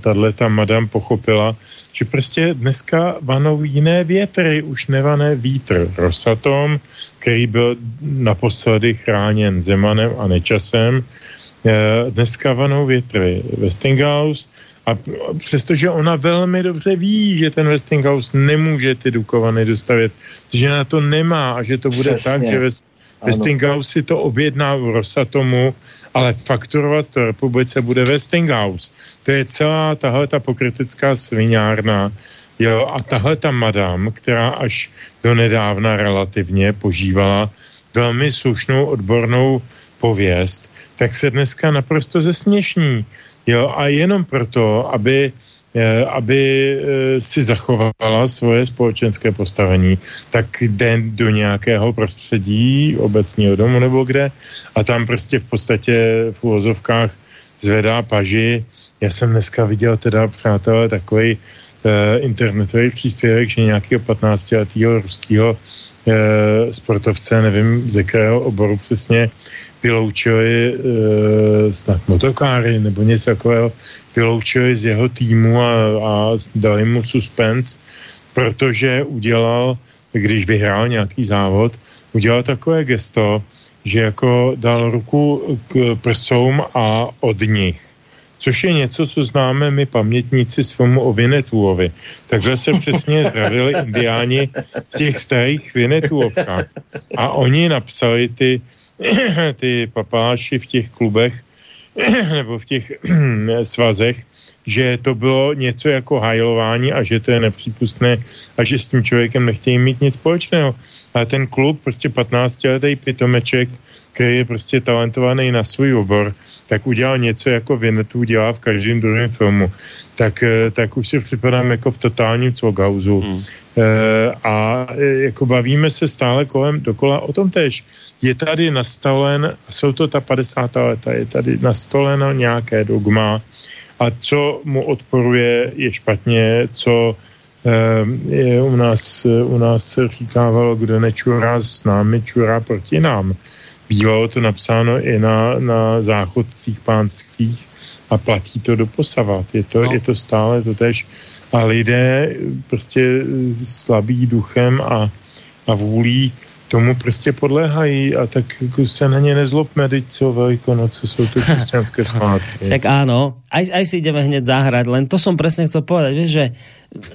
tato madam pochopila, že prostě dneska vanou jiné větry, už nevané vítr Rosatom, který byl naposledy chráněn Zemanem a Nečasem, dneska vanou větry Westinghouse. A přestože ona velmi dobře ví, že ten Westinghouse nemůže ty Dukovany dostavět, že na to nemá a že to bude přesně tak, že Westinghouse si to objedná v Rosatomu, ale fakturovat to republice bude Westinghouse. To je celá tahleta pokrytecká sviňárna. Jo, a tahleta madam, která až do nedávna relativně požívala velmi slušnou odbornou pověst, tak se dneska naprosto zesměšní. Jo, a jenom proto, aby si zachovala svoje společenské postavení, tak jde do nějakého prostředí obecního domu nebo kde a tam prostě v podstatě v uvozovkách zvedá paži. Já jsem dneska viděl teda, přátelé, takový internetový příspěvek, že nějakého 15letého ruského sportovce, nevím ze kterého oboru přesně, vyloučili snad motokáry nebo něco takového, vyloučili z jeho týmu a dali mu suspenz, protože udělal, když vyhrál nějaký závod, udělal takové gesto, že jako dal ruku k prsům a od nich. Což je něco, co známe my pamětníci svému o Vinetuovi. Takhle se přesně zradili indiáni v těch starých Vinetuovkách. A oni napsali ty papáši v těch klubech nebo v těch svazech, že to bylo něco jako hajlování a že to je nepřípustné a že s tím člověkem nechtějí mít nic společného. A ten klub, prostě 15letý pitomeček, který je prostě talentovaný na svůj obor, tak udělal něco jako Vinetů dělá v každém druhém filmu. Tak už si připadám jako v totálním cloghausu. A jako bavíme se stále kolem dokola o tom též. Je tady nastolen, jsou to ta 50. leta, je tady nastoleno nějaké dogma a co mu odporuje je špatně, co je u nás se říkávalo, kdo nečurá s námi, čurá proti nám. Bývalo to napsáno i na záchodcích pánských a platí to doposavat. Je to stále to též. A lidé prostě slabí duchem a vůlí tomu prostě podléhají a tak se na ně nezlobme, teď co Veľkonoce, jsou to křesťanské svátky. Tak áno, aj si ideme hneď zahrať, len to som presne chcel povedať, vieš, že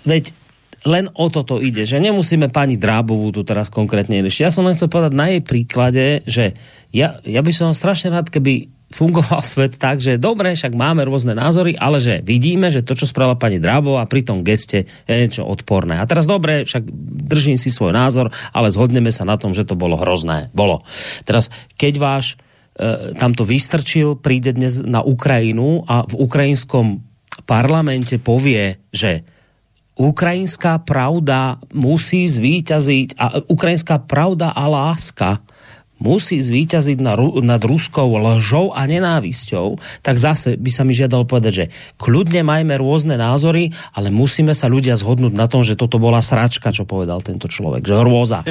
veď len o toto ide, že nemusíme pani Drábovú tu teraz konkrétne riešiť. Ja som len chcel povedať na jej príklade, že ja by som strašne rád, keby fungoval svet tak, že dobre, však máme rôzne názory, ale že vidíme, že to, čo spravila pani Drábová pri tom geste, je niečo odporné. A teraz dobre, však držím si svoj názor, ale zhodneme sa na tom, že to bolo hrozné. Bolo. Teraz, keď váš tamto vystrčil, príde dnes na Ukrajinu a v ukrajinskom parlamente povie, že ukrajinská pravda musí zvíťaziť a ukrajinská pravda a láska musí zvíťaziť nad ruskou lžou a nenávisťou, tak zase by sa mi žiadalo povedať, že kľudne majme rôzne názory, ale musíme sa ľudia zhodnúť na tom, že toto bola sračka, čo povedal tento človek, že hrôza.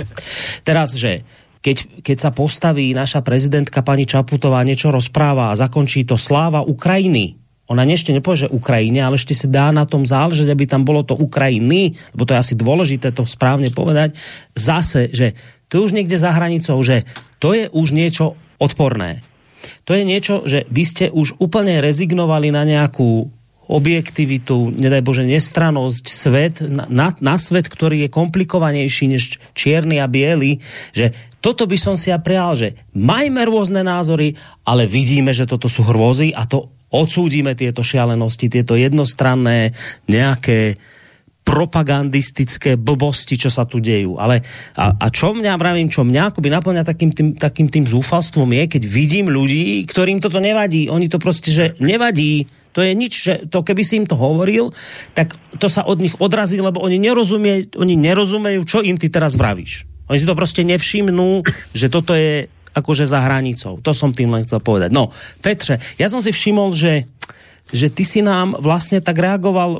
Teraz, že keď sa postaví naša prezidentka pani Čaputová, niečo rozpráva a zakončí to sláva Ukrajiny. Ona ešte nepovie, že Ukrajine, ale ešte si dá na tom záležať, aby tam bolo to Ukrajiny, lebo to je asi dôležité to správne povedať. Zase, že to je už niekde za hranicou, že to je už niečo odporné. To je niečo, že vy ste už úplne rezignovali na nejakú objektivitu, nedaj Bože, nestranosť, svet, na svet, ktorý je komplikovanejší než čierny a biely, že toto by som si ja prial, že majme rôzne názory, ale vidíme, že toto sú hrôzy a to odsúdime tieto šialenosti, tieto jednostranné nejaké propagandistické blbosti, čo sa tu dejú. Ale a čo mňa, vravím, čo mňa akoby naplňa takým tým zúfalstvom je, keď vidím ľudí, ktorým toto nevadí. Oni to proste, že nevadí. To je nič, že to keby si im to hovoril, tak to sa od nich odrazí, lebo oni nerozumejú, čo im ty teraz vravíš. Oni si to proste nevšimnú, že toto je akože za hranicou. To som tým len chcel povedať. No, Petre, ja som si všimol, že ty si nám vlastne tak reagoval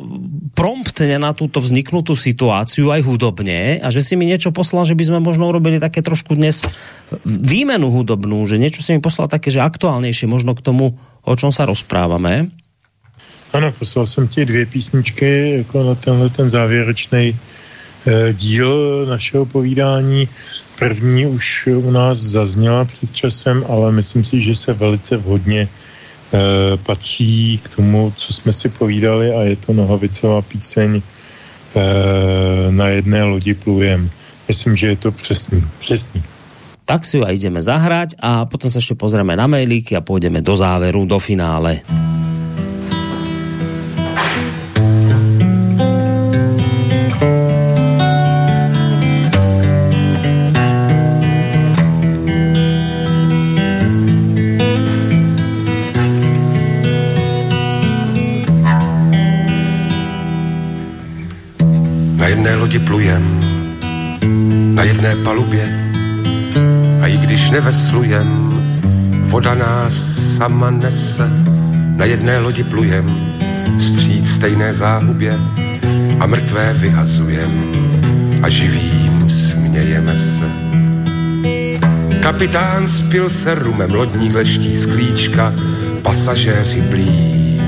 promptne na túto vzniknutú situáciu aj hudobne a že si mi niečo poslal, že by sme možno urobili také trošku dnes výmenu hudobnú, že niečo si mi poslal také, že aktuálnejšie možno k tomu, o čom sa rozprávame. Ano, poslal som ti dvě písničky jako na ten závěrečný díl našeho povídání. První už u nás zazněla před časem, ale myslím si, že se velice vhodně patří k tomu, co jsme si povídali, a je to Nohavicová píseň Na jedné lodi plujem. Myslím, že je to přesný. Tak si ju aj ideme zahrať a potom sa ešte pozrieme na mailíky a pôjdeme do záveru, do finále. Neveslujem, voda nás sama nese, na jedné lodi plujem, vstříc stejné záhubě a mrtvé vyhazujem a živým smějeme se. Kapitán spil se rumem, lodník leští z klíčka, pasažéři blí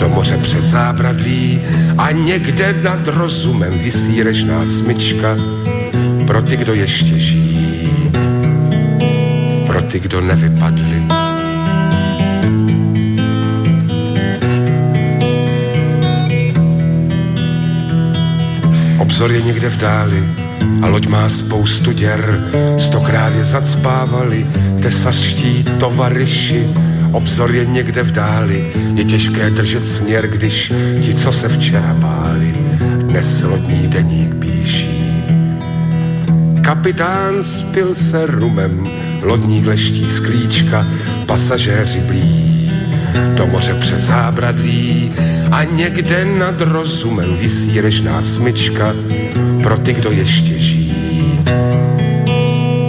do moře přes zábradlí a někde nad rozumem visí režná smyčka pro ty, kdo ještě žijí. Pro ty, kdo nevypadli. Obzor je někde v dáli a loď má spoustu děr. Stokrát je zacpávali tesařští tovaryši. Obzor je někde v dáli, je těžké držet směr, když ti, co se včera báli, dnes lodní deník píší. Kapitán spil se rumem, lodník leští z klíčka, pasažéři blí do moře přes zábradlí a někde nad rozumem visí režná smyčka pro ty, kdo ještě žijí,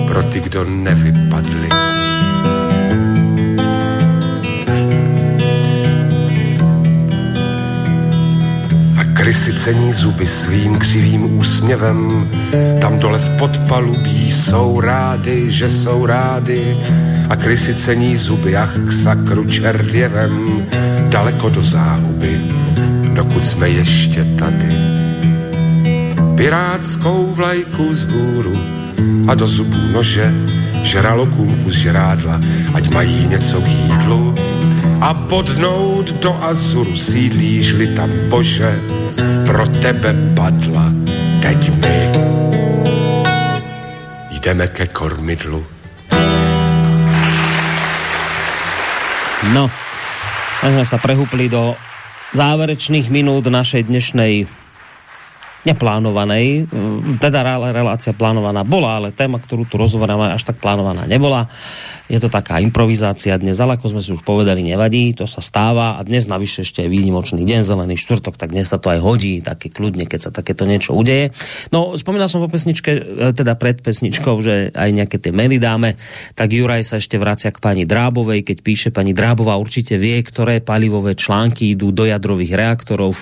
pro ty, kdo nevypadli. A krysy cení zuby svým křivým úsměvem, tam dole v podpalubí jsou rády, že jsou rády, a krysy cení zuby ach k sakru červěvem, daleko do záhuby, dokud jsme ještě tady. Pirátskou vlajku z hůru a do zubů nože, žralokům kus žrádla, ať mají něco k jídlu, a podnout do Azuru sídlí žlita bože, pro tebe padla, teď my jdeme ke kormidlu. No, my sme sa prehúpli do záverečných minút našej dnešnej neplánovanej, teda relácia plánovaná bola, ale téma, ktorú tu rozoberáme, až tak plánovaná nebola. Je to taká improvizácia dnes, ale ako sme si už povedali, nevadí, to sa stáva a dnes navyše ešte je výnimočný deň, zelený štvrtok, tak dnes sa to aj hodí, také kľudne, keď sa takéto niečo udeje. No, spomínal som po pesničke, teda pred pesničkou, že aj nejaké tie meny dáme, tak Juraj sa ešte vracia k pani Drábovej, keď píše, pani Drábová určite vie, ktoré palivové články idú do jadrových reaktorov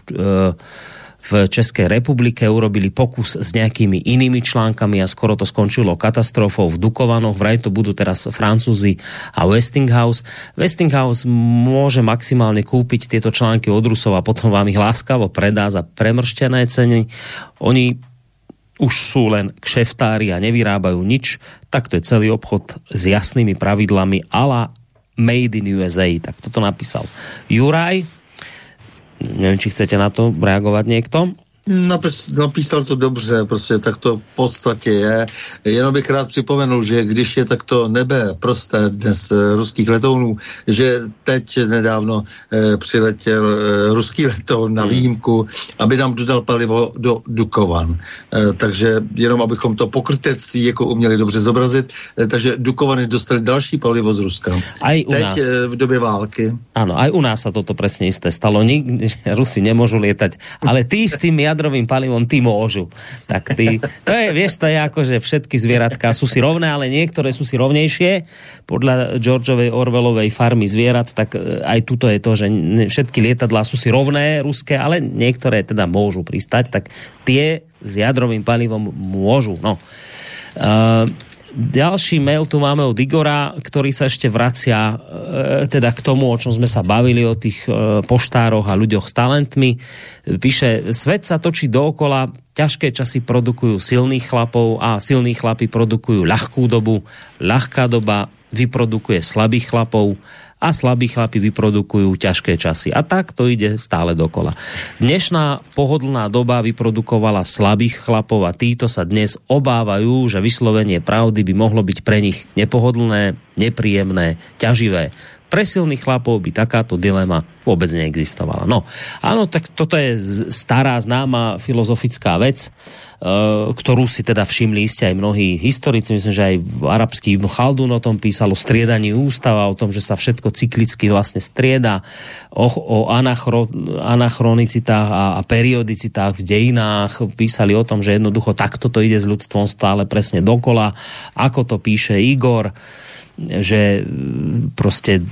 v Českej republike, urobili pokus s nejakými inými článkami a skoro to skončilo katastrofou v Dukovanoch. Vraj to budú teraz Francúzi a Westinghouse. Westinghouse môže maximálne kúpiť tieto články od Rusov a potom vám ich láskavo predá za premrštené ceny. Oni už sú len kšeftári a nevyrábajú nič. Takto je celý obchod s jasnými pravidlami a la Made in USA. Tak toto napísal Juraj. Nevím, či chcete na to reagovat někdo? Napísal to dobře, prostě tak to v podstatě je. Jenom bych rád připomenul, že když je takto nebe prosté dnes ruských letounů, že teď nedávno přiletěl ruský letoun na výjimku, aby nám dodal palivo do Dukovan. Takže jenom abychom to pokrytectví jako uměli dobře zobrazit, takže Dukovany dostali další palivo z Ruska. Aj u teď nás. V době války. Ano, aj u nás sa toto presne isté stalo. Rusi nemôžu lietať, ale tí s tým jadrovým palivom, tí môžu. Tak tí, to je, vieš, to je ako, že všetky zvieratká sú si rovné, ale niektoré sú si rovnejšie. Podľa Georgeovej Orwellovej farmy zvierat, tak aj tuto je to, že všetky lietadlá sú si rovné, ruské, ale niektoré teda môžu pristať, tak tie s jadrovým palivom môžu. No. Ďalší mail tu máme od Igora, ktorý sa ešte vracia teda k tomu, o čom sme sa bavili, o tých poštároch a ľuďoch s talentmi. Píše, svet sa točí dookola, ťažké časy produkujú silných chlapov a silní chlapi produkujú ľahkú dobu, ľahká doba vyprodukuje slabých chlapov a slabí chlapi vyprodukujú ťažké časy. A tak to ide stále dokola. Dnešná pohodlná doba vyprodukovala slabých chlapov a títo sa dnes obávajú, že vyslovenie pravdy by mohlo byť pre nich nepohodlné, nepríjemné, ťaživé. Pre silných chlapov by takáto dilema vôbec neexistovala. No, áno, tak toto je stará, známa filozofická vec, ktorú si teda všimli iste aj mnohí historici. Myslím, že aj arabský Chaldún o tom písal, o striedaní ústava, o tom, že sa všetko cyklicky vlastne strieda, o anachronicitách a periodicitách v dejinách. Písali o tom, že jednoducho takto to ide s ľudstvom stále presne dokola. Ako to píše Igor, že proste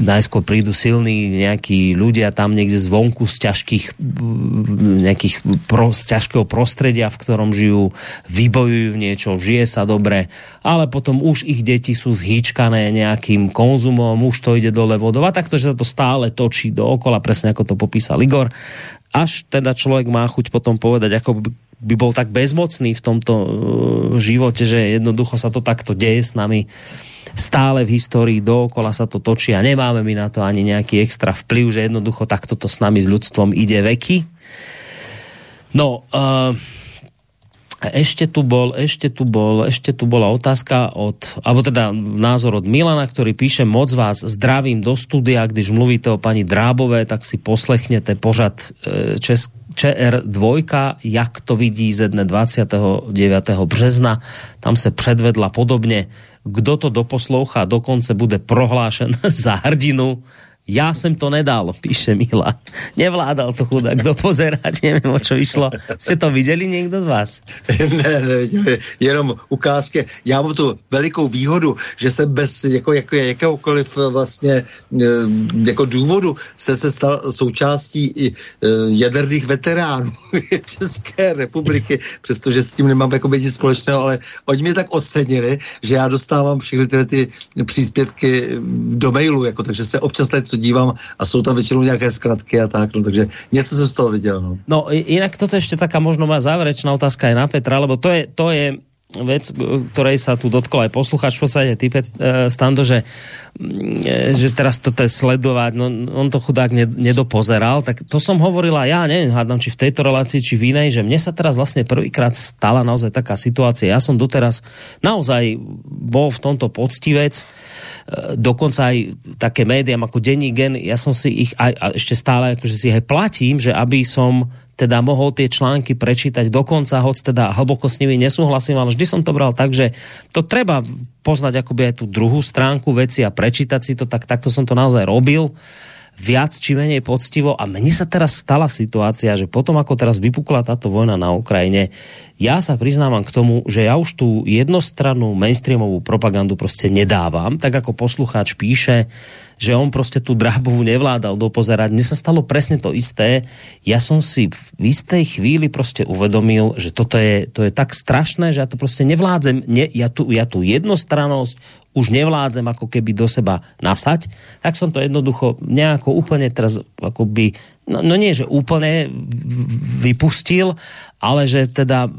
najskôr prídu silní nejakí ľudia tam niekde zvonku z ťažkého prostredia, v ktorom žijú, vybojujú niečo, žije sa dobre, ale potom už ich deti sú zhýčkané nejakým konzumom, už to ide dole vodou a takto, že sa to stále točí dookola, presne ako to popísal Igor. Až teda človek má chuť potom povedať, ako by bol tak bezmocný v tomto živote, že jednoducho sa to takto deje s nami. Stále v histórii dookola sa to točí a nemáme my na to ani nejaký extra vplyv, že jednoducho takto to s nami, s ľudstvom ide veky. No, ešte tu bola otázka alebo teda názor od Milana, ktorý píše, moc vás zdravím do studia, když mluvíte o pani Drábové, tak si poslechnete pořad ČR2, jak to vidí ze dne 29. března. Tam se předvedla podobně. Kdo to doposlouchá, dokonce bude prohlášen za hrdinu. Ja som to nedal, píše Mila. Nevládal to chudák dopozerať, neviem, o čo išlo. Ste to videli niekto z vás? Ne, nevideli, jenom ukázky. Já mám tu velikou výhodu, že jsem bez jakéhokoliv vlastně důvodu se stal součástí jaderných veteránů České republiky, přestože s tím nemám nic společného, ale oni mě tak ocenili, že já dostávám všechny tyhle ty příspěvky do mailu, takže se občas co dívam a sú tam väčšinou nejaké skratky a tak, no takže niečo som z toho videl. No, no inak toto ešte taká možno moja záverečná otázka aj na Petra, lebo to je vec, ktorej sa tu dotkol aj poslucháč, v podstate type Stando, že teraz toto je sledovať, no on to chudák nedopozeral, tak to som hovorila ja, hádam, či v tejto relácii, či v inej, že mne sa teraz vlastne prvýkrát stala naozaj taká situácia. Ja som doteraz naozaj bol v tomto poctivec, dokonca aj také médiám ako Denník Gen, ja som si ich aj, a ešte stále akože si ich platím, že aby som teda mohol tie články prečítať dokonca, hoď teda hlboko s nimi nesúhlasím, ale vždy som to bral tak, že to treba poznať akoby aj tú druhú stránku veci a prečítať si to, tak takto som to naozaj robil, viac či menej poctivo. A mne sa teraz stala situácia, že potom ako teraz vypukla táto vojna na Ukrajine, ja sa priznávam k tomu, že ja už tú jednostrannú mainstreamovú propagandu proste nedávam, tak ako poslucháč píše, že on proste tú Drábovú nevládal dopozerať. Mne sa stalo presne to isté. Ja som si v istej chvíli proste uvedomil, že to je tak strašné, že ja to proste nevládzem. Ja tú jednostrannosť už nevládzem ako keby do seba nasať. Tak som to jednoducho nejako úplne teraz akoby, no nie, že úplne vypustil, ale že teda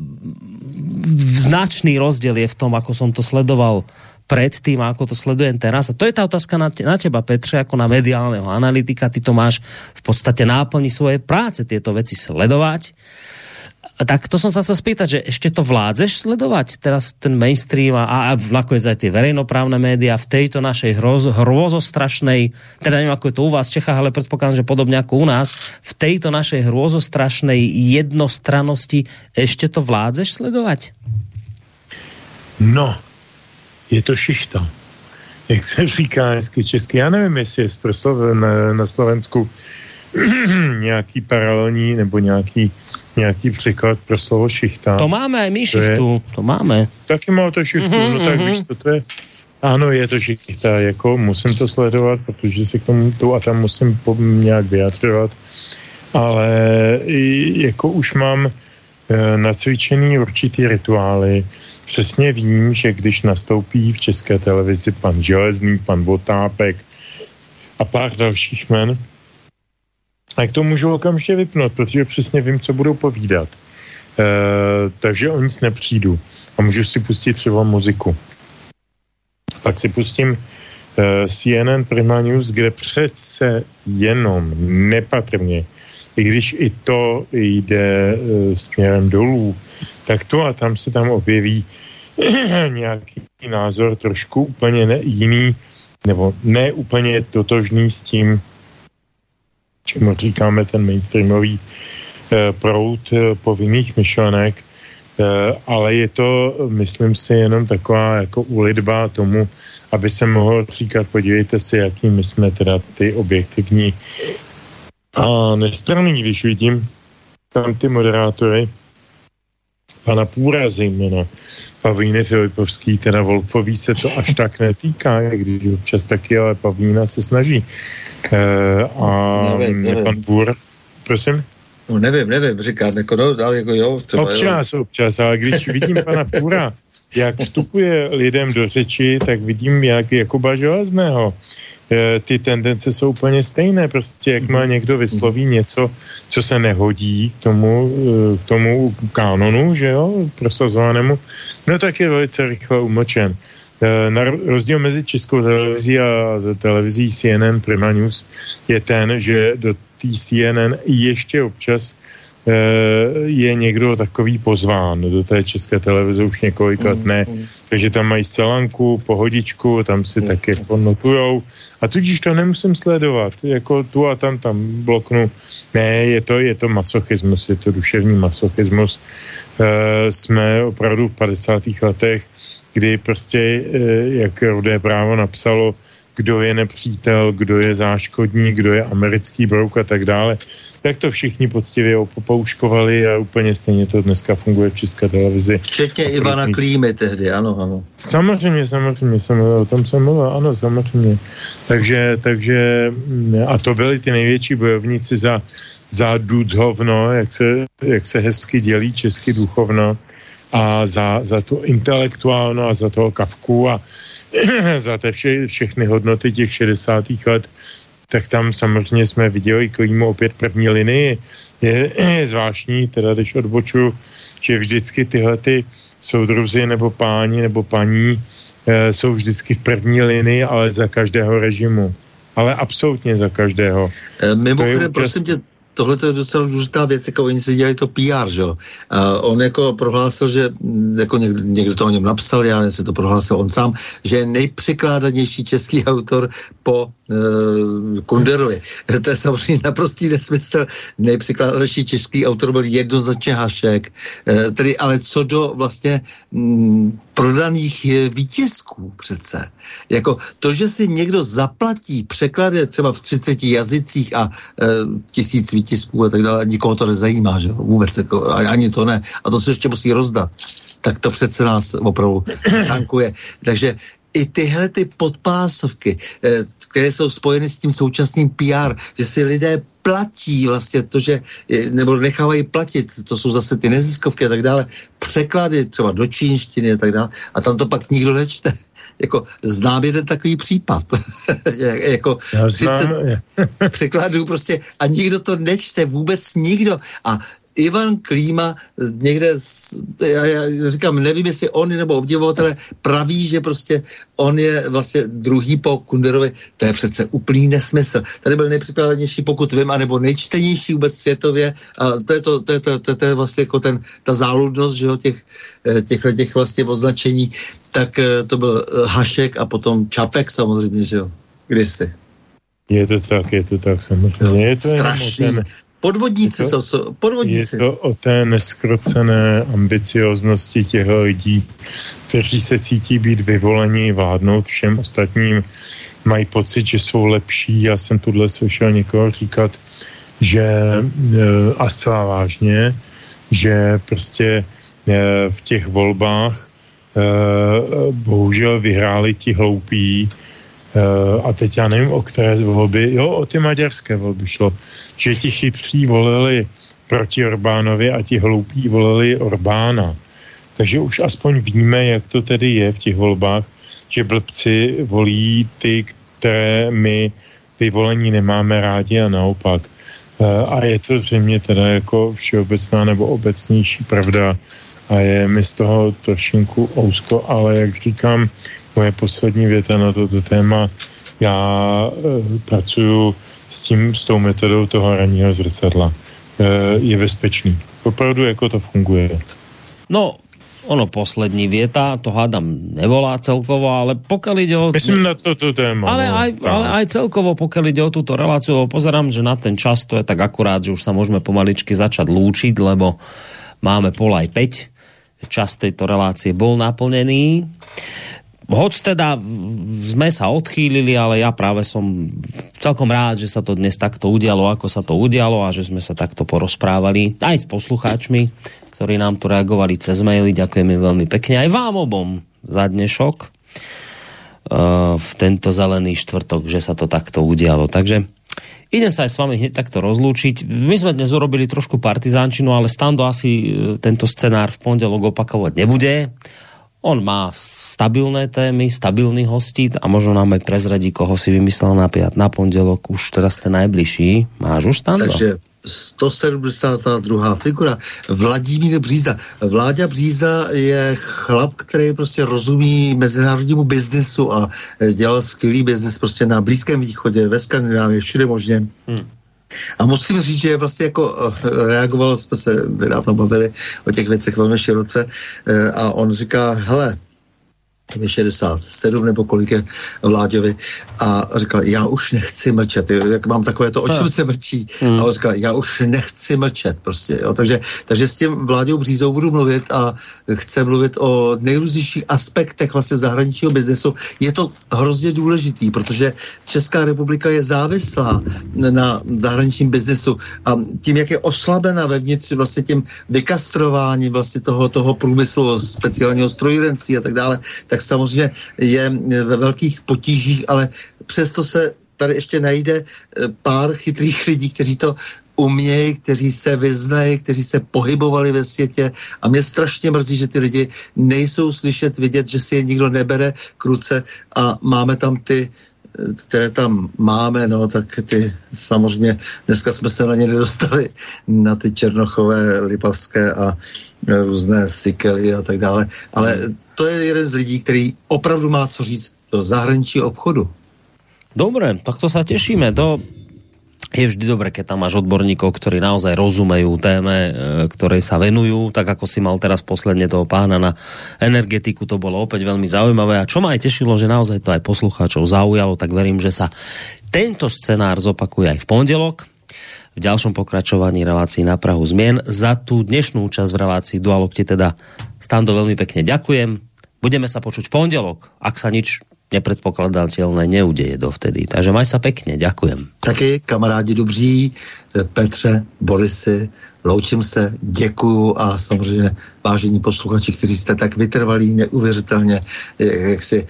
značný rozdiel je v tom, ako som to sledoval predtým, ako to sledujem teraz. A to je tá otázka na teba, Petře, ako na mediálneho analytika. Ty to máš v podstate náplni svojej práce, tieto veci sledovať. Tak to som sa chcel spýtať, že ešte to vládzeš sledovať? Teraz ten mainstream a nakoniec aj tie verejnoprávne médiá v tejto našej hrôzostrašnej, teda neviem, ako je to u vás v Čechách, ale predpokladám, že podobne ako u nás, v tejto našej hrôzostrašnej jednostrannosti ešte to vládzeš sledovať? No, je to šichta. Jak se říká hezky česky. Já nevím, jestli je na Slovensku nějaký paralelní nebo nějaký příklad pro slovo šichta. To máme, my šichtu. To máme. Taky má to šichtu, no tak víš, co to je. Ano, je to šichta, jako musím to sledovat, protože se k tomu tu a tam musím nějak vyjadřovat. Ale jako už mám nacvičený určitý rituály. Přesně vím, že když nastoupí v České televizi pan Železný, pan Votápek a pár dalších men, tak to můžu okamžitě vypnout, protože přesně vím, co budou povídat. Takže o nic nepřijdu a můžu si pustit třeba muziku. Pak si pustím CNN Prima News, kde přece jenom nepatrně, i když i to jde směrem dolů, tak to a tam se tam objeví nějaký názor trošku úplně jiný, nebo ne úplně totožný s tím, čemu říkáme ten mainstreamový proud povinných myšlenek, ale je to, myslím si, jenom taková jako ulitba tomu, aby se mohlo říkat, podívejte si, jaký my jsme teda ty objektivní a nestranný, když vidím tam ty moderátory, pana Půra zejména, Pavíny Filipovský, teda Volpový se to až tak netýká, když občas taky, ale Pavína se snaží. A nevím. Pan Půr, prosím? No nevím, říkám, jako no, ale jako jo. Třeba, občas, ale když vidím pana Půra, jak vstupuje lidem do řeči, tak vidím jak Jakuba Železného. Ty tendence jsou úplně stejné, prostě jak má někdo vysloví něco, co se nehodí k tomu kánonu, že jo, prosazovanému, no tak je velice rychle umlčen. Na rozdíl mezi Českou televizí a televizí CNN Prima News je ten, že do té CNN ještě občas je někdo takový pozván. Do té České televize už několik let ne. Takže tam mají selanku, pohodičku, tam si taky ponotujou. A tudíž to nemusím sledovat. Jako tu a tam bloknu. Ne, je to masochismus, je to duševní masochismus. Jsme opravdu v 50. letech, kdy prostě, jak Rudé právo napsalo, kdo je nepřítel, kdo je záškodník, kdo je americký brouk a tak dále, tak to všichni poctivě opouškovali a úplně stejně to dneska funguje v České televizi. Včetně Ivana Klímy tehdy, ano. Samozřejmě, o tom jsem mluvil, ano, samozřejmě. Takže a to byli ty největší bojovníci za duchovno, jak se hezky dělí český duchovno a za tu intelektuálno a za toho Kafku a za všechny hodnoty těch 60. let, tak tam samozřejmě jsme viděli Klímu opět první linii. Je zvláštní, teda když odbočuju, že vždycky tyhle ty soudruzi nebo páni nebo paní jsou vždycky v první linii, ale za každého režimu. Ale absolutně za každého. Mimochodem, prosím tě, tohle je docela důležitá věc, jako oni si dělají to PR, že jo. On jako prohlásil, že jako někdo to o něm napsal, já nevím, jestli to prohlásil on sám, že je nejpřekládanější český autor po Kunderovi. To je samozřejmě naprostý nesmysl. Nejpřekládanější český autor byl jednoznačně Hašek. Tedy ale co do vlastně prodaných výtisků přece. Jako to, že si někdo zaplatí překlady třeba v 30 jazycích a 1000 výtisků a tak dále, nikoho to nezajímá, že vůbec, jako, ani to ne. A to se ještě musí rozdat. Tak to přece nás opravdu tankuje. Takže i tyhle ty podpásovky, které jsou spojeny s tím současným PR, že si lidé platí vlastně to, že, nebo nechávají platit, to jsou zase ty neziskovky a tak dále, překlady třeba do čínštiny a tak dále, a tam to pak nikdo nečte. Jako, znám jeden takový případ. Jako 30 překladů prostě a nikdo to nečte, vůbec nikdo. A Ivan Klíma někde, já říkám, nevím, jestli on nebo obdivovatele praví, že prostě on je vlastně druhý po Kunderovi. To je přece úplný nesmysl. Tady byl nejpřekládanější, pokud vím, anebo nejčtenější vůbec světově. A to je vlastně jako ta záludnost, že jo, těch vlastně označení. Tak to byl Hašek a potom Čapek samozřejmě, že jo, kdysi. Je to tak, samozřejmě. Je to strašný. Podvodníci jsou podvodníci. Je to o té neskrocené ambicioznosti těch lidí, kteří se cítí být vyvoleni, vládnout všem ostatním, mají pocit, že jsou lepší. Já jsem tuhle slyšel někoho říkat, že a zcela vážně, že prostě v těch volbách bohužel vyhráli ti hloupí, a teď já nevím, o které volby, jo, o ty maďarské volby šlo, že ti chytří volili proti Orbánovi a ti hloupí volili Orbána. Takže už aspoň víme, jak to tedy je v těch volbách, že blbci volí ty, které my vyvolení nemáme rádi a naopak. A je to zřejmě teda jako všeobecná nebo obecnější pravda a je mi z toho trošinku ousko, ale jak říkám, moje poslední věta na toto téma. Já pracuju s tou metodou toho ranního zrcadla. Je bezpečný. Opravdu, jako to funguje. No, ono poslední věta, to hádam nevolá celkovo, ale pokiaľ ide o... Myslím na toto téma. Ale aj celkovo, pokiaľ ide o túto reláciu, pozerám, že na ten čas to je tak akurát, že už sa môžeme pomaličky začať lúčiť, lebo máme 4:30. Čas tejto relácie bol naplnený. Hoď teda sme sa odchýlili, ale ja práve som celkom rád, že sa to dnes takto udialo, ako sa to udialo a že sme sa takto porozprávali aj s poslucháčmi, ktorí nám tu reagovali cez maily. Ďakujeme veľmi pekne aj vám obom za dnešok v tento zelený štvrtok, že sa to takto udialo. Takže idem sa aj s vami hneď takto rozlúčiť. My sme dnes urobili trošku partizánčinu, ale Stando asi tento scenár v pondelok opakovať nebude. On má stabilné témy, stabilný hostí a možno nám aj prezradí, koho si vymyslel na pondelok. Už teraz ten najbližší. Máš už tam? Takže 172. figura Vladimír Bříza. Vláďa Bříza je chlap, který prostě rozumí mezinárodnímu biznesu a dělal skvělý biznes prostě na Blízkém východě, ve Skandinávii, všude možně. A musím říct, že vlastně jako reagoval, jsme se nedávno bavili o těch věcech velmi široce a on říká, hele, je 67 nebo kolik je Vláďovi a říkal, já už nechci mlčet, jak mám takové to, o čem se mlčí a on říkal, já už nechci mlčet prostě, jo. Takže s tím Vláďou Břízou budu mluvit a chce mluvit o nejrůznějších aspektech vlastně zahraničního biznesu. Je to hrozně důležitý, protože Česká republika je závislá na zahraničním biznesu a tím, jak je oslabena vevnitř vlastně tím vykastrováním vlastně toho průmyslu, speciálního strojírenství a tak dále, tak samozřejmě je ve velkých potížích, ale přesto se tady ještě najde pár chytrých lidí, kteří to umějí, kteří se vyznají, kteří se pohybovali ve světě a mě strašně mrzí, že ty lidi nejsou slyšet, vidět, že si je nikdo nebere k ruce a máme tam ty, které tam máme, no tak ty samozřejmě, dneska jsme se na ně nedostali, na ty Černochové, Lipavské a různé Sikely a tak dále, ale to je jeden z lidí, který opravdu má co říct do zahraničí obchodu. Dobre, tak to sa tešíme. je vždy dobre, keď tam máš odborníkov, ktorí naozaj rozumejú téme, ktorej sa venujú, tak ako si mal teraz posledne toho pána na energetiku, to bolo opäť veľmi zaujímavé a čo ma aj tešilo, že naozaj to aj poslucháčov zaujalo, tak verím, že sa tento scenár zopakuje aj v pondelok v ďalšom pokračovaní relácií Na prahu zmien. Za tú dnešnú časť v relácii Dualog ti teda, Stando, veľmi pekne ďakujem. Budeme sa počuť v pondelok, ak sa nič nepredpokladateľné neudeje dovtedy. Takže maj sa pekne, ďakujem. Taky, kamarádi dobří, Petře, Borisi, loučím se, děkuju a samozřejmě vážení posluchači, kteří jste tak vytrvalí neuvěřitelně, jak si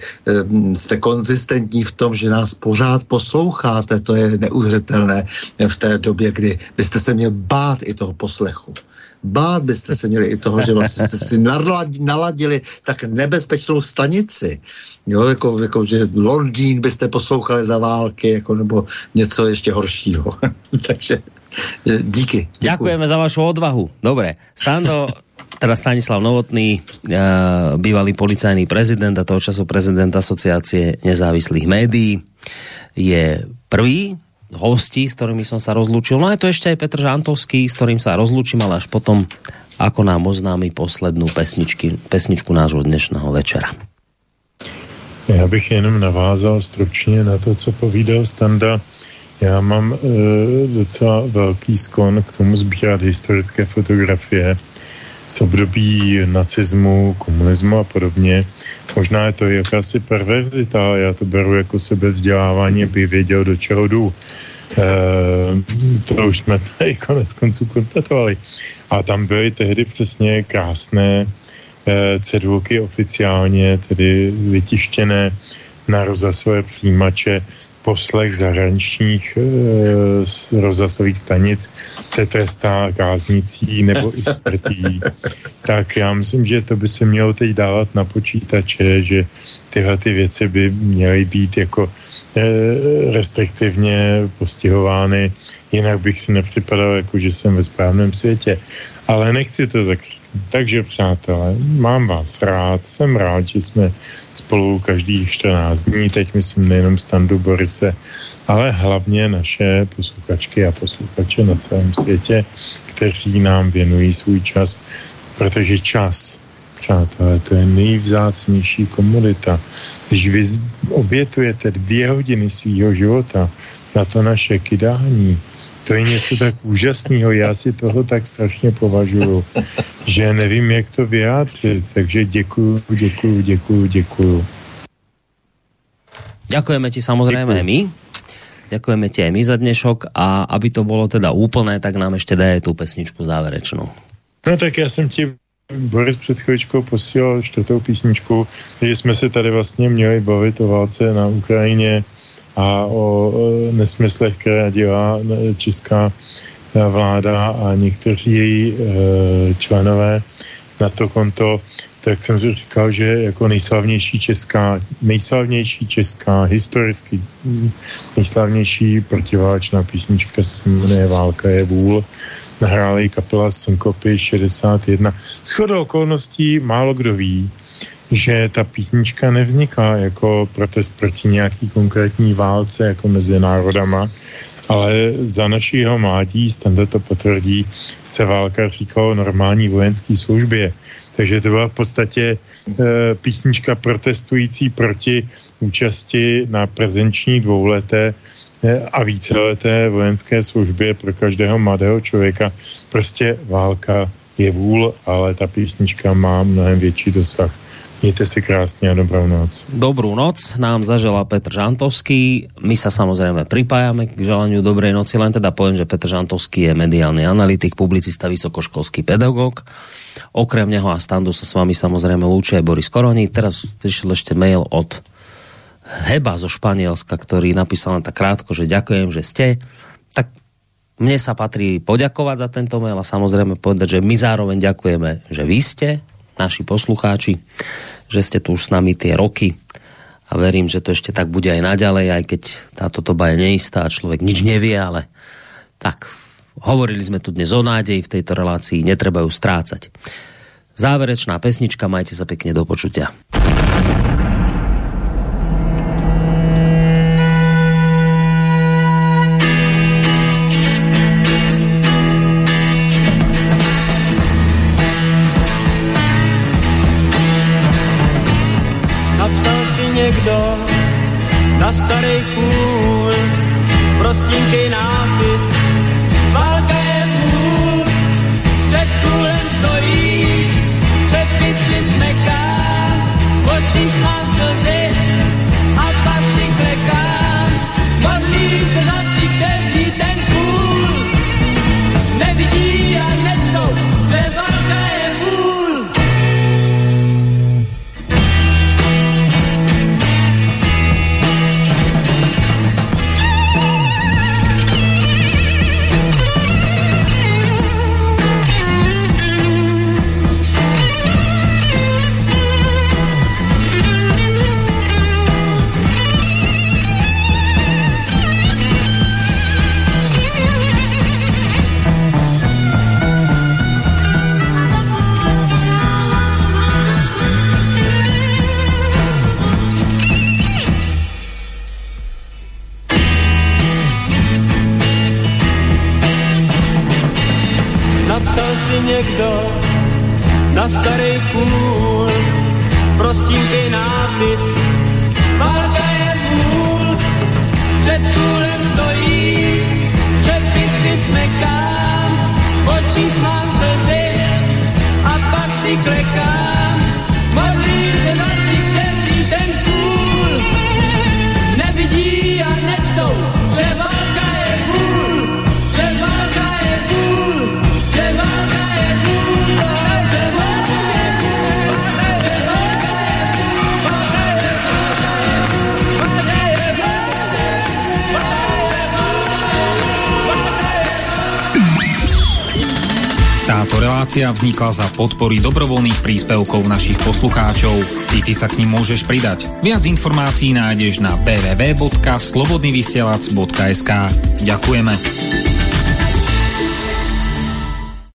jste konzistentní v tom, že nás pořád posloucháte, to je neuvěřitelné v té době, kdy byste se měli bát i toho poslechu. Bát byste se měli i toho, že vlastně jste si naladili tak nebezpečnou stanici. Jo, jako že Londýn byste poslouchali za války, jako, nebo něco ještě horšího. Takže díky. Ďakujeme za vašu odvahu. Dobre. Stando, teda Stanislav Novotný, bývalý policajný prezident a toho času prezident Asociácie nezávislých médií, je prvý hostí, s ktorými som sa rozlúčil. No je to ešte aj Petr Žantovský, s ktorým sa rozlúčim, ale až potom, ako nám oznámi poslednú pesničku nášho dnešného večera. Já bych jenom navázal stručně na to, co povídal Standa. Já mám docela velký skon k tomu sbírat historické fotografie z období nacismu, komunismu a podobně. Možná je to jakási perverzita, já to beru jako sebevzdělávání, aby věděl, do čeho jdu. To už jsme tady konec konců konstatovali. A tam byly tehdy přesně krásné cedulky oficiálně, tedy vytištěné na rozhlasové přijímače, poslech zahraničních rozhlasových stanic se trestá káznicí nebo i smrtí. Tak já myslím, že to by se mělo teď dávat na počítače, že tyhle ty věci by měly být jako restriktivně postihovány, jinak bych si nepřipadal, jako že jsem ve správném světě. Ale nechci to tak. Takže přátelé, mám vás rád, jsem rád, že jsme spolu každých 14 dní, teď myslím nejenom Standu, Borise, ale hlavně naše posluchačky a posluchače na celém světě, kteří nám věnují svůj čas, protože čas, přátelé, to je nejvzácnější komodita. Když vy obětujete 2 hodiny svýho života na to naše kydání, to je něco tak úžasného, já si toho tak strašně považuju, že nevím, jak to vyjádřit, takže děkuju. Ďakujeme ti samozrejme my. Ďakujeme ti aj my za dnešok a aby to bolo teda úplné, tak nám ešte daj tú pesničku záverečnú. No tak ja som ti, Boris, před chvíličkou posílal 4. písničku, kde jsme se tady vlastně měli bavit o válce na Ukrajině a o nesmyslech, které dělá česká vláda a někteří její členové na to konto, tak jsem si říkal, že jako nejslavnější česká, historicky nejslavnější protiválečná písnička se jmenuje Válka je vůl. Nahrála ji kapela Synkopy 61. Shodou okolností málo kdo ví, že ta písnička nevznikla jako protest proti nějaký konkrétní válce jako mezi národama, ale za našího mládí, Standa to potvrdí, se válka říkala normální vojenské službě. Takže to byla v podstatě písnička protestující proti účasti na prezenční dvouleté a víceleté vojenské službě pro každého mladého člověka. Prostě válka je vůl, ale ta písnička má mnohem větší dosah. Mějte si krásně a dobrou noc. Dobrú noc nám zaželá Petr Žantovský. My sa samozrejme pripájame k želaniu dobrej noci, len teda poviem, že Petr Žantovský je mediálny analytik, publicista, vysokoškolský pedagóg. Okrem neho a Standu sa s vami samozrejme lúči aj Boris Koroni. Teraz prišiel ešte mail od Heba zo Španielska, ktorý napísal len tak krátko, že ďakujem, že ste. Tak mne sa patrí poďakovať za tento mail a samozrejme povedať, že my zároveň ďakujeme, že vy ste, naši poslucháči, že ste tu už s nami tie roky a verím, že to ešte tak bude aj naďalej, aj keď táto doba je neistá a človek nič nevie, ale tak, hovorili sme tu dnes o nádeji, v tejto relácii netreba ju strácať. Záverečná pesnička, majte sa pekne, do počutia. si někdo na starý kůl prostínkej nápis válka je vůl, před kůlem stojí čepici smekám, v očích mám slzy a pak si klekám, modlím se za ti, kteří ten kůl nevidí a nečtou, že válka je vůl, že válka je vůl, že válka je vůl, že válka je vůl, že válka je vůl, že válka je vůl, válka je vůl. Táto relácia vznikla za podpory dobrovoľných príspevkov našich poslucháčov. I ty sa k nim môžeš pridať. Viac informácií nájdeš na www.slobodnyvysielac.sk. Ďakujeme.